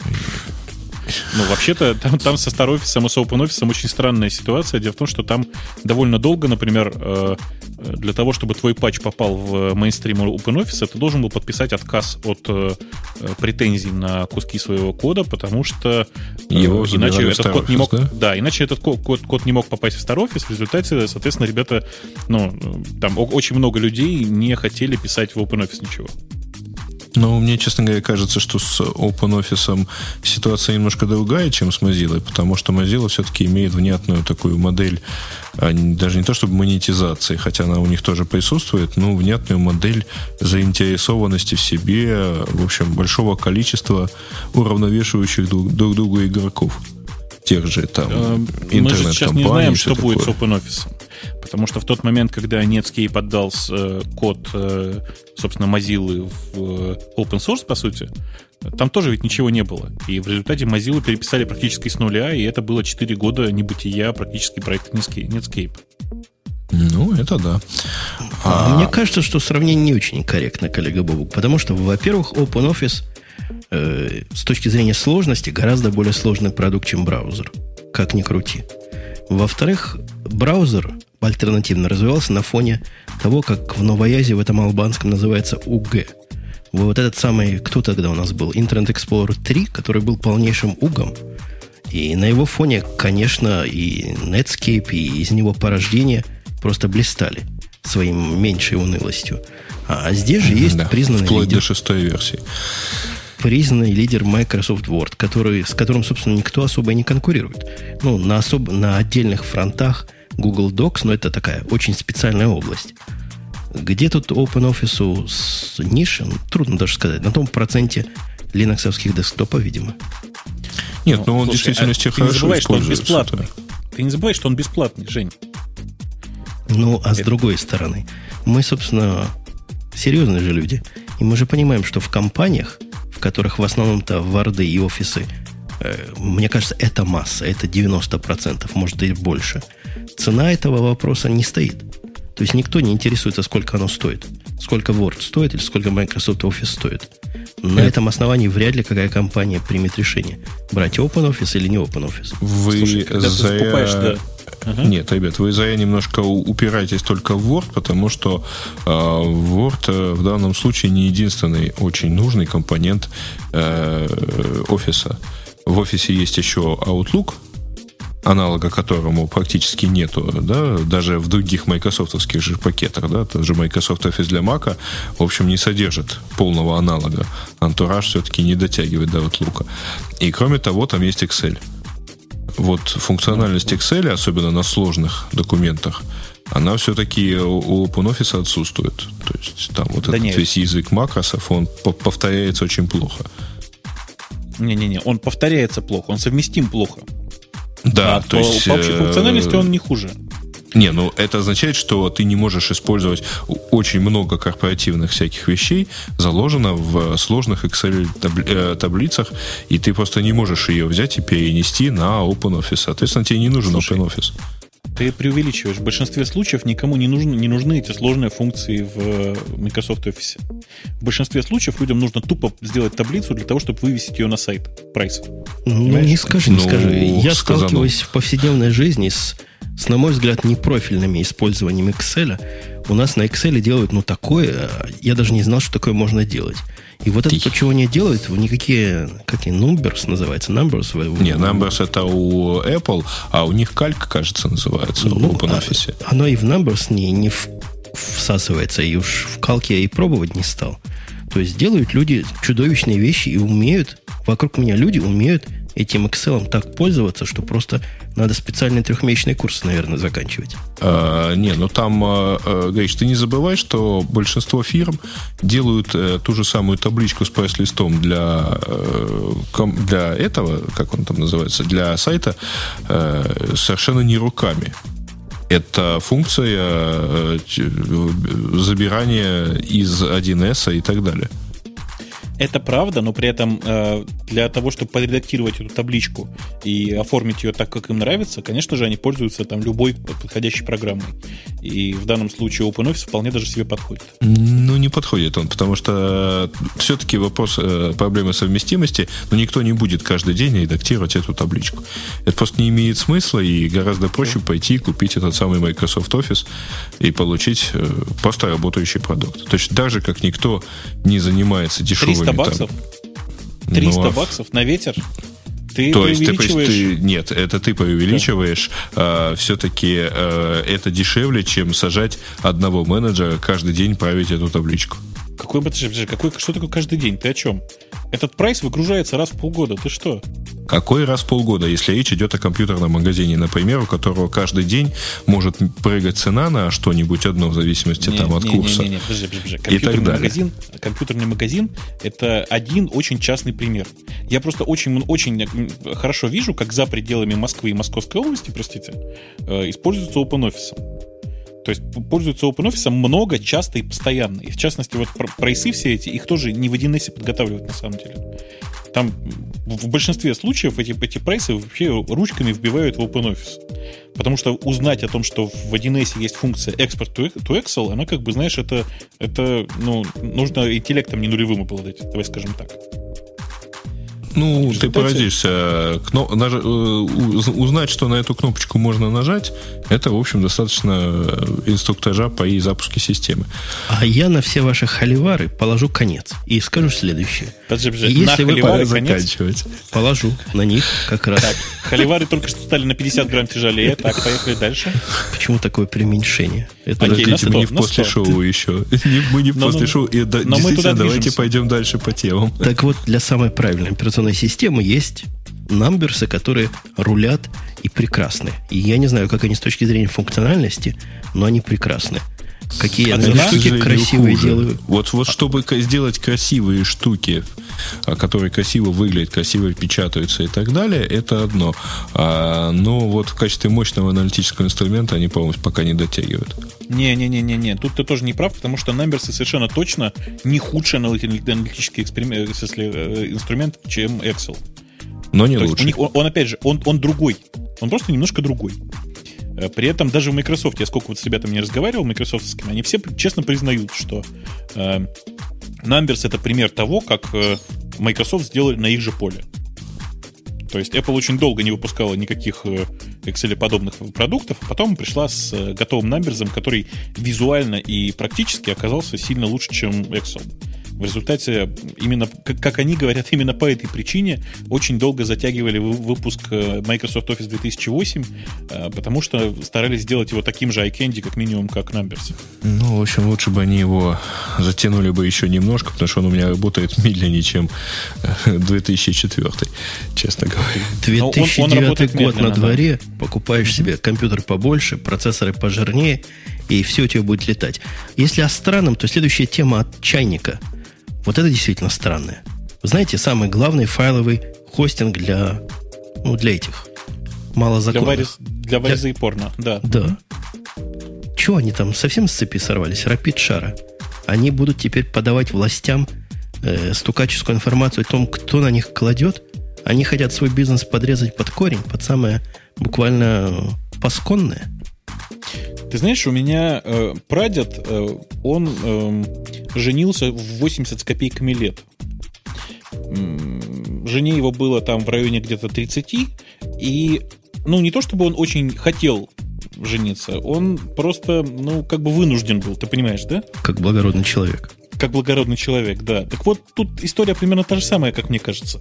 Ну, вообще-то, там, там со StarOffice и с OpenOffice очень странная ситуация. Дело в том, что там довольно долго, например, для того, чтобы твой патч попал в мейнстрим OpenOffice, ты должен был подписать отказ от претензий на куски своего кода, потому что Его иначе этот StarOffice, код не мог... Да? да, иначе этот код, код, код не мог попасть в StarOffice. В результате, соответственно, ребята... Ну, там очень много людей не хотели писать в OpenOffice ничего. Но мне, честно говоря, кажется, что с OpenOffice ситуация немножко другая, чем с Mozilla, потому что Mozilla все-таки имеет внятную такую модель, даже не то чтобы монетизации, хотя она у них тоже присутствует, но внятную модель заинтересованности в себе, в общем, большого количества уравновешивающих друг, друг друга игроков. Тех же там интернет-компаний. Мы же сейчас не знаем, что такое. Будет с OpenOffice. Потому что в тот момент, когда Netscape отдал код, собственно, Mozilla в open source, по сути, там тоже ведь ничего не было. И в результате Mozilla переписали практически с нуля, и это было четыре года небытия практически проекта Netscape. Ну, это да. А... Мне кажется, что сравнение не очень корректно, коллега Бобук. Потому что, во-первых, OpenOffice... с точки зрения сложности гораздо более сложный продукт, чем браузер. Как ни крути. Во-вторых, браузер альтернативно развивался на фоне того, как в новоязе в этом албанском называется УГ. Вот этот самый, кто тогда у нас был? Internet Explorer три, который был полнейшим угом. И на его фоне, конечно, и Netscape, и из него порождения просто блистали своей меньшей унылостью. А здесь же есть да, признанный вплоть лидер. Вплоть до шестой версии. Признанный лидер Microsoft Word, который, с которым, собственно, никто особо и не конкурирует. Ну, на, особ... на отдельных фронтах Google Docs, но это такая очень специальная область. Где тут OpenOffice с ниши? Трудно даже сказать. На том проценте линоксовских десктопов, видимо. Нет, ну он в действительности а хорошо используется. Ты не забывай, что он бесплатный, Жень. Ну, а это... с другой стороны, мы, собственно... Серьезные же люди. И мы же понимаем, что в компаниях, в которых в основном-то варды и офисы, э, мне кажется, это масса, это девяносто процентов, может и больше. Цена этого вопроса не стоит. То есть никто не интересуется, сколько оно стоит. Сколько Word стоит или сколько Microsoft Office стоит. На это... этом основании вряд ли какая компания примет решение, брать OpenOffice или не OpenOffice. Вы Слушай, когда за... ты закупаешь... Да. Uh-huh. Нет, ребят, вы зря немножко упираетесь только в Word, потому что э, Word в данном случае не единственный очень нужный компонент э, офиса. В офисе есть еще Outlook, аналога которому практически нету, да, даже в других майкрософтовских же пакетах, да, тот же Microsoft Office для Mac, в общем, не содержит полного аналога. Антураж все-таки не дотягивает до Outlook. И кроме того, там есть Excel. Вот функциональность Excel, особенно на сложных документах, она все-таки у OpenOffice отсутствует. То есть там вот да этот нет. весь язык макросов, он повторяется очень плохо. Не-не-не, он повторяется плохо, он совместим плохо. Да, а то по, есть... по общей функциональности он не хуже. Не, ну это означает, что ты не можешь использовать очень много корпоративных всяких вещей, заложено в сложных Excel таблицах, и ты просто не можешь ее взять и перенести на OpenOffice. Соответственно, тебе не нужен Слушай, OpenOffice. Ты преувеличиваешь. В большинстве случаев никому не нужны, не нужны эти сложные функции в Microsoft Office. В большинстве случаев людям нужно тупо сделать таблицу для того, чтобы вывесить ее на сайт. Прайс. Ну, не скажи, не скажи. Ну, Я сказано. сталкиваюсь в повседневной жизни с... с, на мой взгляд, непрофильными использованием Excel. У нас на Excel делают, ну, такое, я даже не знал, что такое можно делать. И вот Тихо. это, чего они делают, никакие, как и Numbers называется, Numbers. В... Не, Numbers это у Apple, а у них калька, кажется, называется, ну, в OpenOffice. А, оно и в Numbers не, не в, всасывается, и уж в калке я и пробовать не стал. То есть делают люди чудовищные вещи и умеют, вокруг меня люди умеют этим Excel так пользоваться, что просто надо специальный трехмесячный курс, наверное, заканчивать. А, не, ну там, а, Гриш, ты не забывай, что большинство фирм делают а, ту же самую табличку с прайс-листом для, а, ком, для этого, как он там называется, для сайта, а, совершенно не руками. Это функция а, забирания из один эс и так далее. Это правда, но при этом э, для того, чтобы подредактировать эту табличку и оформить ее так, как им нравится, конечно же, они пользуются там любой подходящей программой. И в данном случае OpenOffice вполне даже себе подходит. Ну, не подходит он, потому что все-таки вопрос э, проблемы совместимости, но никто не будет каждый день редактировать эту табличку. Это просто не имеет смысла, и гораздо проще пойти купить этот самый Microsoft Office и получить э, просто работающий продукт. То есть даже как никто не занимается дешевым триста баксов? триста ну, баксов на ветер? Ты то преувеличиваешь? Есть, ты, ты, нет, это ты преувеличиваешь. Да. А, все-таки а, это дешевле, чем сажать одного менеджера каждый день править эту табличку. Какой, какой, что такое каждый день? Ты о чем? Этот прайс выгружается раз в полгода. Ты что? Какой раз в полгода, если речь идет о компьютерном магазине, например, у которого каждый день может прыгать цена на что-нибудь одно в зависимости не, там, от не, курса. Не, не, не, подожди, подожди. Компьютерный магазин, компьютерный магазин – это один очень частный пример. Я просто очень, очень хорошо вижу, как за пределами Москвы и Московской области, простите, используется OpenOffice. То есть пользуются OpenOffice много, часто и постоянно. И в частности, вот прайсы все эти, их тоже не в один эс подготавливают на самом деле. Там в большинстве случаев эти, эти прайсы вообще ручками вбивают в OpenOffice. Потому что узнать о том, что в один эс есть функция export to Excel, она как бы, знаешь, это, это ну, нужно интеллектом не нулевым обладать, давай скажем так. Ну, ты поразишься. Кно... Наж... Узнать, что на эту кнопочку можно нажать, это, в общем, достаточно инструктажа по и запуске системы. А я на все ваши холивары положу конец и скажу следующее. Подожди, подожди. Если на вы пора заканчивать, положу на них как раз. Так, холивары только что стали на пятьдесят грамм тяжелее. Так, поехали дальше. Почему такое преуменьшение? Подождите, мы не в после шоу еще. Мы не в после шоу. Действительно, давайте пойдем дальше по темам. Так вот, для самой правильной операционной системы есть намберсы, которые рулят и прекрасны. И я не знаю, как они с точки зрения функциональности, но они прекрасны. Какие а штуки красивые хуже. делают. Вот, вот чтобы сделать красивые штуки, которые красиво выглядят, красиво печатаются и так далее, это одно. А, но вот в качестве мощного аналитического инструмента они, по-моему, пока не дотягивают. Не-не-не-не-не. Тут ты тоже не прав, потому что Numbers совершенно точно не худший аналитический эксперимент, если, инструмент, чем Excel. Но не То лучше. У них, он, он, опять же, он, он другой. Он просто немножко другой. При этом даже в Microsoft, я сколько вот с ребятами не разговаривал, микрософтовскими, они все честно признают, что э, Numbers это пример того, как э, Microsoft сделали на их же поле. То есть Apple очень долго не выпускала никаких Excel-подобных продуктов, а потом пришла с готовым Numbers, который визуально и практически оказался сильно лучше, чем Excel. В результате, именно, как они говорят, именно по этой причине очень долго затягивали выпуск Microsoft Office две тысячи восемь, потому что старались сделать его таким же iCandy, как минимум, как Numbers. Ну, в общем, лучше бы они его затянули бы еще немножко, потому что он у меня работает медленнее, чем две тысячи четыре, честно говоря. две тысячи девятый он, он работает год медленно, на дворе, да. Покупаешь mm-hmm. себе компьютер побольше, процессоры пожирнее, и все у тебя будет летать. Если о странном, то следующая тема от чайника. Вот это действительно странное. Вы знаете, самый главный файловый хостинг для, ну, для этих малозаконных. Для вариза для... и порно, да. Да. Mm-hmm. Чего они там совсем с цепи сорвались? Рапид шара. Они будут теперь подавать властям э, стукаческую информацию о том, кто на них кладет. Они хотят свой бизнес подрезать под корень, под самое буквально пасконное. Ты знаешь, у меня э, прадед, э, он э, женился в восемьдесят с копейками лет. Жене его было там в районе где-то тридцати. И, ну, не то чтобы он очень хотел жениться, он просто, ну, как бы вынужден был, ты понимаешь, да? Как благородный человек. Как благородный человек, да. Так вот, тут история примерно та же самая, как мне кажется.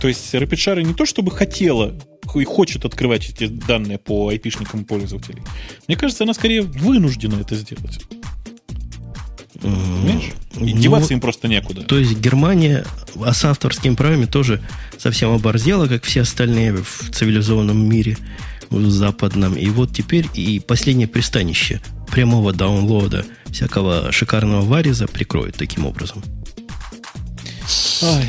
То есть RapidShare не то чтобы хотела и хочет открывать эти данные по айпишникам пользователей. Мне кажется, она скорее вынуждена это сделать. Понимаешь? И ну, деваться им просто некуда. То есть Германия с авторскими правами тоже совсем оборзела, как все остальные в цивилизованном мире, в западном. И вот теперь и последнее пристанище прямого даунлода всякого шикарного вариза прикроют таким образом. Ой...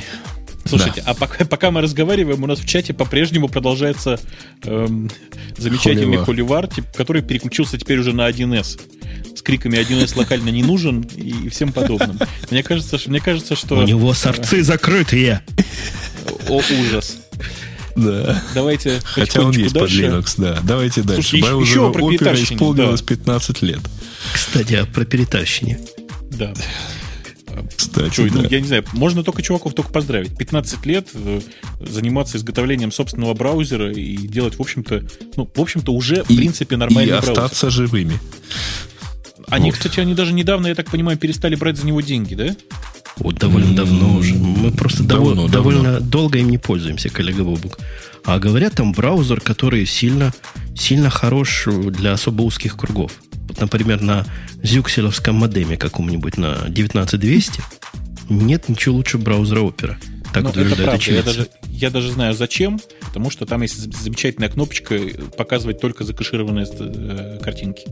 Слушайте, да. а пока, пока мы разговариваем, у нас в чате по-прежнему продолжается эм, замечательный холивар, который переключился теперь уже на один эс. С криками один эс локально не нужен и всем подобным. Мне кажется, что... Мне кажется, что у него сорцы закрытые. О, ужас. Да. Давайте Хотя он есть дальше. Под Linux, да. Давайте дальше. Слушай, еще, уже еще про Opera исполнилось да. пятнадцать лет. Кстати, а про перетащение. Да. Кстати, Чё, да. ну, я не знаю, можно только чуваков только поздравить. пятнадцать лет заниматься изготовлением собственного браузера и делать, в общем-то, ну, в общем-то, уже, в и, принципе, нормальный браузер. И остаться браузер. живыми. Они, вот. кстати, они даже недавно, я так понимаю, перестали брать за него деньги, да? Вот довольно давно уже. Мы просто давно, дов- давно. довольно долго им не пользуемся, коллега Бобук. А говорят, там браузер, который сильно, сильно хорош для особо узких кругов. Вот, например, на зюкселевском модеме каком-нибудь на девятнадцать двести нет ничего лучше браузера Opera. Так вот, это правда. Я даже, я даже знаю, зачем. Потому что там есть замечательная кнопочка показывать только закэшированные картинки.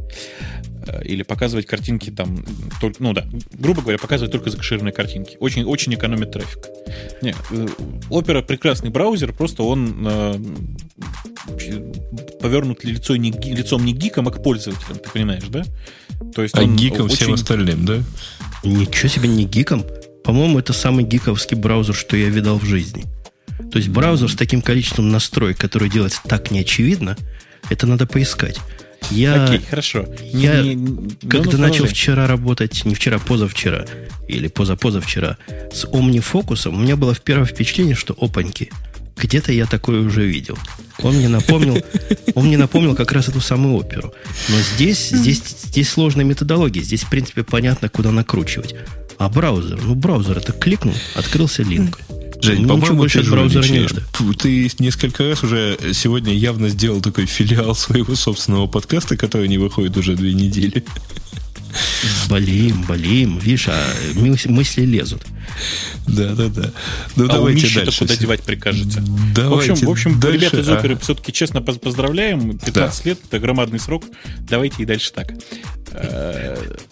Или показывать картинки там... Только, ну да, грубо говоря, показывать только закэшированные картинки. Очень, очень экономит трафик. Нет, Opera прекрасный браузер, просто он э, повернут лицо не, лицом не гиком, а к пользователям, ты понимаешь, да? То есть а гиком очень... всем остальным, да? Ничего себе не гиком. По-моему, это самый гиковский браузер, что я видал в жизни. То есть браузер с таким количеством настроек, который делается так неочевидно, это надо поискать. Я, Окей, хорошо. Я не, не, когда ну, начал вчера работать, не вчера, позавчера, или позапозавчера, с OmniFocus, у меня было первое впечатление, что опаньки, где-то я такое уже видел. Он мне напомнил, он мне напомнил как раз эту самую оперу. Но здесь, здесь, здесь сложная методология, здесь, в принципе, понятно, куда накручивать. А браузер? Ну, браузер это кликнул, открылся линк. Жень, ну, по-моему, ты жульничаешь. Ты несколько раз уже сегодня явно сделал такой филиал своего собственного подкаста, который не выходит уже две недели. Болеем, болеем. Видишь, а мысли лезут. Да-да-да. Ну, а давайте Миша дальше. А куда девать прикажете? Давайте в общем, в общем дальше, ребята из Оперы а... все-таки честно поздравляем. пятнадцать да. лет, это громадный срок. Давайте и дальше так.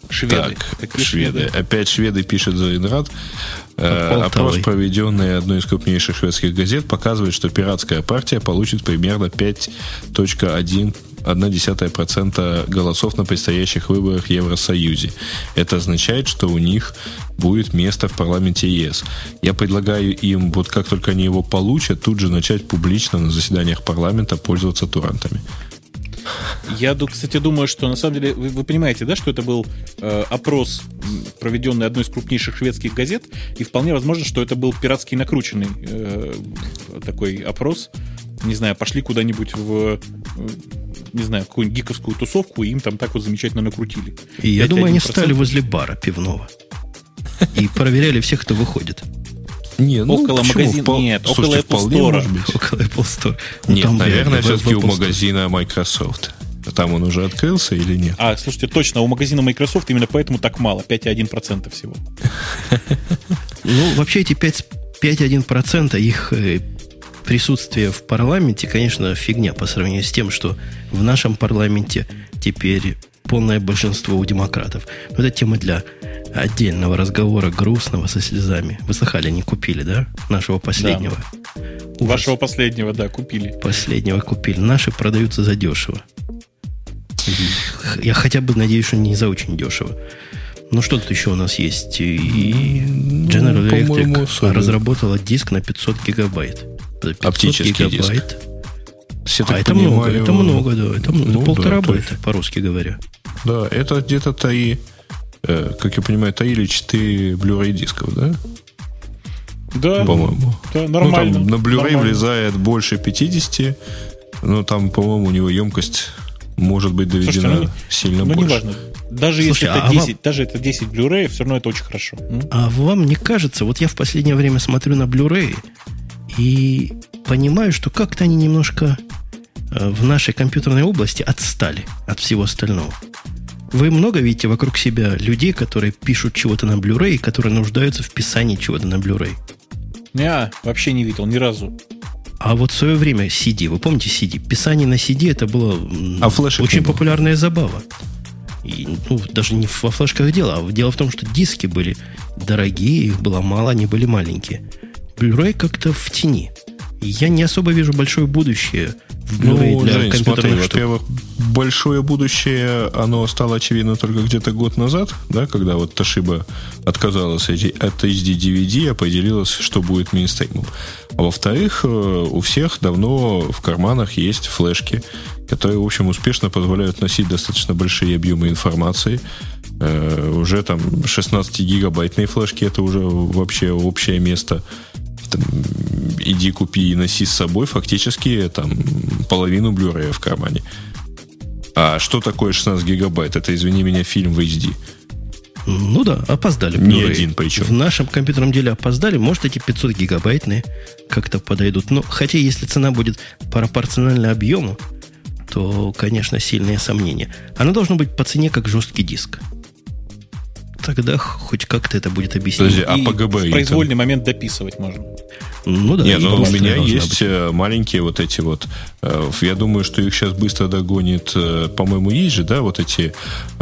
Шведы. Так, шведы. Опять шведы пишут за Инрад. Опрос, проведенный одной из крупнейших шведских газет, показывает, что пиратская партия получит примерно пять целых одна десятая процента голосов на предстоящих выборах в Евросоюзе. Это означает, что у них будет место в парламенте ЕС. Я предлагаю им, вот как только они его получат, тут же начать публично на заседаниях парламента пользоваться турантами. Я, кстати, думаю, что на самом деле вы, вы понимаете, да, что это был э, опрос, проведенный одной из крупнейших шведских газет, и вполне возможно, что это был пиратский накрученный э, такой опрос. Не знаю, пошли куда-нибудь в, не знаю, какую-нибудь гиковскую тусовку, и им там так вот замечательно накрутили. И я думаю, они стали возле бара пивного. И проверяли всех, кто выходит. Не, ну, около магазина. Впол... Нет, слушайте, около Apple Store. Может быть. Около Apple Store. Нет, там, наверное, все-таки у магазина Microsoft. Там он уже открылся или нет? А, слушайте, точно, у магазина Microsoft именно поэтому так мало. пять целых одна десятая процента всего. Ну, вообще эти пять целых одна десятая процента их присутствие в парламенте, конечно, фигня по сравнению с тем, что в нашем парламенте теперь полное большинство у демократов. Но это тема для отдельного разговора, грустного, со слезами. Вы слыхали, они купили, да? Нашего последнего. Да. Вашего вас... последнего, да, купили. Последнего купили. Наши продаются задешево. Я хотя бы надеюсь, что не за очень дешево. Ну, что тут еще у нас есть? И General Electric разработала диск на пятьсот гигабайт. Оптический гигабайт. Диск. А это понимаю, много, это много, да. Это ну, полтора да, байта, по-русски говоря. Да, это где-то три, э, как я понимаю, три или четыре Blu-ray дисков, да? Да, по-моему. Да, нормально. Ну, там на Blu-ray нормально. Влезает больше пятидесяти, но там, по-моему, у него емкость... Может быть, доведена Слушайте, сильно ну, больше. Ну, неважно. Даже Слушайте, если это, а десять, вам... даже это десять Blu-ray, все равно это очень хорошо. А вам не кажется, вот я в последнее время смотрю на Blu-ray и понимаю, что как-то они немножко в нашей компьютерной области отстали от всего остального. Вы много видите вокруг себя людей, которые пишут чего-то на Blu-ray и которые нуждаются в писании чего-то на Blu-ray? Я вообще не видел ни разу. А вот в свое время си ди, вы помните си ди? Писание на си ди это было а очень было. популярная забава. И, ну, даже не во флешках дело, а дело в том, что диски были дорогие, их было мало, они были маленькие. Blu-ray как-то в тени. И я не особо вижу большое будущее в Blu-ray ну, для Жень, компьютерных смотри, штук. Во-первых, большое будущее, оно стало очевидно только где-то год назад, да, когда вот Toshiba отказалась от эйч ди ди ви ди, определилась, что будет мейнстримом. А во-вторых, у всех давно в карманах есть флешки, которые, в общем, успешно позволяют носить достаточно большие объемы информации. Э, уже там шестнадцатигигабайтные флешки, это уже вообще общее место. Там, иди купи и носи с собой фактически там, половину Blu-ray в кармане. А что такое шестнадцать гигабайт? Это, извини меня, фильм в эйч ди. Ну да, опоздали. Не один причем. В нашем компьютерном деле опоздали. Может, эти пятьсот гигабайтные как-то подойдут. Но хотя, если цена будет пропорциональна объему, то, конечно, сильные сомнения. Оно должно быть по цене как жесткий диск. Тогда хоть как-то это будет объяснено. Подожди, а по ГБ в произвольный там... момент дописывать можно. Ну да. Не, но у меня есть быть. маленькие вот эти вот. Я думаю, что их сейчас быстро догонит. По-моему, есть же, да, вот эти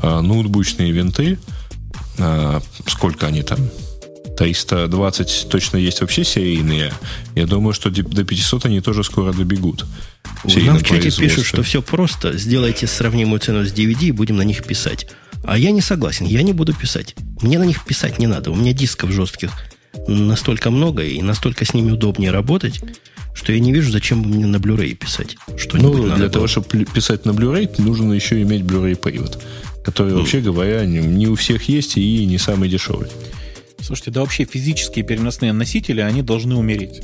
ноутбучные винты. Сколько они там? триста двадцать точно есть вообще серийные. Я думаю, что до пятисот они тоже скоро добегут. Нам в чате пишут, что все просто. Сделайте сравнимую цену с ди ви ди и будем на них писать. А я не согласен, я не буду писать. Мне на них писать не надо. У меня дисков жестких настолько много и настолько с ними удобнее работать, что я не вижу, зачем мне на Blu-ray писать. Что-нибудь ну, надо для было. Того, чтобы писать на Blu-ray, нужно еще иметь Blu-ray привод, который, mm. вообще говоря, не у всех есть и не самый дешевый. Слушайте, да вообще физические переносные носители, они должны умереть.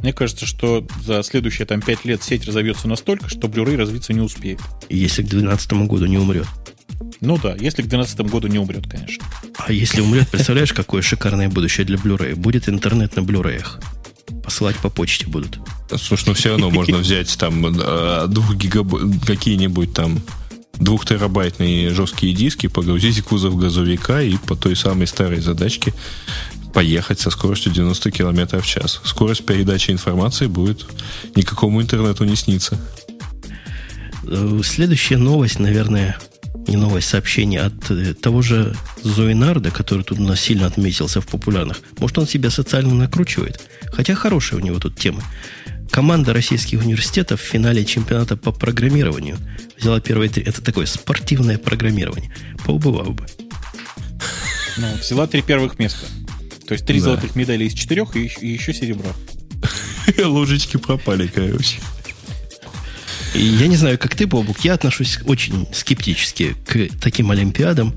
Мне кажется, что за следующие там, пять лет сеть разовьется настолько, что Blu-ray развиться не успеет. Если к две тысячи двенадцатому году не умрет. Ну да, если к две тысячи двенадцатому году не умрет, конечно. А если умрет, представляешь, какое шикарное будущее для Blu-ray? Будет интернет на Blu-рay'ах. Посылать по почте будут. Слушай, ну все равно можно взять там двух гигабайт, какие-нибудь там двухтерабайтные жесткие диски, погрузить в кузов газовика и по той самой старой задачке поехать со скоростью девяносто километров в час. Скорость передачи информации будет никакому интернету не снится. Следующая новость, наверное... Не новость, сообщение от того же Зоинарда, который тут у нас сильно отметился в популярных. Может, он себя социально накручивает? Хотя хорошая у него тут тема. Команда российских университетов в финале чемпионата по программированию взяла первые три... Это такое спортивное программирование. Поубывал бы. Ну, взяла три первых места. То есть три да. золотых медали из четырех и, и еще серебро. Ложечки пропали, короче. И я не знаю, как ты, Бобук, я отношусь очень скептически к таким олимпиадам.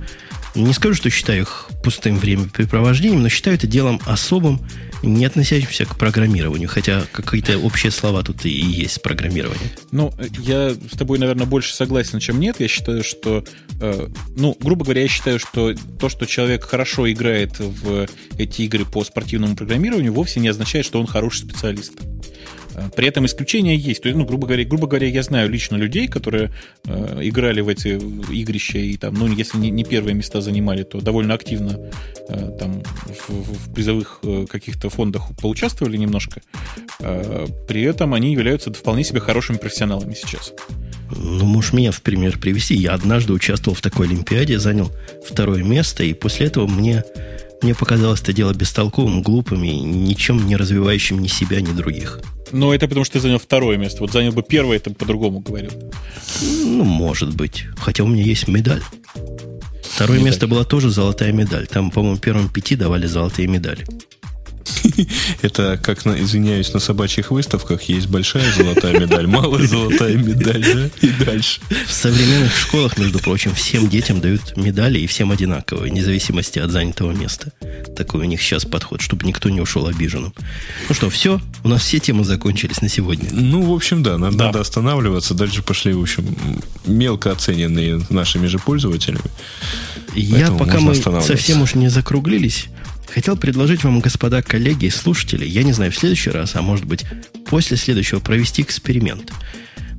Не скажу, что считаю их пустым времяпрепровождением, но считаю это делом особым, не относящимся к программированию. Хотя какие-то общие слова тут и есть программирование. Ну, я с тобой, наверное, больше согласен, чем нет. Я считаю, что... Ну, грубо говоря, я считаю, что то, что человек хорошо играет в эти игры по спортивному программированию, вовсе не означает, что он хороший специалист. При этом исключения есть. То есть, ну, грубо говоря, грубо говоря, я знаю лично людей, которые э, играли в эти игрища и там, ну, если не, не первые места занимали, то довольно активно э, там в, в призовых э, каких-то фондах поучаствовали немножко. Э, при этом они являются вполне себе хорошими профессионалами сейчас. Ну, можешь меня в пример привести. Я однажды участвовал в такой олимпиаде, занял второе место, и после этого мне, мне показалось это дело бестолковым, глупым и ничем не развивающим ни себя, ни других. Но это потому, что ты занял второе место. Вот занял бы первое, ты по-другому говорил. Ну, может быть. Хотя у меня есть медаль. Второе медаль. Место была тоже золотая медаль. Там, по-моему, первым пяти давали золотые медали. Это как, извиняюсь, на собачьих выставках есть большая золотая медаль, малая золотая медаль, да? И дальше. В современных школах, между прочим, всем детям дают медали и всем одинаковые, вне зависимости от занятого места. Такой у них сейчас подход, чтобы никто не ушел обиженным. Ну что, все? У нас все темы закончились на сегодня. Ну, в общем, да, нам да. надо останавливаться. Дальше пошли, в общем, мелко оцененные нашими же пользователями. Я, пока мы совсем уж не закруглились... Хотел предложить вам, господа коллеги и слушатели, я не знаю, в следующий раз, а может быть, после следующего провести эксперимент.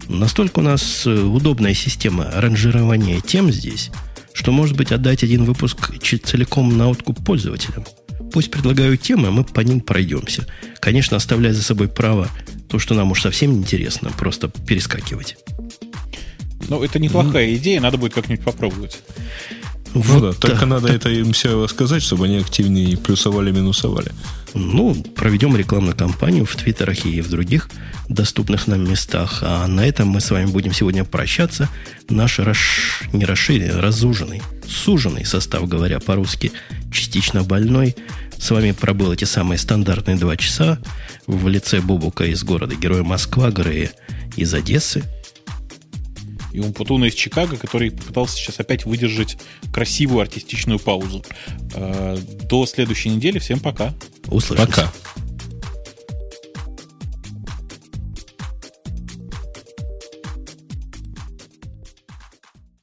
Настолько у нас удобная система ранжирования тем здесь, что, может быть, отдать один выпуск целиком на откуп пользователям. Пусть предлагают темы, а мы по ним пройдемся. Конечно, оставляя за собой право то, что нам уж совсем неинтересно, просто перескакивать. Ну, это неплохая mm. идея, надо будет как-нибудь попробовать. Ну вот да, так, только надо так, это им все сказать, чтобы они активнее плюсовали, минусовали. Ну, проведем рекламную кампанию в твиттерах и в других доступных нам местах. А на этом мы с вами будем сегодня прощаться. Наш расш... не расширенный, разуженный, суженный состав, говоря по-русски, частично больной. С вами пробыл эти самые стандартные два часа в лице Бобука из города Героя Москва, Грея из Одессы. И Умпутуна из Чикаго, который попытался сейчас опять выдержать красивую артистичную паузу. До следующей недели. Всем пока. Услышимся. Пока.